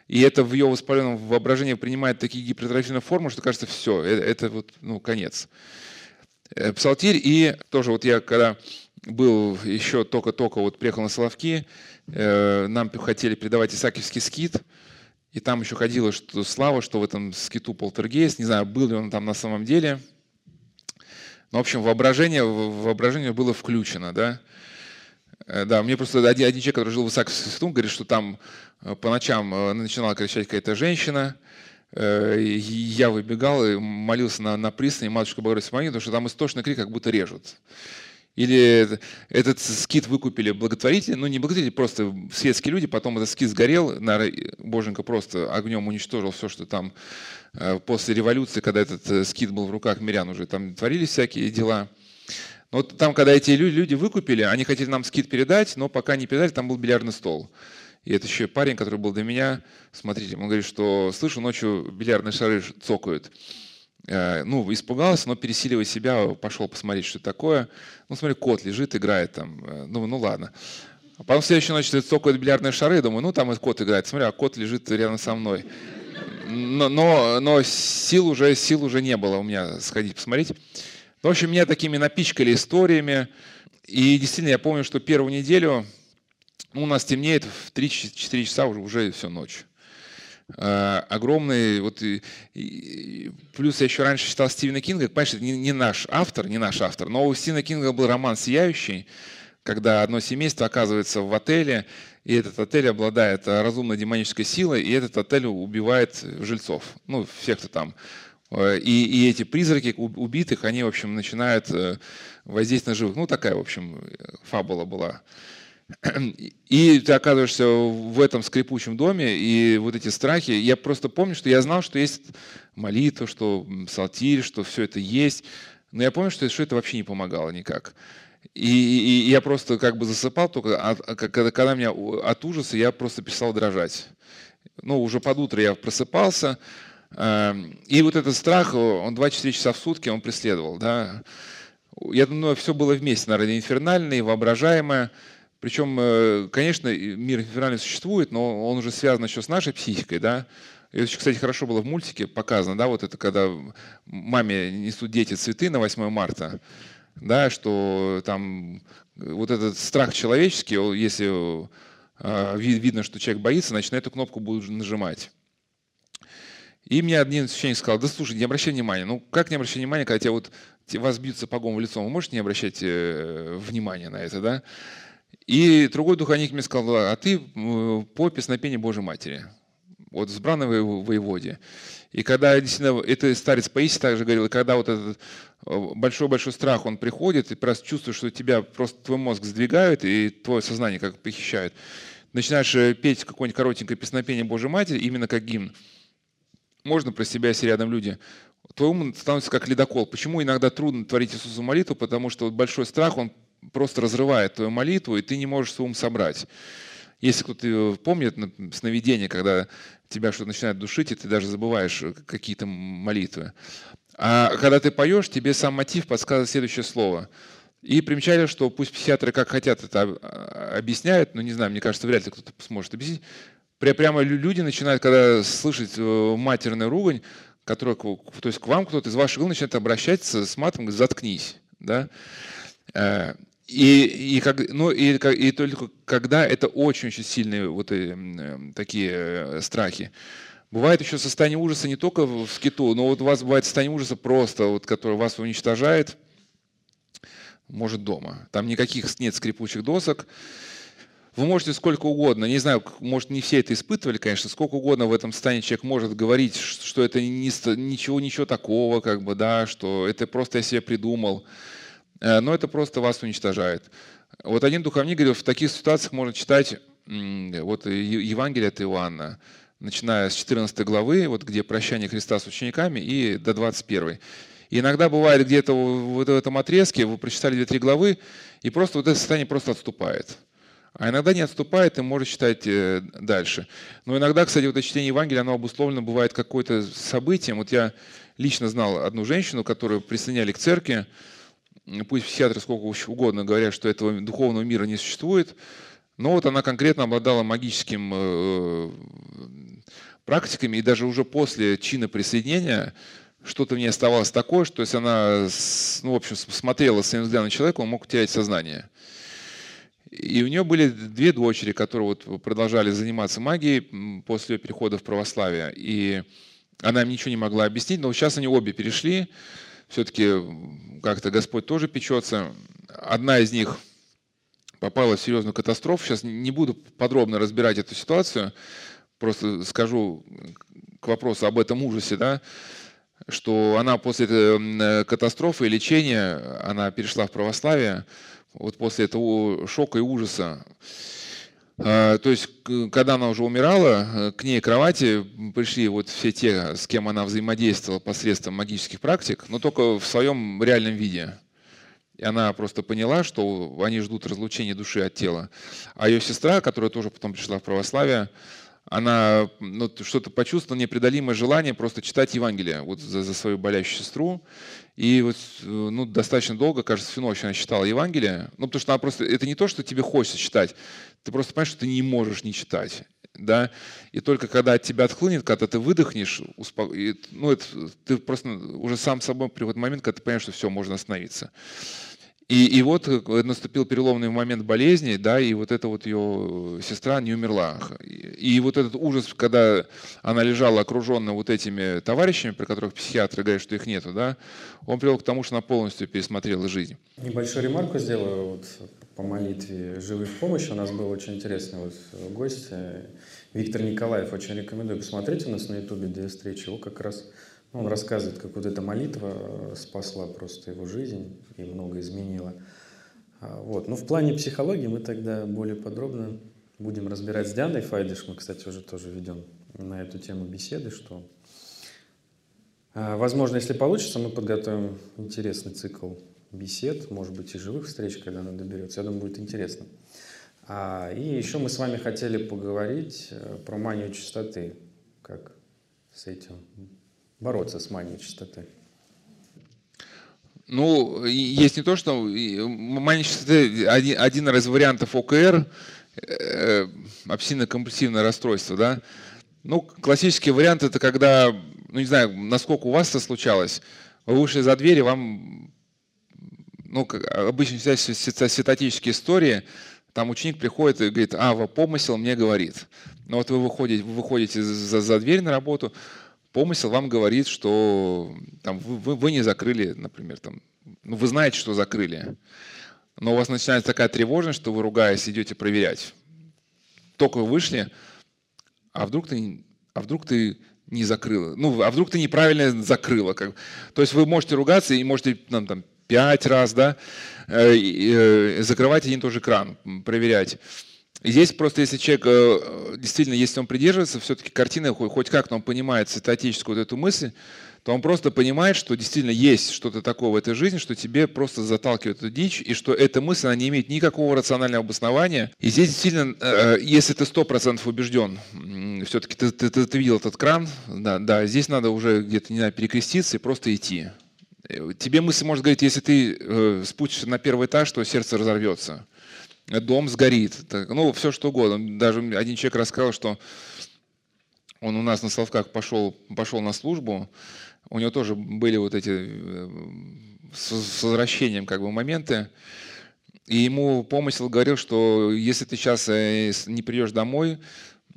И это в ее воспаленном воображении принимает такие гипертрофированные формы, что кажется, все, это вот, ну, конец. Псалтирь, и тоже вот я когда был еще только-только, вот приехал на Соловки, нам хотели передавать исаакиевский скит, и там еще ходила слава, что в этом скиту полтергейст, не знаю, был ли он там на самом деле. Но, в общем, воображение было включено, да. Да, мне просто один человек, который жил в Исаакиевском скиту, говорит, что там по ночам начинала кричать какая-то женщина, я выбегал и молился на пристани, матушка Богородица, помоги, потому что там истошный крик, как будто режут. Или этот скит выкупили благотворители, ну не благотворители, просто светские люди, потом этот скит сгорел, Боженька просто огнем уничтожил все, что там после революции, когда этот скит был в руках мирян уже, там творились всякие дела. Но вот там, когда эти люди выкупили, они хотели нам скит передать, но пока не передали, там был бильярдный стол. И это еще парень, который был до меня, смотрите, он говорит, что слышу, ночью бильярдные шары цокают. Ну, испугался, но пересиливая себя, пошел посмотреть, что такое. Ну, смотри, кот лежит, играет там. Думаю, ну ладно. А потом в следующую ночь цокают бильярдные шары, думаю, ну там и кот играет. Смотри, а кот лежит рядом со мной. Но сил уже не было у меня сходить посмотреть. В общем, меня такими напичкали историями. И действительно, я помню, что первую неделю у нас темнеет в 3-4 часа уже все ночь. Огромный, вот, плюс я еще раньше читал Стивена Кинга, понимаешь, это не наш автор, но у Стивена Кинга был роман «Сияющий», когда одно семейство оказывается в отеле, и этот отель обладает разумной демонической силой, и этот отель убивает жильцов, ну, всех, кто там. И эти призраки убитых, они, в общем, начинают воздействовать на живых. Ну, такая, в общем, фабула была. И ты оказываешься в этом скрипучем доме, и вот эти страхи. Я просто помню, что я знал, что есть молитва, что псалтирь, что все это есть. Но я помню, что это вообще не помогало никак. И я просто как бы засыпал, только когда меня от ужаса, я просто перестал дрожать. Ну, уже под утро я просыпался. И вот этот страх, он 24 часа в сутки, он преследовал, да. Я думаю, все было вместе, наверное, инфернальное, воображаемое. Причем, конечно, мир инфернальный существует, но он уже связан еще с нашей психикой, да. Это, кстати, хорошо было в мультике показано, да, вот это когда маме несут дети цветы на 8 марта, да, что там вот этот страх человеческий, если видно, что человек боится, значит, на эту кнопку будут нажимать. И мне один священник сказал: да слушай, не обращай внимания. Ну как не обращать внимания, когда тебя вот, вас бьют сапогом в лицо, вы можете не обращать внимания на это, да? И другой духовник мне сказал: а ты по песнопению Божьей Матери, вот с Брановой воеводе. И когда действительно, это старец Паисий также говорил, и когда вот этот большой-большой страх, он приходит, и просто чувствуешь, что тебя просто твой мозг сдвигают, и твое сознание как похищают, начинаешь петь какое-нибудь коротенькое песнопение Божьей Матери, именно как гимн, можно про себя, если рядом люди, твой ум становится как ледокол. Почему иногда трудно творить Иисусу молитву? Потому что вот большой страх, он просто разрывает твою молитву, и ты не можешь свой ум собрать. Если кто-то помнит сновидение, когда тебя что-то начинает душить, и ты даже забываешь какие-то молитвы. А когда ты поешь, тебе сам мотив подсказывает следующее слово. И примечали, что пусть психиатры как хотят это объясняют, но не знаю, мне кажется, вряд ли кто-то сможет объяснить. Прямо люди начинают, когда слышат матерную ругань, которая, то есть к вам кто-то из ваших глаз начинает обращаться с матом, говорит: заткнись. Да? И только когда это очень-очень сильные вот такие страхи. Бывает еще состояние ужаса не только в скиту, но вот у вас бывает состояние ужаса просто, вот, которое вас уничтожает, может, дома. Там никаких нет скрипучих досок. Вы можете сколько угодно, не знаю, может, не все это испытывали, конечно, сколько угодно в этом состоянии человек может говорить, что это ничего такого, как бы, да, что это просто я себе придумал, но это просто вас уничтожает. Вот один духовник говорил, в таких ситуациях можно читать вот Евангелие от Иоанна, начиная с 14 главы, вот где прощание Христа с учениками, и до 21. И иногда бывает где-то вот в этом отрезке, вы прочитали 2-3 главы, и просто вот это состояние просто отступает. А иногда не отступает и может читать дальше. Но иногда, кстати, вот это чтение Евангелия, оно обусловлено бывает какое-то событием. Вот я лично знал одну женщину, которую присоединяли к церкви. Пусть психиатры сколько угодно говорят, что этого духовного мира не существует. Но вот она конкретно обладала магическими практиками. И даже уже после чина присоединения что-то в ней оставалось такое, что если она, ну, в общем, смотрела своим взглядом на человека, он мог терять сознание. И у нее были 2 дочери, которые вот продолжали заниматься магией после ее перехода в православие. И она им ничего не могла объяснить, но сейчас они обе перешли. Все-таки как-то Господь тоже печется. Одна из них попала в серьезную катастрофу. Сейчас не буду подробно разбирать эту ситуацию, просто скажу к вопросу об этом ужасе, да, что она после этой катастрофы и лечения, она перешла в православие. Вот после этого шока и ужаса. То есть, когда она уже умирала, к ней к кровати пришли вот все те, с кем она взаимодействовала посредством магических практик, но только в своем реальном виде. И она просто поняла, что они ждут разлучения души от тела. А ее сестра, которая тоже потом пришла в православие, она что-то почувствовала, непреодолимое желание просто читать Евангелие вот за свою болящую сестру. И вот, достаточно долго, кажется, всю ночь она читала Евангелие. Ну, потому что она просто, это не то, что тебе хочется читать, ты просто понимаешь, что ты не можешь не читать. Да? И только когда от тебя отхлынет, когда ты выдохнешь, ты просто уже сам собой приходит момент, когда ты понимаешь, что все, можно остановиться. И вот наступил переломный момент болезни, да, и вот эта вот ее сестра не умерла. И вот этот ужас, когда она лежала окруженная вот этими товарищами, про которых психиатры говорят, что их нету, да, он привел к тому, что она полностью пересмотрела жизнь. Небольшую ремарку сделаю вот по молитве «Живых в помощь». У нас был очень интересный вот гость Виктор Николаев. Очень рекомендую посмотреть у нас на ютубе две встречи. Его как раз... Он рассказывает, как вот эта молитва спасла просто его жизнь и много изменила. Вот. Но в плане психологии мы тогда более подробно будем разбирать с Дианой Файдыш. Мы, кстати, уже тоже ведем на эту тему беседы, что, возможно, если получится, мы подготовим интересный цикл бесед, может быть, и живых встреч, когда она доберется. Я думаю, будет интересно. И еще мы с вами хотели поговорить про манию чистоты, как с этим... бороться с манией чистоты. Ну, есть не то, что маленький один из вариантов ОКР, обсессивно-компульсивное расстройство, да. Ну, классический вариант — это когда, ну, не знаю, насколько у вас это случалось, вы вышли за дверь, и вам, ну, как обычно ситатические истории, там ученик приходит и говорит: «Ава, помысел мне говорит». Но вот вы выходите за дверь на работу, помысел вам говорит, что там, вы не закрыли, например, там, ну, вы знаете, что закрыли, но у вас начинается такая тревожность, что вы, ругаясь, идете проверять. Только вы вышли, а вдруг ты не закрыла, ну, а вдруг ты неправильно закрыла. То есть вы можете ругаться и можете там 5 раз, да, закрывать один и тот же кран, проверять. И здесь просто, если человек, действительно, если он придерживается, все-таки картина, хоть как-то он понимает цитатическую вот эту мысль, то он просто понимает, что действительно есть что-то такое в этой жизни, что тебе просто заталкивают эту дичь, и что эта мысль, она не имеет никакого рационального обоснования. И здесь действительно, если ты 100% убежден, все-таки ты видел этот кран, да, здесь надо уже где-то, не знаю, перекреститься и просто идти. Тебе мысль может говорить: если ты спустишься на первый этаж, то сердце разорвется. Дом сгорит, ну, все что угодно. Даже один человек рассказал, что он у нас на Соловках пошел на службу, у него тоже были вот эти с возвращением как бы моменты, и ему помысел говорил, что если ты сейчас не придешь домой,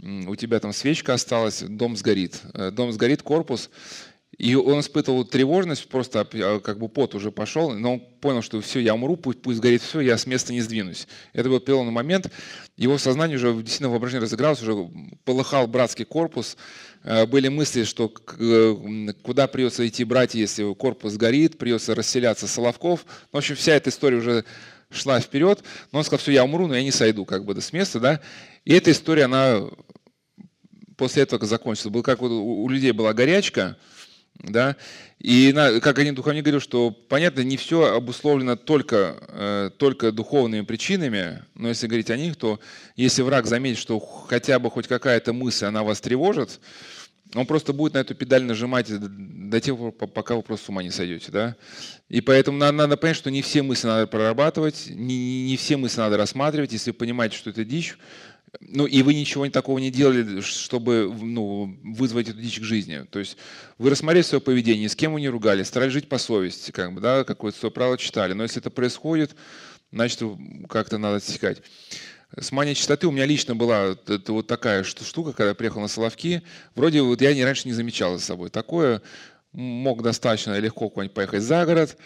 у тебя там свечка осталась, дом сгорит, корпус. И он испытывал тревожность, просто как бы пот уже пошел, но он понял, что все, я умру, пусть горит все, я с места не сдвинусь. Это был переломный момент. Его сознание уже действительно воображение разыгралось, уже полыхал братский корпус. Были мысли, что куда придется идти братья, если корпус горит, придется расселяться с Соловков. В общем, вся эта история уже шла вперед. Но он сказал: все, я умру, но я не сойду как бы с места. Да? И эта история, она после этого закончилась. Был как вот у людей была горячка. Да? И как один духовник говорил, что, понятно, не все обусловлено только духовными причинами, но если говорить о них, то если враг заметит, что хотя бы хоть какая-то мысль, она вас тревожит, он просто будет на эту педаль нажимать до тех пор, пока вы просто с ума не сойдете. Да? И поэтому надо понять, что не все мысли надо прорабатывать, не все мысли надо рассматривать, если вы понимаете, что это дичь. Ну, и вы ничего такого не делали, чтобы, ну, вызвать эту дичь к жизни. То есть вы рассмотрели свое поведение, с кем вы не ругались, старались жить по совести, как бы, да, какое-то свое правило читали. Но если это происходит, значит, как-то надо отсекать. С манией чистоты у меня лично была вот такая штука, когда я приехал на Соловки. Вроде вот я раньше не замечал за собой такое. Мог достаточно легко куда-нибудь поехать за город.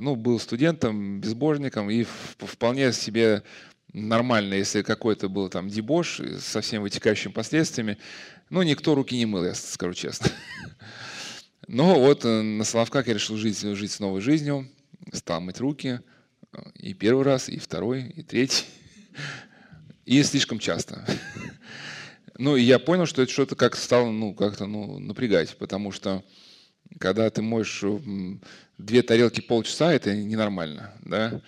Ну, был студентом, безбожником и вполне себе... Нормально, если какой-то был там дебош со всеми вытекающими последствиями. Ну, никто руки не мыл, я скажу честно. Но вот на Соловках я решил жить с новой жизнью. Стал мыть руки. И первый раз, и второй, и третий. И слишком часто. Ну, и я понял, что это что-то как стало, ну, как-то, ну, напрягать. Потому что когда ты моешь 2 тарелки полчаса, это ненормально, да?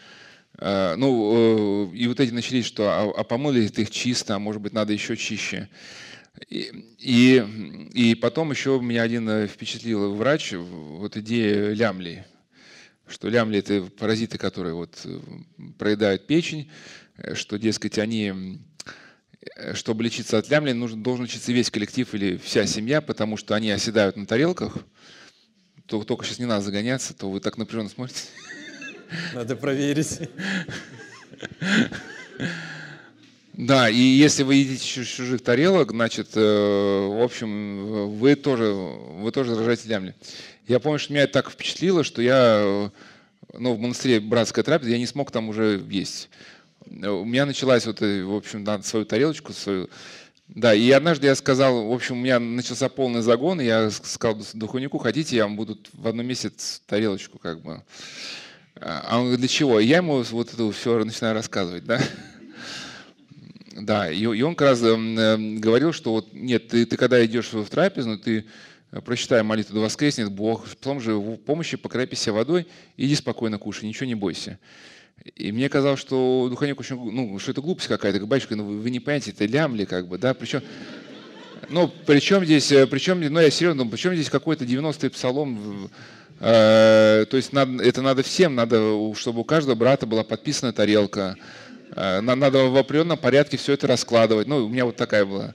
Ну, и вот эти начались, что а помыли ты их чисто, а может быть, надо еще чище. И потом еще меня один впечатлил врач, вот идея лямлей, что лямли — это паразиты, которые вот проедают печень, что, дескать, они, чтобы лечиться от лямли, должен лечиться весь коллектив или вся семья, потому что они оседают на тарелках, то только сейчас не надо загоняться, то вы так напряженно смотрите. Надо проверить. Да, и если вы едите чужих тарелок, значит, в общем, вы тоже заражаете лямли. Я помню, что меня это так впечатлило, что я, ну, в монастыре братская трапеза, я не смог там уже есть. У меня началась вот, в общем, да, свою тарелочку, свою. Да, и однажды я сказал, в общем, у меня начался полный загон, и я сказал духовнику: хотите, я вам буду в одном месяце тарелочку как бы. А он говорит: для чего? И я ему вот это все начинаю рассказывать, да? Да, и он как раз говорил, что вот нет, ты когда идешь в трапезу, ты прочитай молитву: да воскреснет Бог, потом же в помощи покропи себя водой, иди спокойно кушай, ничего не бойся. И мне казалось, что духовник очень, ну, что это глупость какая-то, батюшка, ну вы не понимаете, это лямли как бы, да, причем... Ну, причем здесь, ну, я серьезно думаю, причем здесь какой-то 90-й псалом, То есть это надо всем, надо, чтобы у каждого брата была подписана тарелка. Надо в определенном порядке все это раскладывать. Ну, у меня вот такая была.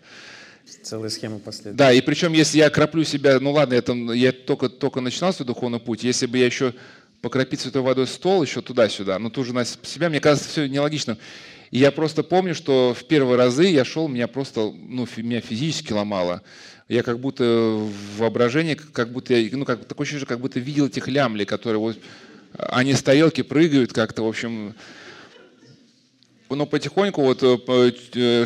Целая схема последовательная. Да, и причем, если я краплю себя, ну ладно, я только начинал свой духовный путь, если бы я еще покропить святой водой стол еще туда-сюда, но тоже на себя, мне кажется, все нелогично. И я просто помню, что в первые разы я шел, меня просто, ну, меня физически ломало. Я как будто в воображении, как будто, ну, как, такое ощущение, как будто видел этих лямлей, которые вот, они с тарелки прыгают как-то, в общем. Но потихоньку, вот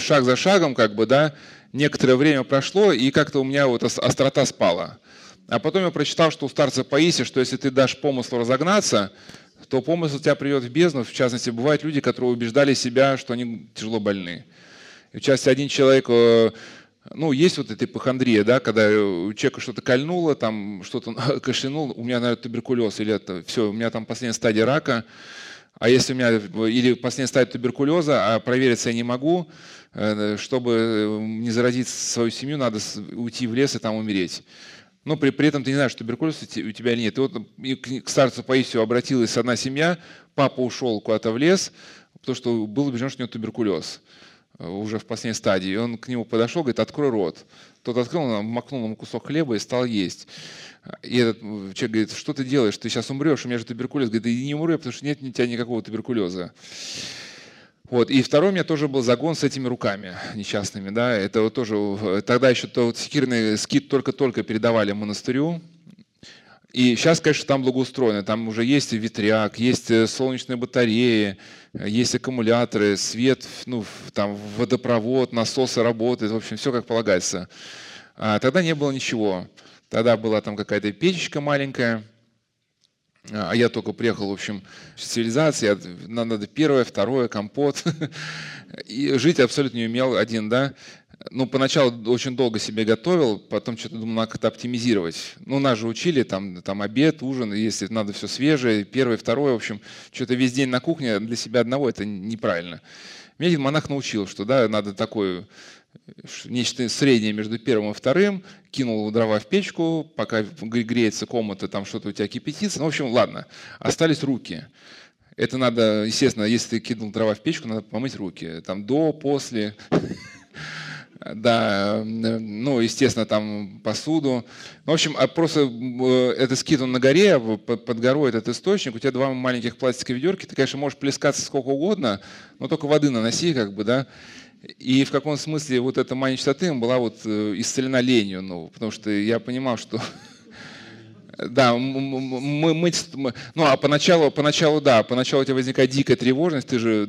шаг за шагом, как бы, да, некоторое время прошло, и как-то у меня вот острота спала. А потом я прочитал, что у старца Паисия, что если ты дашь помыслу разогнаться, то помысл тебя приведет в бездну. В частности, бывают люди, которые убеждали себя, что они тяжело больны. И в частности, один человек, ну, есть вот эта ипохондрия, да, когда у человека что-то кольнуло, там что-то кашлянул, у меня, наверное, туберкулез, или это все, у меня там последняя стадия рака. А если у меня или последняя стадия туберкулеза, а провериться я не могу, чтобы не заразить свою семью, надо уйти в лес и там умереть. Но при этом ты не знаешь, туберкулез у тебя или нет. И вот к старцу Паисию обратилась одна семья, папа ушел куда-то в лес, потому что был убежден, что у него туберкулез уже в последней стадии. И он к нему подошел, говорит, открой рот. Тот открыл, он макнул ему кусок хлеба и стал есть. И этот человек говорит, что ты делаешь, ты сейчас умрешь, у меня же туберкулез. Говорит, да и не умру, потому что нет у тебя никакого туберкулеза. Вот. И второй у меня тоже был загон с этими руками несчастными. Да? Это вот тоже, тогда еще тот секирный скит только-только передавали монастырю. И сейчас, конечно, там благоустроено. Там уже есть ветряк, есть солнечные батареи, есть аккумуляторы, свет, ну, там водопровод, насосы работают. В общем, все как полагается. А тогда не было ничего. Тогда была там какая-то печечка маленькая. А я только приехал, в общем, в цивилизации, нам надо первое, второе, компот. И жить абсолютно не умел один, да. Ну, поначалу очень долго себе готовил, потом что-то думал, надо как-то оптимизировать. Ну, нас же учили, там обед, ужин, если надо все свежее, первое, второе, в общем, что-то весь день на кухне для себя одного, это неправильно. Меня один монах научил, что, да, надо такое, нечто среднее между первым и вторым, кинул дрова в печку, пока греется комната, там что-то у тебя кипятится. Ну, в общем, ладно, остались руки. Это надо, естественно, если ты кинул дрова в печку, надо помыть руки. Там до, после, да, ну, естественно, там посуду. В общем, просто этот скит, он на горе, под горой этот источник, у тебя два маленьких пластиковых ведерки, ты, конечно, можешь плескаться сколько угодно, но только воды наноси, как бы, да. И в каком смысле вот эта мания чистоты была вот исцелена ленью, ну, потому что я понимал, что да, мы мыть, ну, а поначалу, да, поначалу у тебя возникает дикая тревожность, ты же, у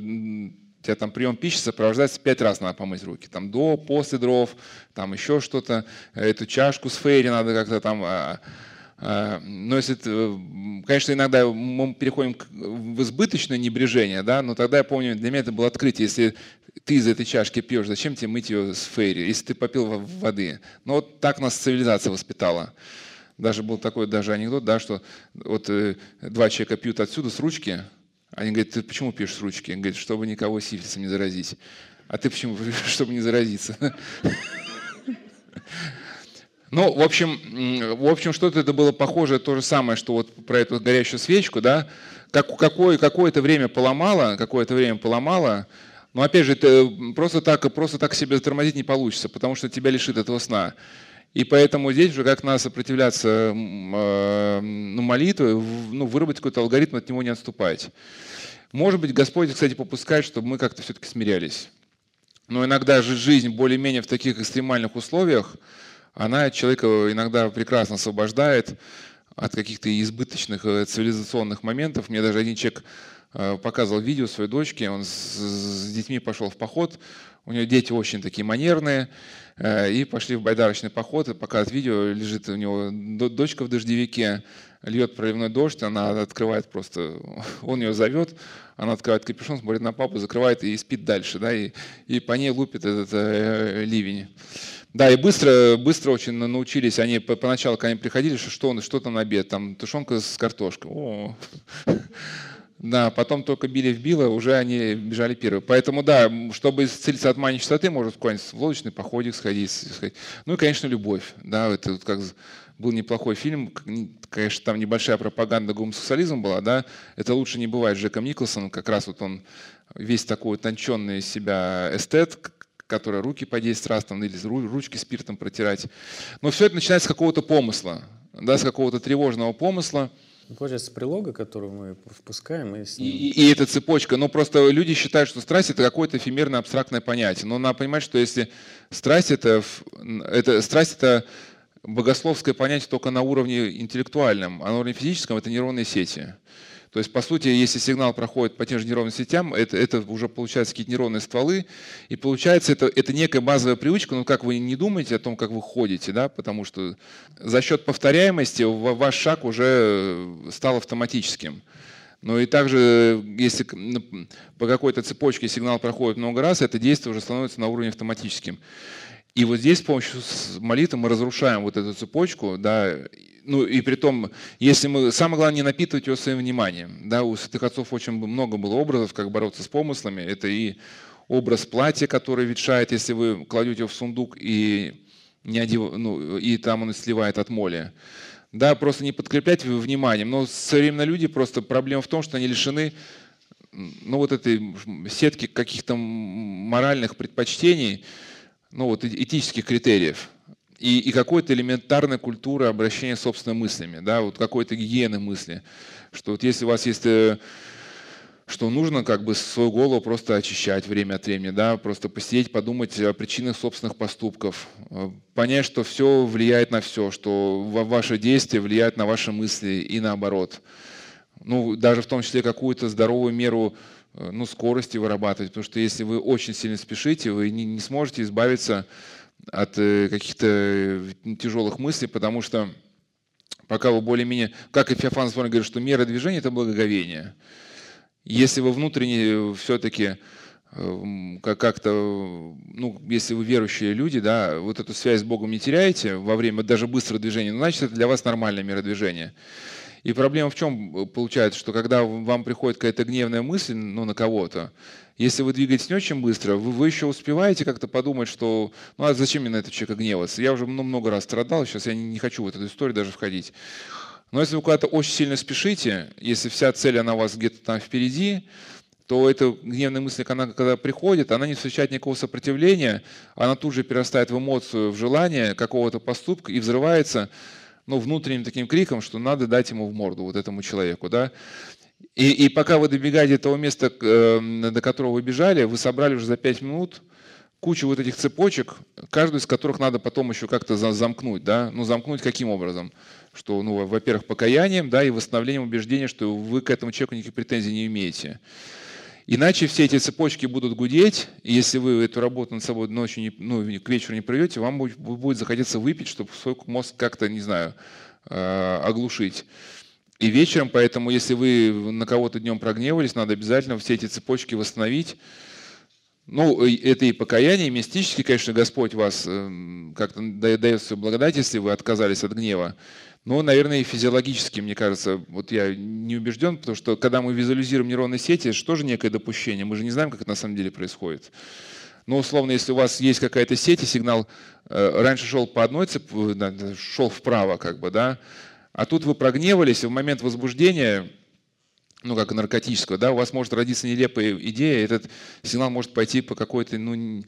тебя там прием пищи сопровождается 5 раз, надо помыть руки, там до, после дров, там еще что-то, эту чашку с фейри надо как-то там. Но если, конечно, иногда мы переходим в избыточное небрежение, да, но тогда я помню, для меня это было открытие. Если ты из этой чашки пьешь, зачем тебе мыть ее с фейри, если ты попил воды? Ну вот так нас цивилизация воспитала. Даже был такой даже анекдот, да, что вот 2 человека пьют отсюда с ручки, они говорят, ты почему пьешь с ручки? Он говорит, чтобы никого сифилисом не заразить. А ты почему? Чтобы не заразиться. Ну, в общем, что-то это было похоже, то же самое, что вот про эту горящую свечку, да, какое-то время поломало, но опять же, просто так себя затормозить не получится, потому что тебя лишит этого сна. И поэтому здесь уже как надо сопротивляться молитве, ну, выработать какой-то алгоритм, от него не отступать. Может быть, Господь, кстати, попускает, чтобы мы как-то все-таки смирялись. Но иногда же жизнь более-менее в таких экстремальных условиях, она человека иногда прекрасно освобождает от каких-то избыточных цивилизационных моментов. Мне даже один человек показывал видео своей дочке, он с детьми пошел в поход, у нее дети очень такие манерные, и пошли в байдарочный поход, и показывает видео, лежит у него дочка в дождевике, льет проливной дождь, она открывает просто, он ее зовет, она открывает капюшон, смотрит на папу, закрывает и спит дальше, да, и по ней лупит этот ливень. Да, и быстро очень научились, они поначалу, когда они приходили, что там на обед, там тушенка с картошкой. О-о-о. Да, потом только Билев била, уже они бежали первые. Поэтому, да, чтобы исцелиться от мании чистоты, может какой-нибудь лодочный походик сходить. Ну и, конечно, любовь. Да, это вот как был неплохой фильм, конечно, там небольшая пропаганда гомосексуализма была, да, это лучше не бывает с Джеком Николсоном, как раз вот он весь такой утонченный из себя эстет, который руки по 10 раз там, или ручки спиртом протирать. Но все это начинается с какого-то помысла, да, с какого-то тревожного помысла. Получается, прилога, которую мы впускаем, и с ним... и эта цепочка. Но просто люди считают, что страсть — это какое-то эфемерное абстрактное понятие. Но надо понимать, что если страсть — это богословское понятие только на уровне интеллектуальном, а на уровне физическом — это нейронные сети. То есть, по сути, если сигнал проходит по тем же нейронным сетям, это уже получаются какие-то нейронные стволы, и получается это некая базовая привычка, но как вы не думаете о том, как вы ходите, да, потому что за счет повторяемости ваш шаг уже стал автоматическим. Ну и также, если по какой-то цепочке сигнал проходит много раз, это действие уже становится на уровне автоматическим. И вот здесь с помощью молитвы мы разрушаем вот эту цепочку, да, ну и при том, если мы, самое главное, не напитывать ее своим вниманием, да, у святых отцов очень много было образов, как бороться с помыслами, это и образ платья, который ветшает, если вы кладете его в сундук и, не одев... ну, и там он сливает от моли. Да, просто не подкреплять его вниманием, но современные люди, просто проблема в том, что они лишены, ну, вот этой сетки каких-то моральных предпочтений, ну, вот, этических критериев и какой-то элементарной культуры обращения с собственными мыслями, да, вот какой-то гигиены мысли, что вот если у вас есть, что нужно как бы свою голову просто очищать время от времени, да, просто посидеть, подумать о причинах собственных поступков, понять, что все влияет на все, что ваши действия влияют на ваши мысли и наоборот. Ну, даже в том числе какую-то здоровую меру, ну, скорости вырабатывать, потому что если вы очень сильно спешите, вы не сможете избавиться от каких-то тяжелых мыслей, потому что пока вы более-менее… Как и Феофан Сморин говорит, что мера движения – это благоговение. Если вы внутренне все-таки как-то… Ну, если вы верующие люди, да, вот эту связь с Богом не теряете во время даже быстрого движения, значит, это для вас нормальное миродвижение. И проблема в чем получается, что когда вам приходит какая-то гневная мысль, ну, на кого-то, если вы двигаетесь не очень быстро, вы еще успеваете как-то подумать, что ну а зачем мне на этого человека гневаться? Я уже много раз страдал, сейчас я не хочу в эту историю даже входить. Но если вы куда-то очень сильно спешите, если вся цель, она у вас где-то там впереди, то эта гневная мысль, она, когда приходит, она не встречает никакого сопротивления, она тут же перерастает в эмоцию, в желание какого-то поступка и взрывается, ну, внутренним таким криком, что надо дать ему в морду, вот этому человеку, да. И пока вы добегаете того места, до которого вы бежали, вы собрали уже за 5 минут кучу вот этих цепочек, каждую из которых надо потом еще как-то замкнуть, да. Ну, замкнуть каким образом? Что, ну, во-первых, покаянием, да, и восстановлением убеждения, что вы к этому человеку никаких претензий не имеете. Иначе все эти цепочки будут гудеть, и если вы эту работу над собой ночью, ну, к вечеру не проведете, вам будет захотеться выпить, чтобы свой мозг как-то, не знаю, оглушить. И вечером, поэтому, если вы на кого-то днем прогневались, надо обязательно все эти цепочки восстановить. Ну, это и покаяние, и мистически, конечно, Господь вас как-то дает свою благодать, если вы отказались от гнева. Но, наверное, и физиологически, мне кажется, вот я не убежден, потому что когда мы визуализируем нейронные сети, это же тоже некое допущение, мы же не знаем, как это на самом деле происходит. Но, условно, если у вас есть какая-то сеть, и сигнал раньше шел по одной цепи, шел вправо, как бы, да, а тут вы прогневались, и в момент возбуждения, ну, как наркотического, да, у вас может родиться нелепая идея, этот сигнал может пойти по какой-то, ну,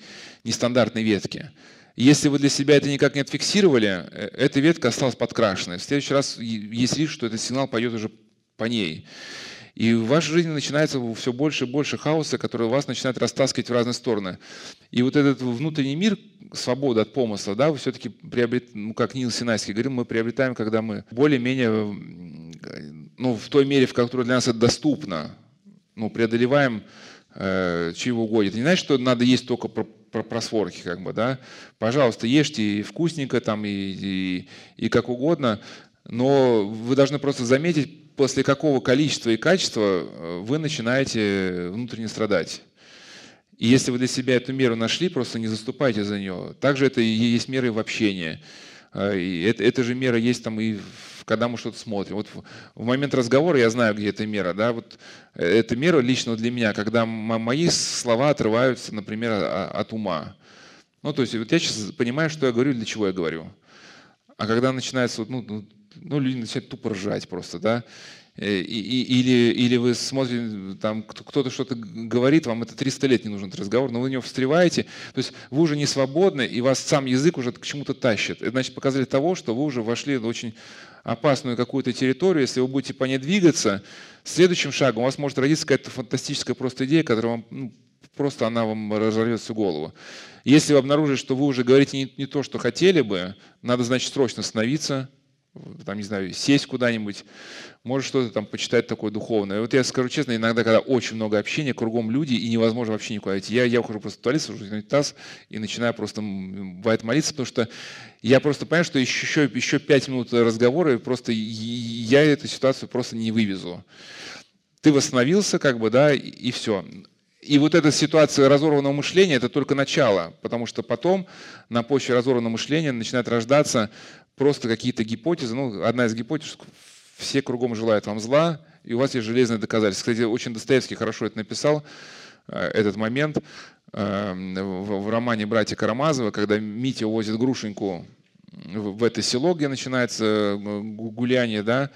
нестандартной ветке. Если вы для себя это никак не отфиксировали, эта ветка осталась подкрашенной. В следующий раз есть риск, что этот сигнал пойдет уже по ней. И в вашей жизни начинается все больше и больше хаоса, который вас начинает растаскивать в разные стороны. И вот этот внутренний мир, свобода от помысла, да, вы все-таки приобретаете, ну, как Нил Синайский говорил, мы приобретаем, когда мы более-менее, ну, в той мере, в которой для нас это доступно, ну, преодолеваем чего угодно. Это не значит, что надо есть только просворки, как бы, да. Пожалуйста, ешьте и вкусненько, там, и как угодно, но вы должны просто заметить, после какого количества и качества вы начинаете внутренне страдать. И если вы для себя эту меру нашли, просто не заступайте за нее. Также это и есть мера и в общении. И эта же мера есть там и в когда мы что-то смотрим. Вот в момент разговора я знаю, где эта мера. Да? Вот эта мера лично для меня, когда мои слова отрываются, например, от ума. Ну, то есть вот я сейчас понимаю, что я говорю, для чего я говорю. А когда начинается, ну, люди начинают тупо ржать просто, да? Или вы смотрите, там кто-то что-то говорит, вам это 300 лет не нужен этот разговор, но вы в него встреваете, то есть вы уже не свободны, и вас сам язык уже к чему-то тащит. Это значит показатель того, что вы уже вошли в очень опасную какую-то территорию. Если вы будете по ней двигаться, следующим шагом у вас может родиться какая-то фантастическая просто идея, которая вам, просто она вам разорвет всю голову. Если вы обнаружите, что вы уже говорите не то, что хотели бы, надо, значит, срочно остановиться, там, не знаю, сесть куда-нибудь, может что-то там почитать такое духовное. И вот я скажу честно, иногда, когда очень много общения, кругом люди, и невозможно вообще никуда идти. Я ухожу просто в туалет, сажусь на унитаз и начинаю просто, бывает, молиться, потому что я просто понимаю, что еще 5 минут разговора, и просто я эту ситуацию просто не вывезу. Ты восстановился, как бы, да, и все. И вот эта ситуация разорванного мышления – это только начало, потому что потом на почве разорванного мышления начинают рождаться просто какие-то гипотезы. Ну, одна из гипотез – все кругом желают вам зла, и у вас есть железные доказательства. Кстати, очень Достоевский хорошо это написал, этот момент, в романе «Братья Карамазовы», когда Митя увозит Грушеньку в это село, где начинается гуляние, да,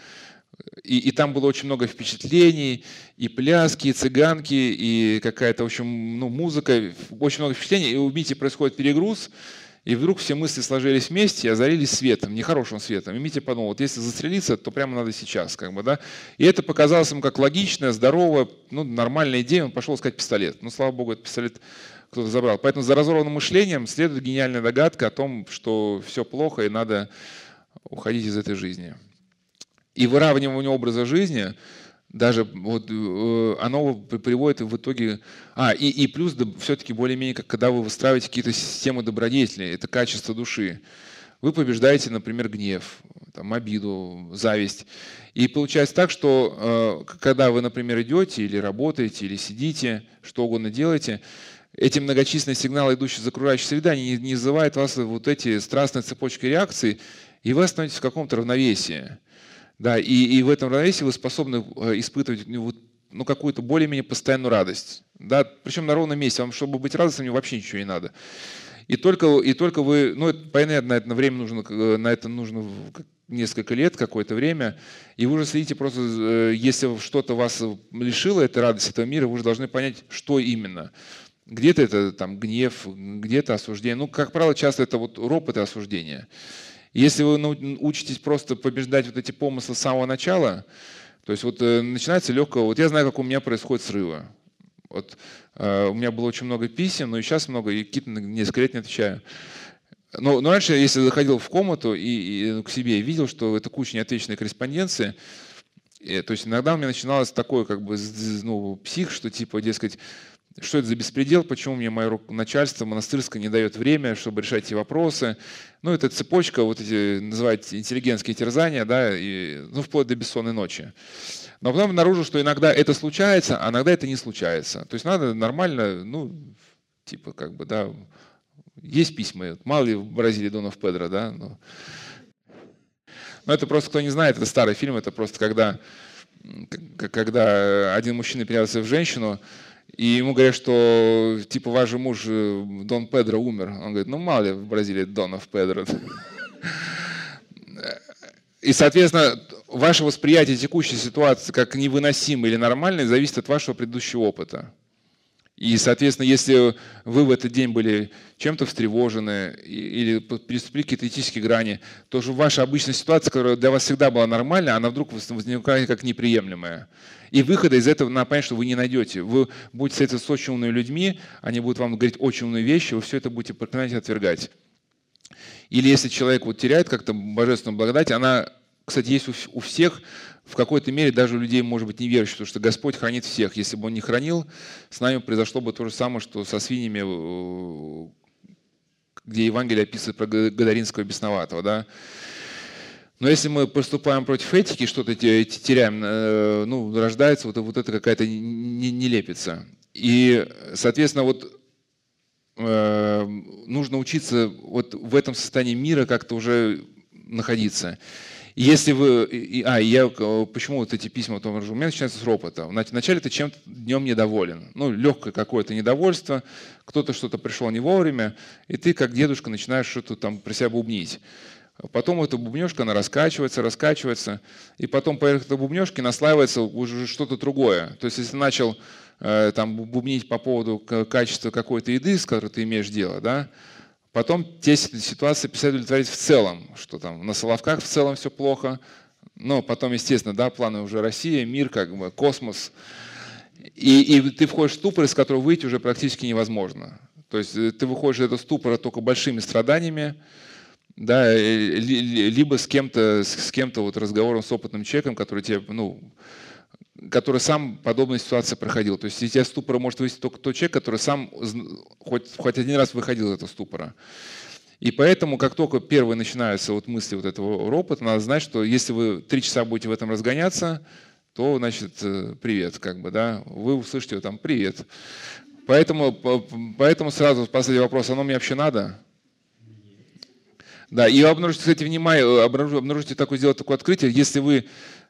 и там было очень много впечатлений, и пляски, и цыганки, и какая-то, в общем, музыка, очень много впечатлений, и у Мити происходит перегруз, и вдруг все мысли сложились вместе и озарились светом, нехорошим светом. И Митя подумал, вот если застрелиться, то прямо надо сейчас, как бы, да. И это показалось ему как логичная, здоровая, нормальная идея, он пошел искать пистолет. Но, слава богу, этот пистолет кто-то забрал. Поэтому за разорванным мышлением следует гениальная догадка о том, что все плохо и надо уходить из этой жизни. И выравнивание образа жизни, даже вот, оно приводит в итоге… И плюс все-таки более-менее, когда вы выстраиваете какие-то системы добродетелей, это качество души. Вы побеждаете, например, гнев, там, обиду, зависть. И получается так, что когда вы, например, идете или работаете, или сидите, что угодно делаете, эти многочисленные сигналы, идущие из окружающей среды, они не вызывают вас вот эти страстные цепочки реакций, и вы становитесь в каком-то равновесии. Да, и в этом равновесии вы способны испытывать какую-то более-менее постоянную радость. Да? Причем на ровном месте. Вам, чтобы быть радостным, вообще ничего не надо. И только вы… понятно, на это нужно несколько лет, какое-то время. И вы уже следите просто, если что-то вас лишило этой радости, этого мира, вы уже должны понять, что именно. Где-то это там, гнев, где-то осуждение. Как правило, часто это ропот и осуждение. Если вы учитесь просто побеждать вот эти помыслы с самого начала, то есть начинается легкое… Я знаю, как у меня происходят срывы. У меня было очень много писем, но и сейчас много, и какие-то несколько лет не отвечаю. Но раньше, если заходил в комнату и к себе, видел, что это куча неотвеченной корреспонденции, то есть иногда у меня начиналось такое, как бы, псих, что типа, дескать, что это за беспредел, почему мне мое начальство монастырское не дает время, чтобы решать эти вопросы. Это цепочка, называют интеллигентские терзания, да, вплоть до бессонной ночи. Но потом обнаружил, что иногда это случается, а иногда это не случается. То есть надо нормально, есть письма. Мало ли в Бразилии Донов Педро, да. Но это просто, кто не знает, это старый фильм, это просто когда один мужчина переоделся в женщину, и ему говорят, что типа ваш муж Дон Педро умер. Он говорит, мало ли в Бразилии Донов Педро. И, соответственно, ваше восприятие текущей ситуации как невыносимой или нормальной зависит от вашего предыдущего опыта. И, соответственно, если вы в этот день были чем-то встревожены или переступили какие-то этические грани, то же ваша обычная ситуация, которая для вас всегда была нормальная, она вдруг возникает как неприемлемая. И выхода из этого, надо понять, что вы не найдете. Вы будете встретиться с очень умными людьми, они будут вам говорить очень умные вещи, вы все это будете проклинать и отвергать. Или если человек теряет как-то божественную благодать, она, кстати, есть у всех, в какой-то мере даже у людей, может быть, неверующих, потому что Господь хранит всех. Если бы Он не хранил, с нами произошло бы то же самое, что со свиньями, где Евангелие описывает про Гадаринского бесноватого. Да? Но если мы поступаем против этики, что-то теряем, рождается это какая-то нелепица. И, соответственно, нужно учиться в этом состоянии мира как-то уже находиться. Если вы... я почему вот эти письма о том же, у меня начинаются с ропота. Вначале ты чем-то днем недоволен. Ну, легкое какое-то недовольство, кто-то что-то пришел не вовремя, и ты, как дедушка, начинаешь что-то там про себя бубнить. Потом эта бубнежка, она раскачивается, раскачивается, и потом поверх этой бубнежки наслаивается уже что-то другое. То есть, если начал там бубнить по поводу качества какой-то еды, с которой ты имеешь дело, да, потом те ситуации писать удовлетворить в целом, что там на Соловках в целом все плохо, но потом, естественно, да, планы уже Россия, мир, как бы, космос, и ты входишь в ступор, из которого выйти уже практически невозможно. То есть ты выходишь из этого ступора только большими страданиями, да, либо с кем-то вот разговором с опытным человеком, который тебе, который сам подобные ситуации проходил. То есть из тебя ступора может выйти только тот человек, который сам хоть один раз выходил из этого ступора. И поэтому, как только первые начинаются вот мысли вот этого ропота, надо знать, что если вы 3 часа будете в этом разгоняться, то, значит, привет, как бы, да, вы услышите там привет. Поэтому сразу последний вопрос: оно мне вообще надо? Да, и обнаружите, кстати, внимание, обнаружите такое открытие, если вы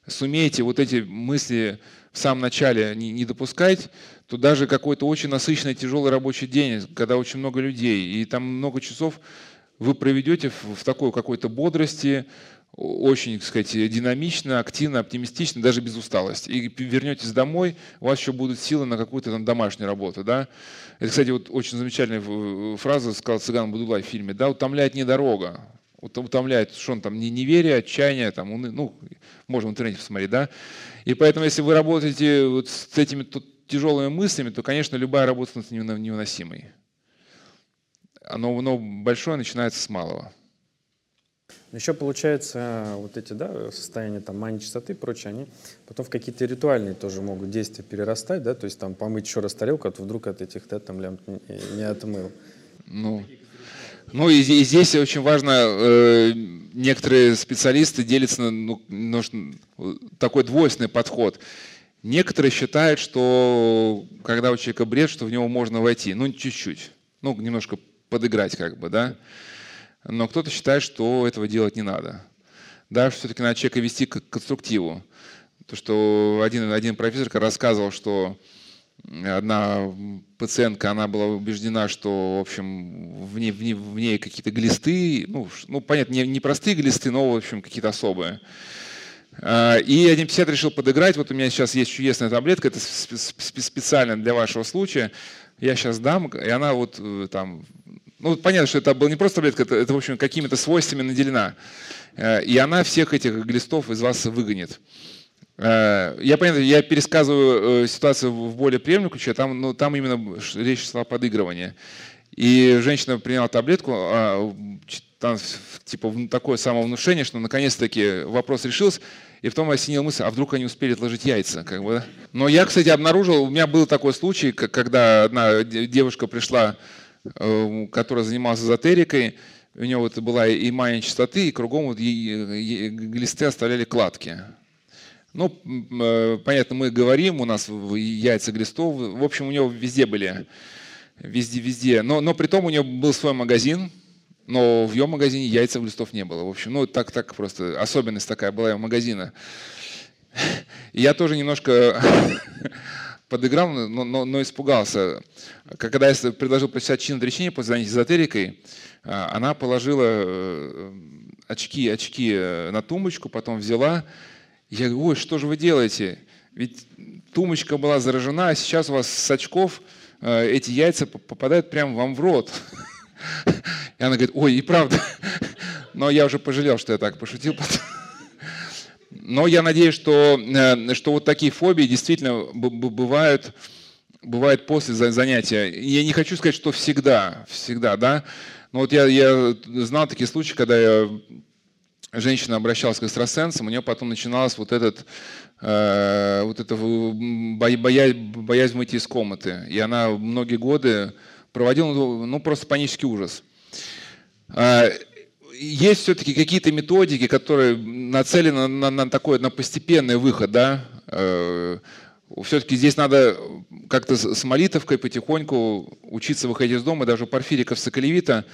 сумеете вот эти мысли в самом начале не допускать, то даже какой-то очень насыщенный, тяжелый рабочий день, когда очень много людей, и там много часов, вы проведете в такой какой-то бодрости, очень, так сказать, динамично, активно, оптимистично, даже без усталости. И вернетесь домой, у вас еще будут силы на какую-то там домашнюю работу. Да? Это, кстати, вот очень замечательная фраза, сказал Цыган Бадулай в фильме, да, «Утомляет не дорога». Утомляет, что он там неверие, отчаяние, там, ну, можно в интернете посмотреть, да. И поэтому, если вы работаете вот с этими тяжелыми мыслями, то, конечно, любая работа становится невыносимой. Оно большое начинается с малого. Еще получается, вот эти, да, состояния там мании, чистоты и прочее, они потом в какие-то ритуальные тоже могут действия перерастать, да, то есть там помыть еще раз тарелку, а то вдруг от этих, да, там лям не отмыл. Ну и здесь очень важно, некоторые специалисты делятся на такой двойственный подход. Некоторые считают, что когда у человека бред, что в него можно войти, ну чуть-чуть, ну немножко подыграть как бы, да. Но кто-то считает, что этого делать не надо. Да, что все-таки надо человека вести к конструктиву. То, что один профессор рассказывал, что одна пациентка, она была убеждена, что, в общем, в ней какие-то глисты, ну понятно, не простые глисты, но, в общем, какие-то особые. И один психиатр решил подыграть. Вот у меня сейчас есть чудесная таблетка, это специально для вашего случая. Я сейчас дам, и она вот там… Ну, понятно, что это была не просто таблетка, это в общем, какими-то свойствами наделена. И она всех этих глистов из вас выгонит. Я пересказываю ситуацию в более приемлемом ключе, там именно речь шла о подыгрывании. И женщина приняла таблетку, там, типа, такое самовнушение, что наконец-таки вопрос решился, и потом осенила мысль, а вдруг они успели отложить яйца. Как бы, да? Но я, кстати, обнаружил, у меня был такой случай, когда одна девушка пришла, которая занималась эзотерикой, у нее вот была и мания чистоты, и кругом вот глисты оставляли кладки. Ну, понятно, мы говорим, у нас яйца глистов, в общем, у него везде были, везде. Но при том у него был свой магазин, но в ее магазине яйца глистов не было. В общем, ну, так просто, особенность такая была ее магазина. И я тоже немножко подыграл, но испугался. Когда я предложил прочитать чин отречения по занятию эзотерикой, она положила очки на тумбочку, потом взяла. Я говорю, ой, что же вы делаете? Ведь тумбочка была заражена, а сейчас у вас с очков эти яйца попадают прямо вам в рот. И она говорит, ой, и правда. Но я уже пожалел, что я так пошутил. Но я надеюсь, что вот такие фобии действительно бывают после занятия. Я не хочу сказать, что всегда, да. Но вот я знал такие случаи, когда женщина обращалась к экстрасенсам, у нее потом начиналась вот эта боязнь выйти из комнаты. И она многие годы проводила просто панический ужас. Есть все-таки какие-то методики, которые нацелены на постепенный выход, да? все-таки здесь надо как-то с молитовкой потихоньку учиться выходить из дома. Даже у Порфирия Кавсокаливита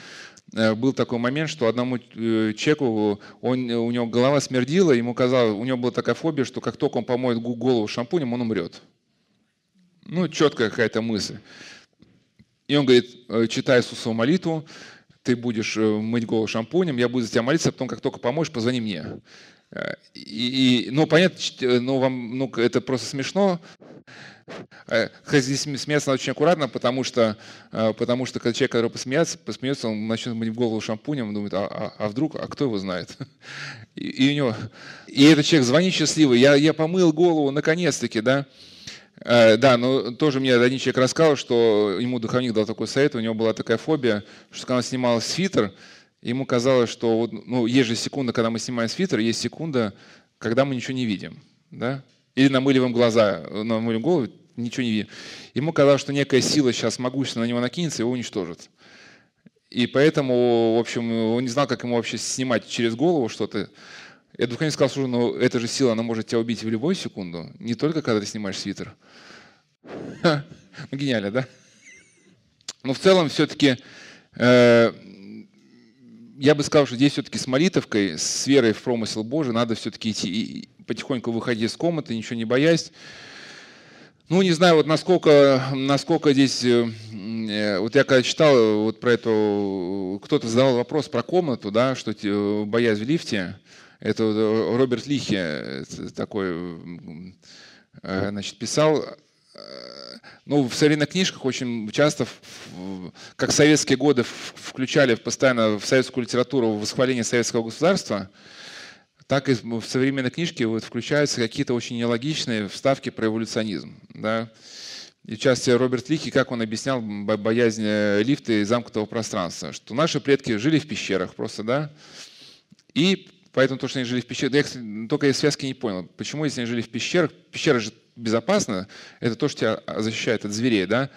был такой момент, что одному человеку, у него голова смердила, ему казалось, у него была такая фобия, что как только он помоет голову шампунем, он умрет. Ну, четкая какая-то мысль. И он говорит, читай Иисусову молитву, ты будешь мыть голову шампунем, я буду за тебя молиться, а потом, как только помоешь, позвони мне. Ну, понятно, ну, вам, ну, это просто смешно. Здесь смеяться надо очень аккуратно, потому что когда человек, который посмеется, он начнет мыть голову шампунем, он думает, а вдруг, а кто его знает? И, этот человек звонит счастливый, я помыл голову, наконец-таки, да? Да, но тоже мне один человек рассказал, что ему духовник дал такой совет, у него была такая фобия, что когда он снимал свитер, ему казалось, что ну, есть же секунда, когда мы снимаем свитер, есть секунда, когда мы ничего не видим. Да? Или намыливаем глаза, намыливаем голову, ничего не видим. Ему казалось, что некая сила сейчас могущественно на него накинется и его уничтожит. И поэтому, в общем, он не знал, как ему вообще снимать через голову что-то. Я духовник сказал, слушай, ну эта же сила, она может тебя убить в любую секунду, не только когда ты снимаешь свитер. Ну, гениально, да? Но в целом все-таки я бы сказал, что здесь все-таки с молитовкой, с верой в промысел Божий надо все-таки идти и потихоньку выходить из комнаты, ничего не боясь. Ну, не знаю, вот насколько здесь, вот я когда читал вот про это, кто-то задавал вопрос про комнату, да, что боясь в лифте. Это Роберт Лихи такой, значит, писал. Ну, в современных книжках очень часто, как в советские годы включали постоянно в советскую литературу восхваление советского государства, так и в современной книжке вот включаются какие-то очень нелогичные вставки про эволюционизм. Да? И в частности, Роберт Лихи, как он объяснял боязнь лифта и замкнутого пространства, что наши предки жили в пещерах просто, да, и поэтому то, что они жили в пещерах, я только из связки не понял, почему если они жили в пещерах, пещера же безопасна, это то, что тебя защищает от зверей, да?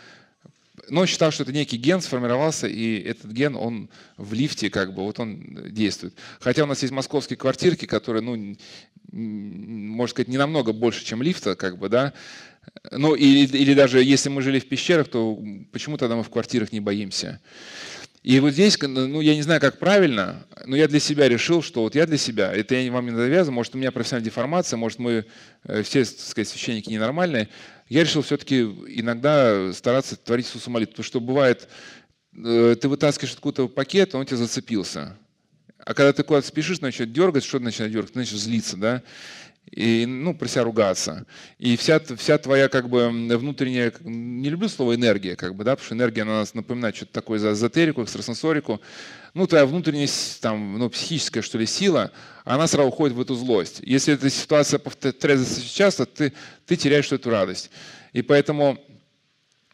Но считал, что это некий ген сформировался, и этот ген, он в лифте как бы, вот он действует. Хотя у нас есть московские квартирки, которые, ну, можно сказать, не намного больше, чем лифта, как бы, да? Ну, или даже если мы жили в пещерах, то почему тогда мы в квартирах не боимся? И вот здесь, ну, я не знаю, как правильно, но я для себя решил, что вот я для себя, это я вам не навязываю, может, у меня профессиональная деформация, может, мы все, так сказать, священники ненормальные, я решил все-таки иногда стараться творить Иисусу молитву, потому что бывает, ты вытаскиваешь откуда-то пакет, он у тебя зацепился. А когда ты куда-то спешишь, начинает дергать, что ты начинаешь дергать? Ты начинаешь злиться, да? И, ну, про себя ругаться. И вся твоя, как бы, внутренняя, не люблю слово энергия, как бы, да, потому что энергия, она нас напоминает что-то такое за эзотерику, экстрасенсорику. Ну, твоя внутренняя, там, ну, психическая, что ли, сила, она сразу уходит в эту злость. Если эта ситуация повторяется часто, ты теряешь эту радость. И поэтому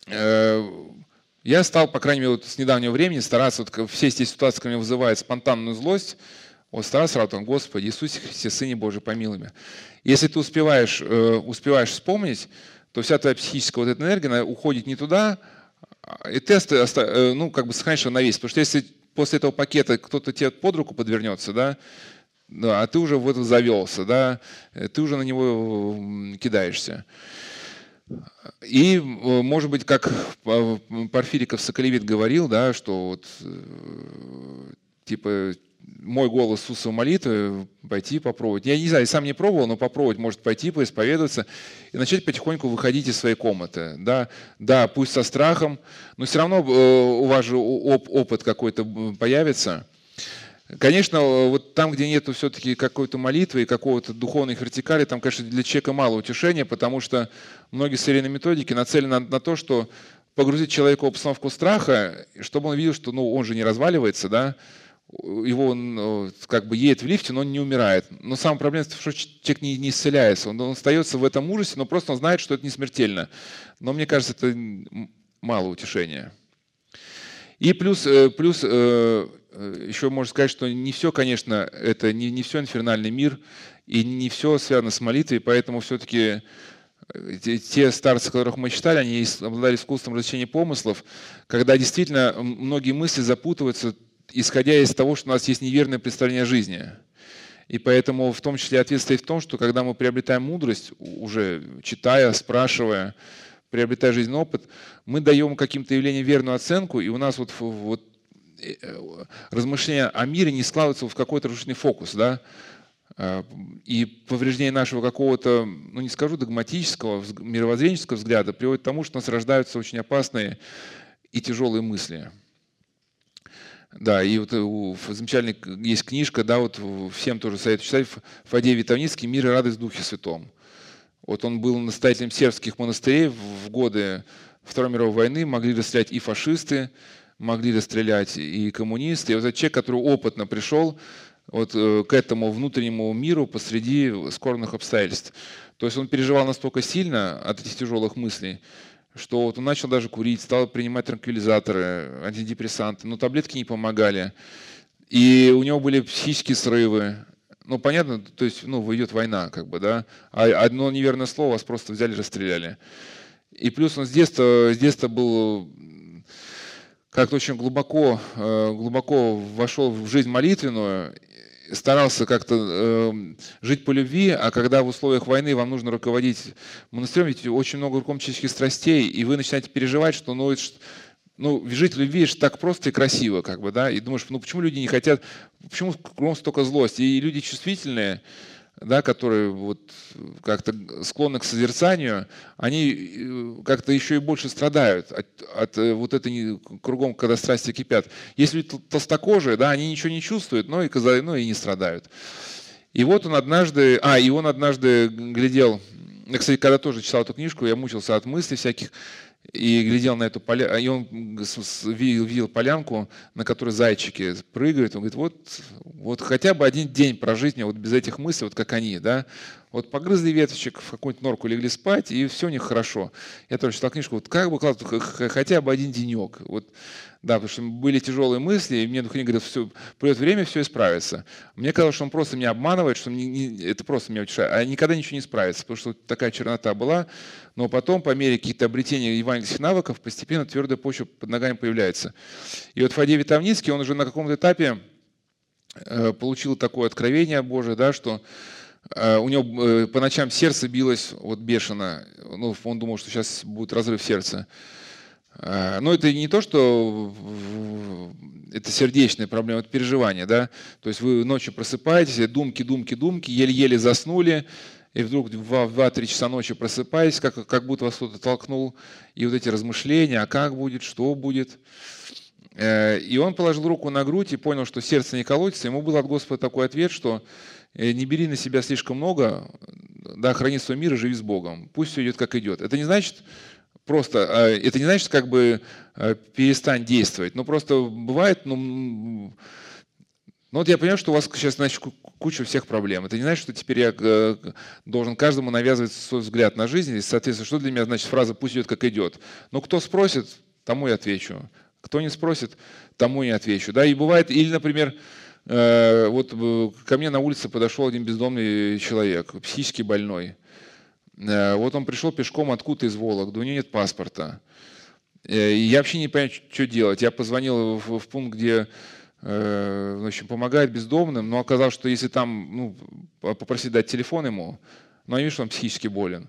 я стал, по крайней мере, вот с недавнего времени стараться, вот, все эти ситуации, которые вызывают спонтанную злость, вот старался сразу там, Господи Иисусе Христе, Сыне Божий, помилуй меня. Если ты успеваешь вспомнить, то вся твоя психическая вот эта энергия, она уходит не туда, и ты ну, как бы сохранишь равновесие. Потому что если после этого пакета кто-то тебе под руку подвернется, да, а ты уже в это завелся, да, ты уже на него кидаешься. И, может быть, как Порфирий Кавсокаливит говорил, да, что вот, типа, мой голос Иисусовой молитвы, пойти попробовать. Я не знаю, я сам не пробовал, но попробовать, может, пойти, поисповедоваться и начать потихоньку выходить из своей комнаты. Да, пусть со страхом, но все равно у вас же опыт какой-то появится. Конечно, вот там, где нет все-таки какой-то молитвы и какого-то духовной вертикали, там, конечно, для человека мало утешения, потому что многие современные методики нацелены на то, что погрузить человека в обстановку страха, чтобы он видел, что, ну, он же не разваливается, да, его, он как бы едет в лифте, но он не умирает. Но самая проблема, что человек не исцеляется. Он остается в этом ужасе, но просто он знает, что это не смертельно. Но мне кажется, это мало утешения. И плюс еще можно сказать, что не все, конечно, это не все инфернальный мир, и не все связано с молитвой, поэтому все-таки те старцы, которых мы читали, они обладали искусством развлечения помыслов, когда действительно многие мысли запутываются, исходя из того, что у нас есть неверное представление о жизни. И поэтому в том числе ответственность в том, что когда мы приобретаем мудрость, уже читая, спрашивая, приобретая жизненный опыт, мы даем каким-то явлениям верную оценку, и у нас вот размышления о мире не складываются в какой-то разрушительный фокус, да? И повреждение нашего какого-то, ну не скажу догматического, мировоззренческого взгляда приводит к тому, что у нас рождаются очень опасные и тяжелые мысли. Да, и вот замечательная есть книжка, да, вот всем тоже советую читать, Фаддей Витовницкий «Мир и радость в Духе Святом». Вот он был настоятелем сербских монастырей в годы Второй мировой войны, могли расстрелять и фашисты, могли расстрелять и коммунисты. И вот этот человек, который опытно пришел вот к этому внутреннему миру посреди скорбных обстоятельств. То есть он переживал настолько сильно от этих тяжелых мыслей, что вот он начал даже курить, стал принимать транквилизаторы, антидепрессанты, но таблетки не помогали. И у него были психические срывы. Ну, понятно, то есть, ну, идет война, как бы, да. А одно неверное слово вас просто взяли и расстреляли. И плюс он с детства был как-то очень глубоко вошел в жизнь молитвенную, старался как-то жить по любви, а когда в условиях войны вам нужно руководить монастырем, ведь очень много рукомческих страстей, и вы начинаете переживать, что ну, жить в любви так просто и красиво, как бы, да, и думаешь, ну почему люди не хотят, почему кругом столько злости, и люди чувствительные, да, которые вот как-то склонны к созерцанию, они как-то еще и больше страдают от вот этой кругом, когда страсти кипят. Если толстокожие, да, они ничего не чувствуют, но и не страдают. И вот он однажды, глядел, я, кстати, когда тоже читал эту книжку, я мучился от мыслей всяких, и глядел на эту полянку, и он видел полянку, на которой зайчики прыгают. Он говорит, вот хотя бы один день прожить мне вот без этих мыслей, вот как они, да. Вот погрызли веточек, в какую-нибудь норку легли спать, и все у них хорошо. Я тоже читал книжку, вот как бы хотя бы один денек. Вот, да, потому что были тяжелые мысли, и мне дух говорит, все, придет время, все исправится. Мне казалось, что он просто меня обманывает, что это просто меня утешает, а никогда ничего не справится, потому что такая чернота была. Но потом, по мере каких-то обретения евангельских навыков, постепенно твердая почва под ногами появляется. И вот Фаддей Витовницкий, он уже на каком-то этапе получил такое откровение Божие, да, что у него по ночам сердце билось вот бешено. Ну, он думал, что сейчас будет разрыв сердца. Но это не то, что это сердечная проблема, это переживание. Да? То есть вы ночью просыпаетесь, думки, еле-еле заснули, и вдруг в 2-3 часа ночи просыпаетесь, как будто вас кто-то толкнул. И вот эти размышления, а как будет, что будет. И он положил руку на грудь и понял, что сердце не колотится. Ему был от Господа такой ответ, что не бери на себя слишком много, да, храни свой мир и живи с Богом. Пусть все идет, как идет. Это не значит просто, это не значит, как бы перестань действовать. Но просто бывает, ну вот я понимаю, что у вас сейчас, значит, куча всех проблем. Это не значит, что теперь я должен каждому навязывать свой взгляд на жизнь. И, соответственно, что для меня значит фраза «пусть идет, как идет». Но кто спросит, тому и отвечу. Кто не спросит, тому и не отвечу. Да, и бывает, или, например, вот ко мне на улице подошел один бездомный человек, психически больной. Вот он пришел пешком откуда-то из Вологды, у него нет паспорта. Я вообще не понимаю, что делать. Я позвонил в пункт, где, в общем, помогает бездомным, но оказалось, что если там, ну, попросить дать телефон ему, но они видят, что он психически болен,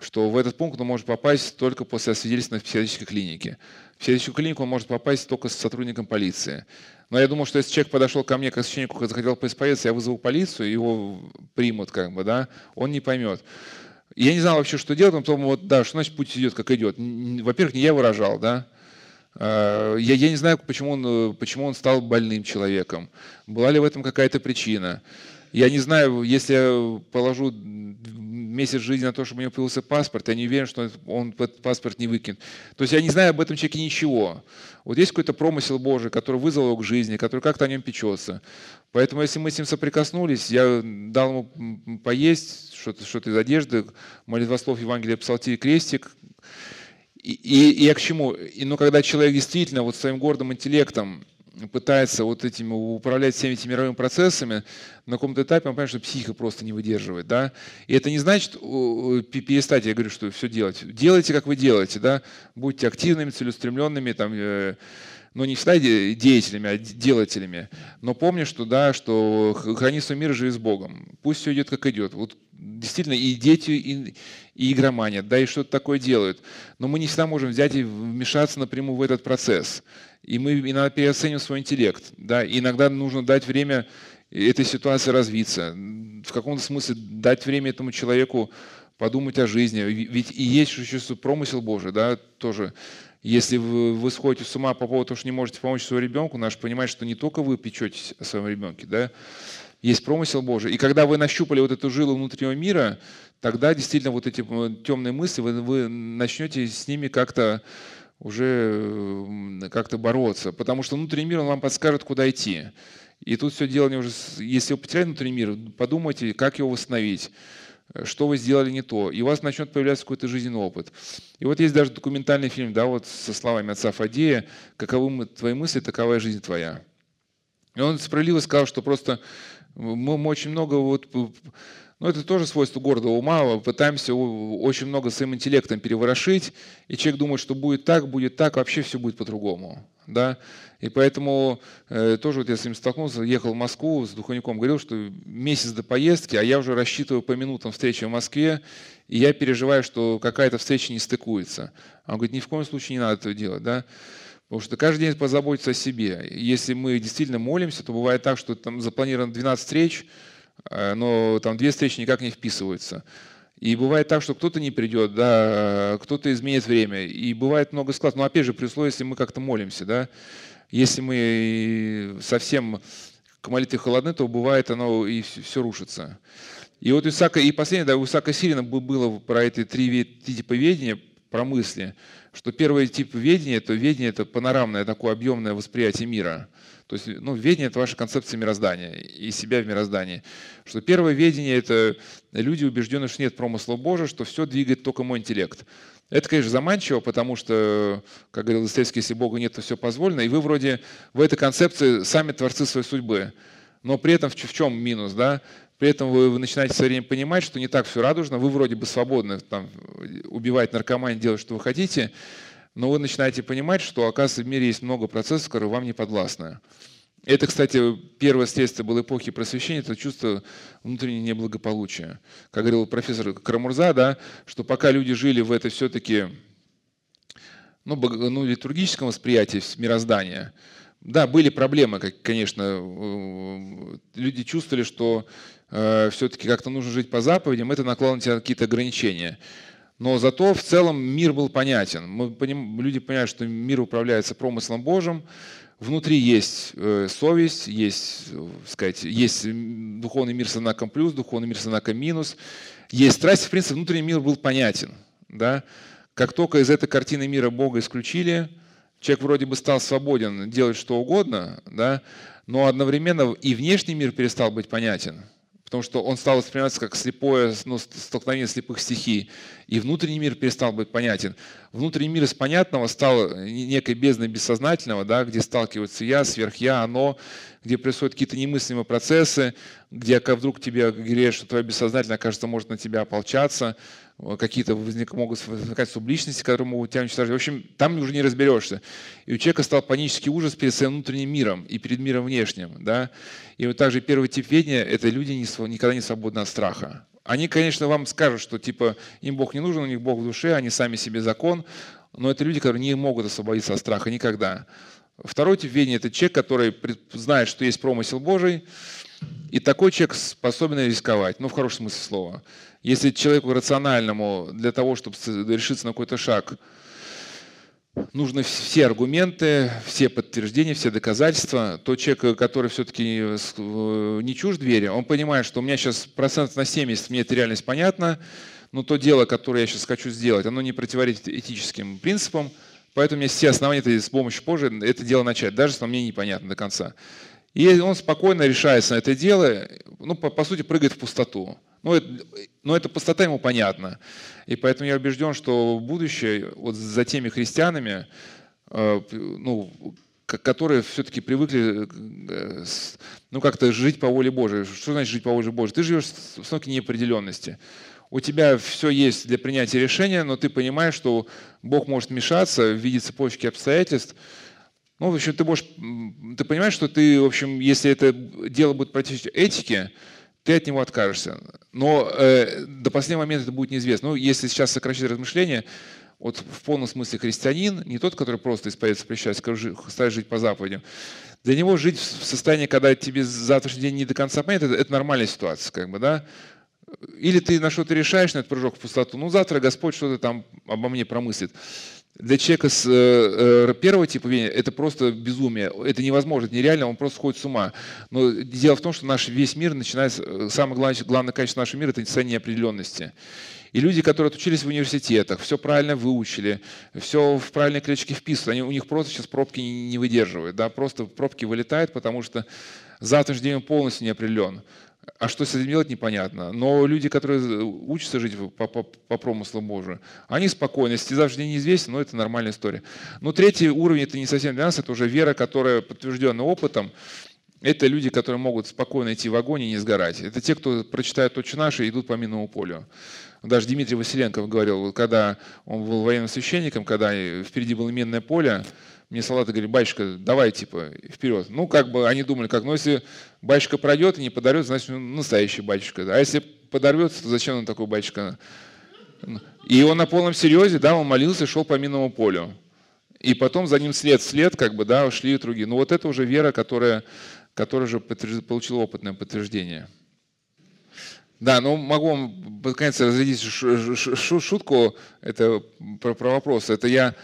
что в этот пункт он может попасть только после освидетельствования в психиатрической клинике. В психиатрическую клинику он может попасть только с сотрудником полиции. Но я думал, что если человек подошел ко мне, как священнику, захотел поисповедаться, я вызову полицию, его примут, как бы, да, он не поймет. Я не знал вообще, что делать, но потом, вот, да, что значит путь идет, как идет. Во-первых, не я выражал, да. Я не знаю, почему он стал больным человеком. Была ли в этом какая-то причина. Я не знаю, если я положу месяц жизни на то, чтобы у него появился паспорт, я не уверен, что он этот паспорт не выкинет. То есть я не знаю об этом человеке ничего. Вот есть какой-то промысел Божий, который вызвал его к жизни, который как-то о нем печется. Поэтому если мы с ним соприкоснулись, я дал ему поесть что-то из одежды, молитвослов Евангелия, псалтирь, крестик. И я к чему? Но когда человек действительно вот своим гордым интеллектом пытается вот этим управлять всеми этими мировыми процессами, на каком-то этапе он понимает, что психика просто не выдерживает. Да? И это не значит перестать, я говорю, что все делать. Делайте, как вы делаете. Да? Будьте активными, целеустремленными, там, ну, не всегда деятелями, а делателями. Но помни, что, да, что храни свой мир, живи с Богом. Пусть все идет, как идет. Вот действительно и дети, и игромания, да, и что-то такое делают. Но мы не всегда можем взять и вмешаться напрямую в этот процесс. И мы иногда переоцениваем свой интеллект. Да, и иногда нужно дать время этой ситуации развиться. В каком-то смысле дать время этому человеку подумать о жизни. Ведь и есть еще промысел Божий, да, тоже. Если вы сходите с ума по поводу того, что не можете помочь своему ребенку, надо же понимать, что не только вы печетесь о своем ребенке, да? Есть промысел Божий. И когда вы нащупали вот эту жилу внутреннего мира, тогда действительно вот эти темные мысли, вы начнете с ними как-то уже как-то бороться. Потому что внутренний мир, он вам подскажет, куда идти. И тут все дело не уже... Если вы потеряли внутренний мир, подумайте, как его восстановить. Что вы сделали не то, и у вас начнет появляться какой-то жизненный опыт. И вот есть даже документальный фильм, да, вот со словами отца Фаддея: «Каковы твои мысли, такова и жизнь твоя». И он справедливо сказал, что просто мы очень много, вот, ну это тоже свойство гордого ума, пытаемся очень много своим интеллектом переворошить, и человек думает, что будет так, вообще все будет по-другому. Да? И поэтому тоже вот я с ним столкнулся, ехал в Москву с духовником, говорил, что месяц до поездки, а я уже рассчитываю по минутам встречи в Москве, и я переживаю, что какая-то встреча не стыкуется. А он говорит, ни в коем случае не надо этого делать, да? Потому что каждый день позаботиться о себе. Если мы действительно молимся, то бывает так, что там запланировано 12 встреч, но там 2 встречи никак не вписываются. И бывает так, что кто-то не придет, да, кто-то изменит время. И бывает много складов. Но опять же, при условии, если мы как-то молимся, да, если мы совсем к молитве холодны, то бывает оно и все рушится. И вот Исаака, и последнее, да, у Исаака Сирина было про эти 3 типа ведения, про мысли, что первый тип ведения, то ведение – это панорамное, такое объемное восприятие мира. То есть, ну, ведение – это ваша концепция мироздания и себя в мироздании. Что первое ведение – это люди убеждены, что нет промысла Божия, что все двигает только мой интеллект. Это, конечно, заманчиво, потому что, как говорил Достоевский, если Бога нет, то все позволено. И вы вроде в этой концепции сами творцы своей судьбы. Но при этом в чем минус, да? При этом вы начинаете со временем понимать, что не так все радужно. Вы вроде бы свободны там, убивать наркоманию, делать, что вы хотите, но вы начинаете понимать, что, оказывается, в мире есть много процессов, которые вам не подвластны. Это, кстати, первое следствие было эпохи Просвещения, это чувство внутреннего неблагополучия. Как говорил профессор Крамурза, да, что пока люди жили в этой все-таки литургическом восприятии мироздания, да, были проблемы, конечно, люди чувствовали, что все-таки как-то нужно жить по заповедям, это накладывало на тебя какие-то ограничения. Но зато в целом мир был понятен. Люди понимают, что мир управляется промыслом Божьим, внутри есть совесть, есть, так сказать, есть духовный мир со знаком плюс, духовный мир со знаком минус, есть страсть, в принципе, внутренний мир был понятен. Да? Как только из этой картины мира Бога исключили, человек вроде бы стал свободен делать что угодно, да? Но одновременно и внешний мир перестал быть понятен. Потому что он стал восприниматься как слепое, столкновение слепых стихий. И внутренний мир перестал быть понятен. Внутренний мир из понятного стал некой бездной бессознательного, да, где сталкиваются я, сверх-я, оно, где происходят какие-то немыслимые процессы, где вдруг тебе говорят, что твое бессознательное, кажется, может на тебя ополчаться, какие-то могут возникать субличности, которые могут тебя уничтожать. В общем, там уже не разберешься. И у человека стал панический ужас перед своим внутренним миром и перед миром внешним. Да? И вот также первый тип ведения – это люди никогда не свободны от страха. Они, конечно, вам скажут, что типа им Бог не нужен, у них Бог в душе, они сами себе закон, но это люди, которые не могут освободиться от страха никогда. Второй тип ведения – это человек, который знает, что есть промысел Божий, и такой человек способен рисковать, ну, в хорошем смысле слова. Если человеку рациональному для того, чтобы решиться на какой-то шаг, нужны все аргументы, все подтверждения, все доказательства, то человек, который все-таки не чужд вере, он понимает, что у меня сейчас процент на 70, мне эта реальность понятна, но то дело, которое я сейчас хочу сделать, оно не противоречит этическим принципам, поэтому у меня все основания с помощью позже это дело начать, даже если мне непонятно до конца. И он спокойно решается на это дело, ну, по сути, прыгает в пустоту. Но эта пустота ему понятна. И поэтому я убежден, что будущее вот за теми христианами, ну, которые все-таки привыкли ну, как-то жить по воле Божией. Что значит жить по воле Божией? Ты живешь в сноке неопределенности. У тебя все есть для принятия решения, но ты понимаешь, что Бог может вмешаться в виде цепочки обстоятельств, Ну, в общем, ты понимаешь, что ты, в общем, если это дело будет противоречить этике, ты от него откажешься. Но до последнего момента это будет неизвестно. Ну, если сейчас сокращать размышления, вот в полном смысле христианин, не тот, который просто исповедует, запрещает, старается жить по заповедям, для него жить в состоянии, когда тебе завтрашний день не до конца понятно, это нормальная ситуация, как бы, да? Или ты на что-то решаешь, на этот прыжок в пустоту, ну, завтра Господь что-то там обо мне промыслит. Для человека с первого типа веры это просто безумие, это невозможно, это нереально, он просто сходит с ума. Но дело в том, что наш весь мир начинается, самое главное качество нашего мира – это состояние неопределенности. И люди, которые отучились в университетах, все правильно выучили, все в правильные клеточки вписывают, у них просто сейчас пробки не выдерживают, да, просто пробки вылетают, потому что завтрашний день полностью не определен. А что с этим делать, непонятно. Но люди, которые учатся жить по промыслу Божию, они спокойны. Завтрашний день неизвестен, но это нормальная история. Но третий уровень – это не совсем для нас, это уже вера, которая подтверждена опытом. Это люди, которые могут спокойно идти в огонь и не сгорать. Это те, кто прочитают «Отче наш» и идут по минному полю. Даже Дмитрий Василенков говорил, когда он был военным священником, когда впереди было минное поле, мне солдаты говорили: «Батюшка, давай, типа, вперед». Ну, как бы они думали, как, ну, если батюшка пройдет и не подорвет, значит, он настоящий батюшка. А если подорвется, то зачем он такой батюшка? И он на полном серьезе, да, он молился и шел по минному полю. И потом за ним след, как бы, да, шли другие. Ну, вот это уже вера, которая же получила опытное подтверждение. Да, ну могу вам под конец разрядить шутку, это про вопрос. Это я,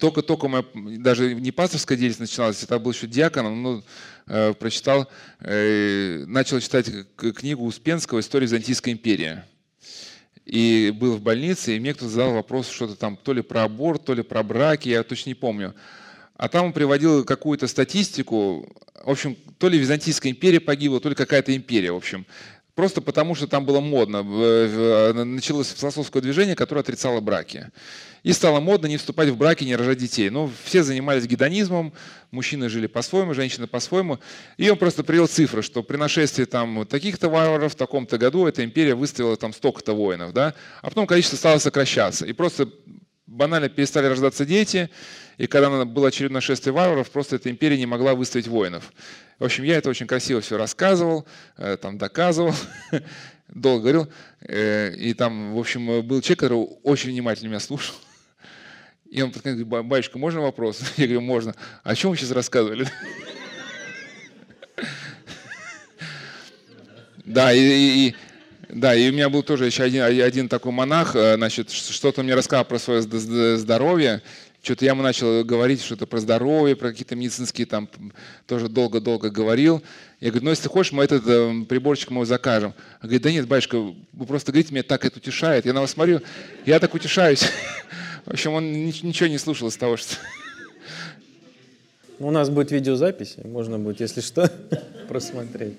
только моя, даже не пасторская деятельность начиналась, я был еще диаконом, но начал читать книгу Успенского «История Византийской империи». И был в больнице, и мне кто-то задал вопрос, что-то там, то ли про аборт, то ли про браки, я точно не помню. А там он приводил какую-то статистику, в общем, то ли Византийская империя погибла, то ли какая-то империя, в общем. Просто потому, что там было модно. Началось философское движение, которое отрицало браки. И стало модно не вступать в браки, не рожать детей. Но все занимались гедонизмом, мужчины жили по-своему, женщины по-своему. И он просто привел цифры, что при нашествии там таких-то варваров в таком-то году эта империя выставила там столько-то воинов. Да? А потом количество стало сокращаться. И просто банально перестали рождаться дети. И когда было очередное нашествие варваров, просто эта империя не могла выставить воинов. В общем, я это очень красиво все рассказывал, там доказывал, долго говорил. И там, в общем, был человек, который очень внимательно меня слушал. И он говорит: «Батюшка, можно вопрос?» Я говорю: «Можно». «О чем вы сейчас рассказывали?» Да, и у меня был тоже еще один такой монах, значит, что-то мне рассказал про свое здоровье. Что-то я ему начал говорить что-то про здоровье, про какие-то медицинские, там тоже долго-долго говорил. Я говорю: «Ну, если ты хочешь, мы этот приборчик мы закажем». Он говорит: «Да нет, батюшка, вы просто говорите, меня так это утешает. Я на вас смотрю, я так утешаюсь». В общем, он ничего не слушал из того, что… У нас будет видеозапись, можно будет, если что, просмотреть.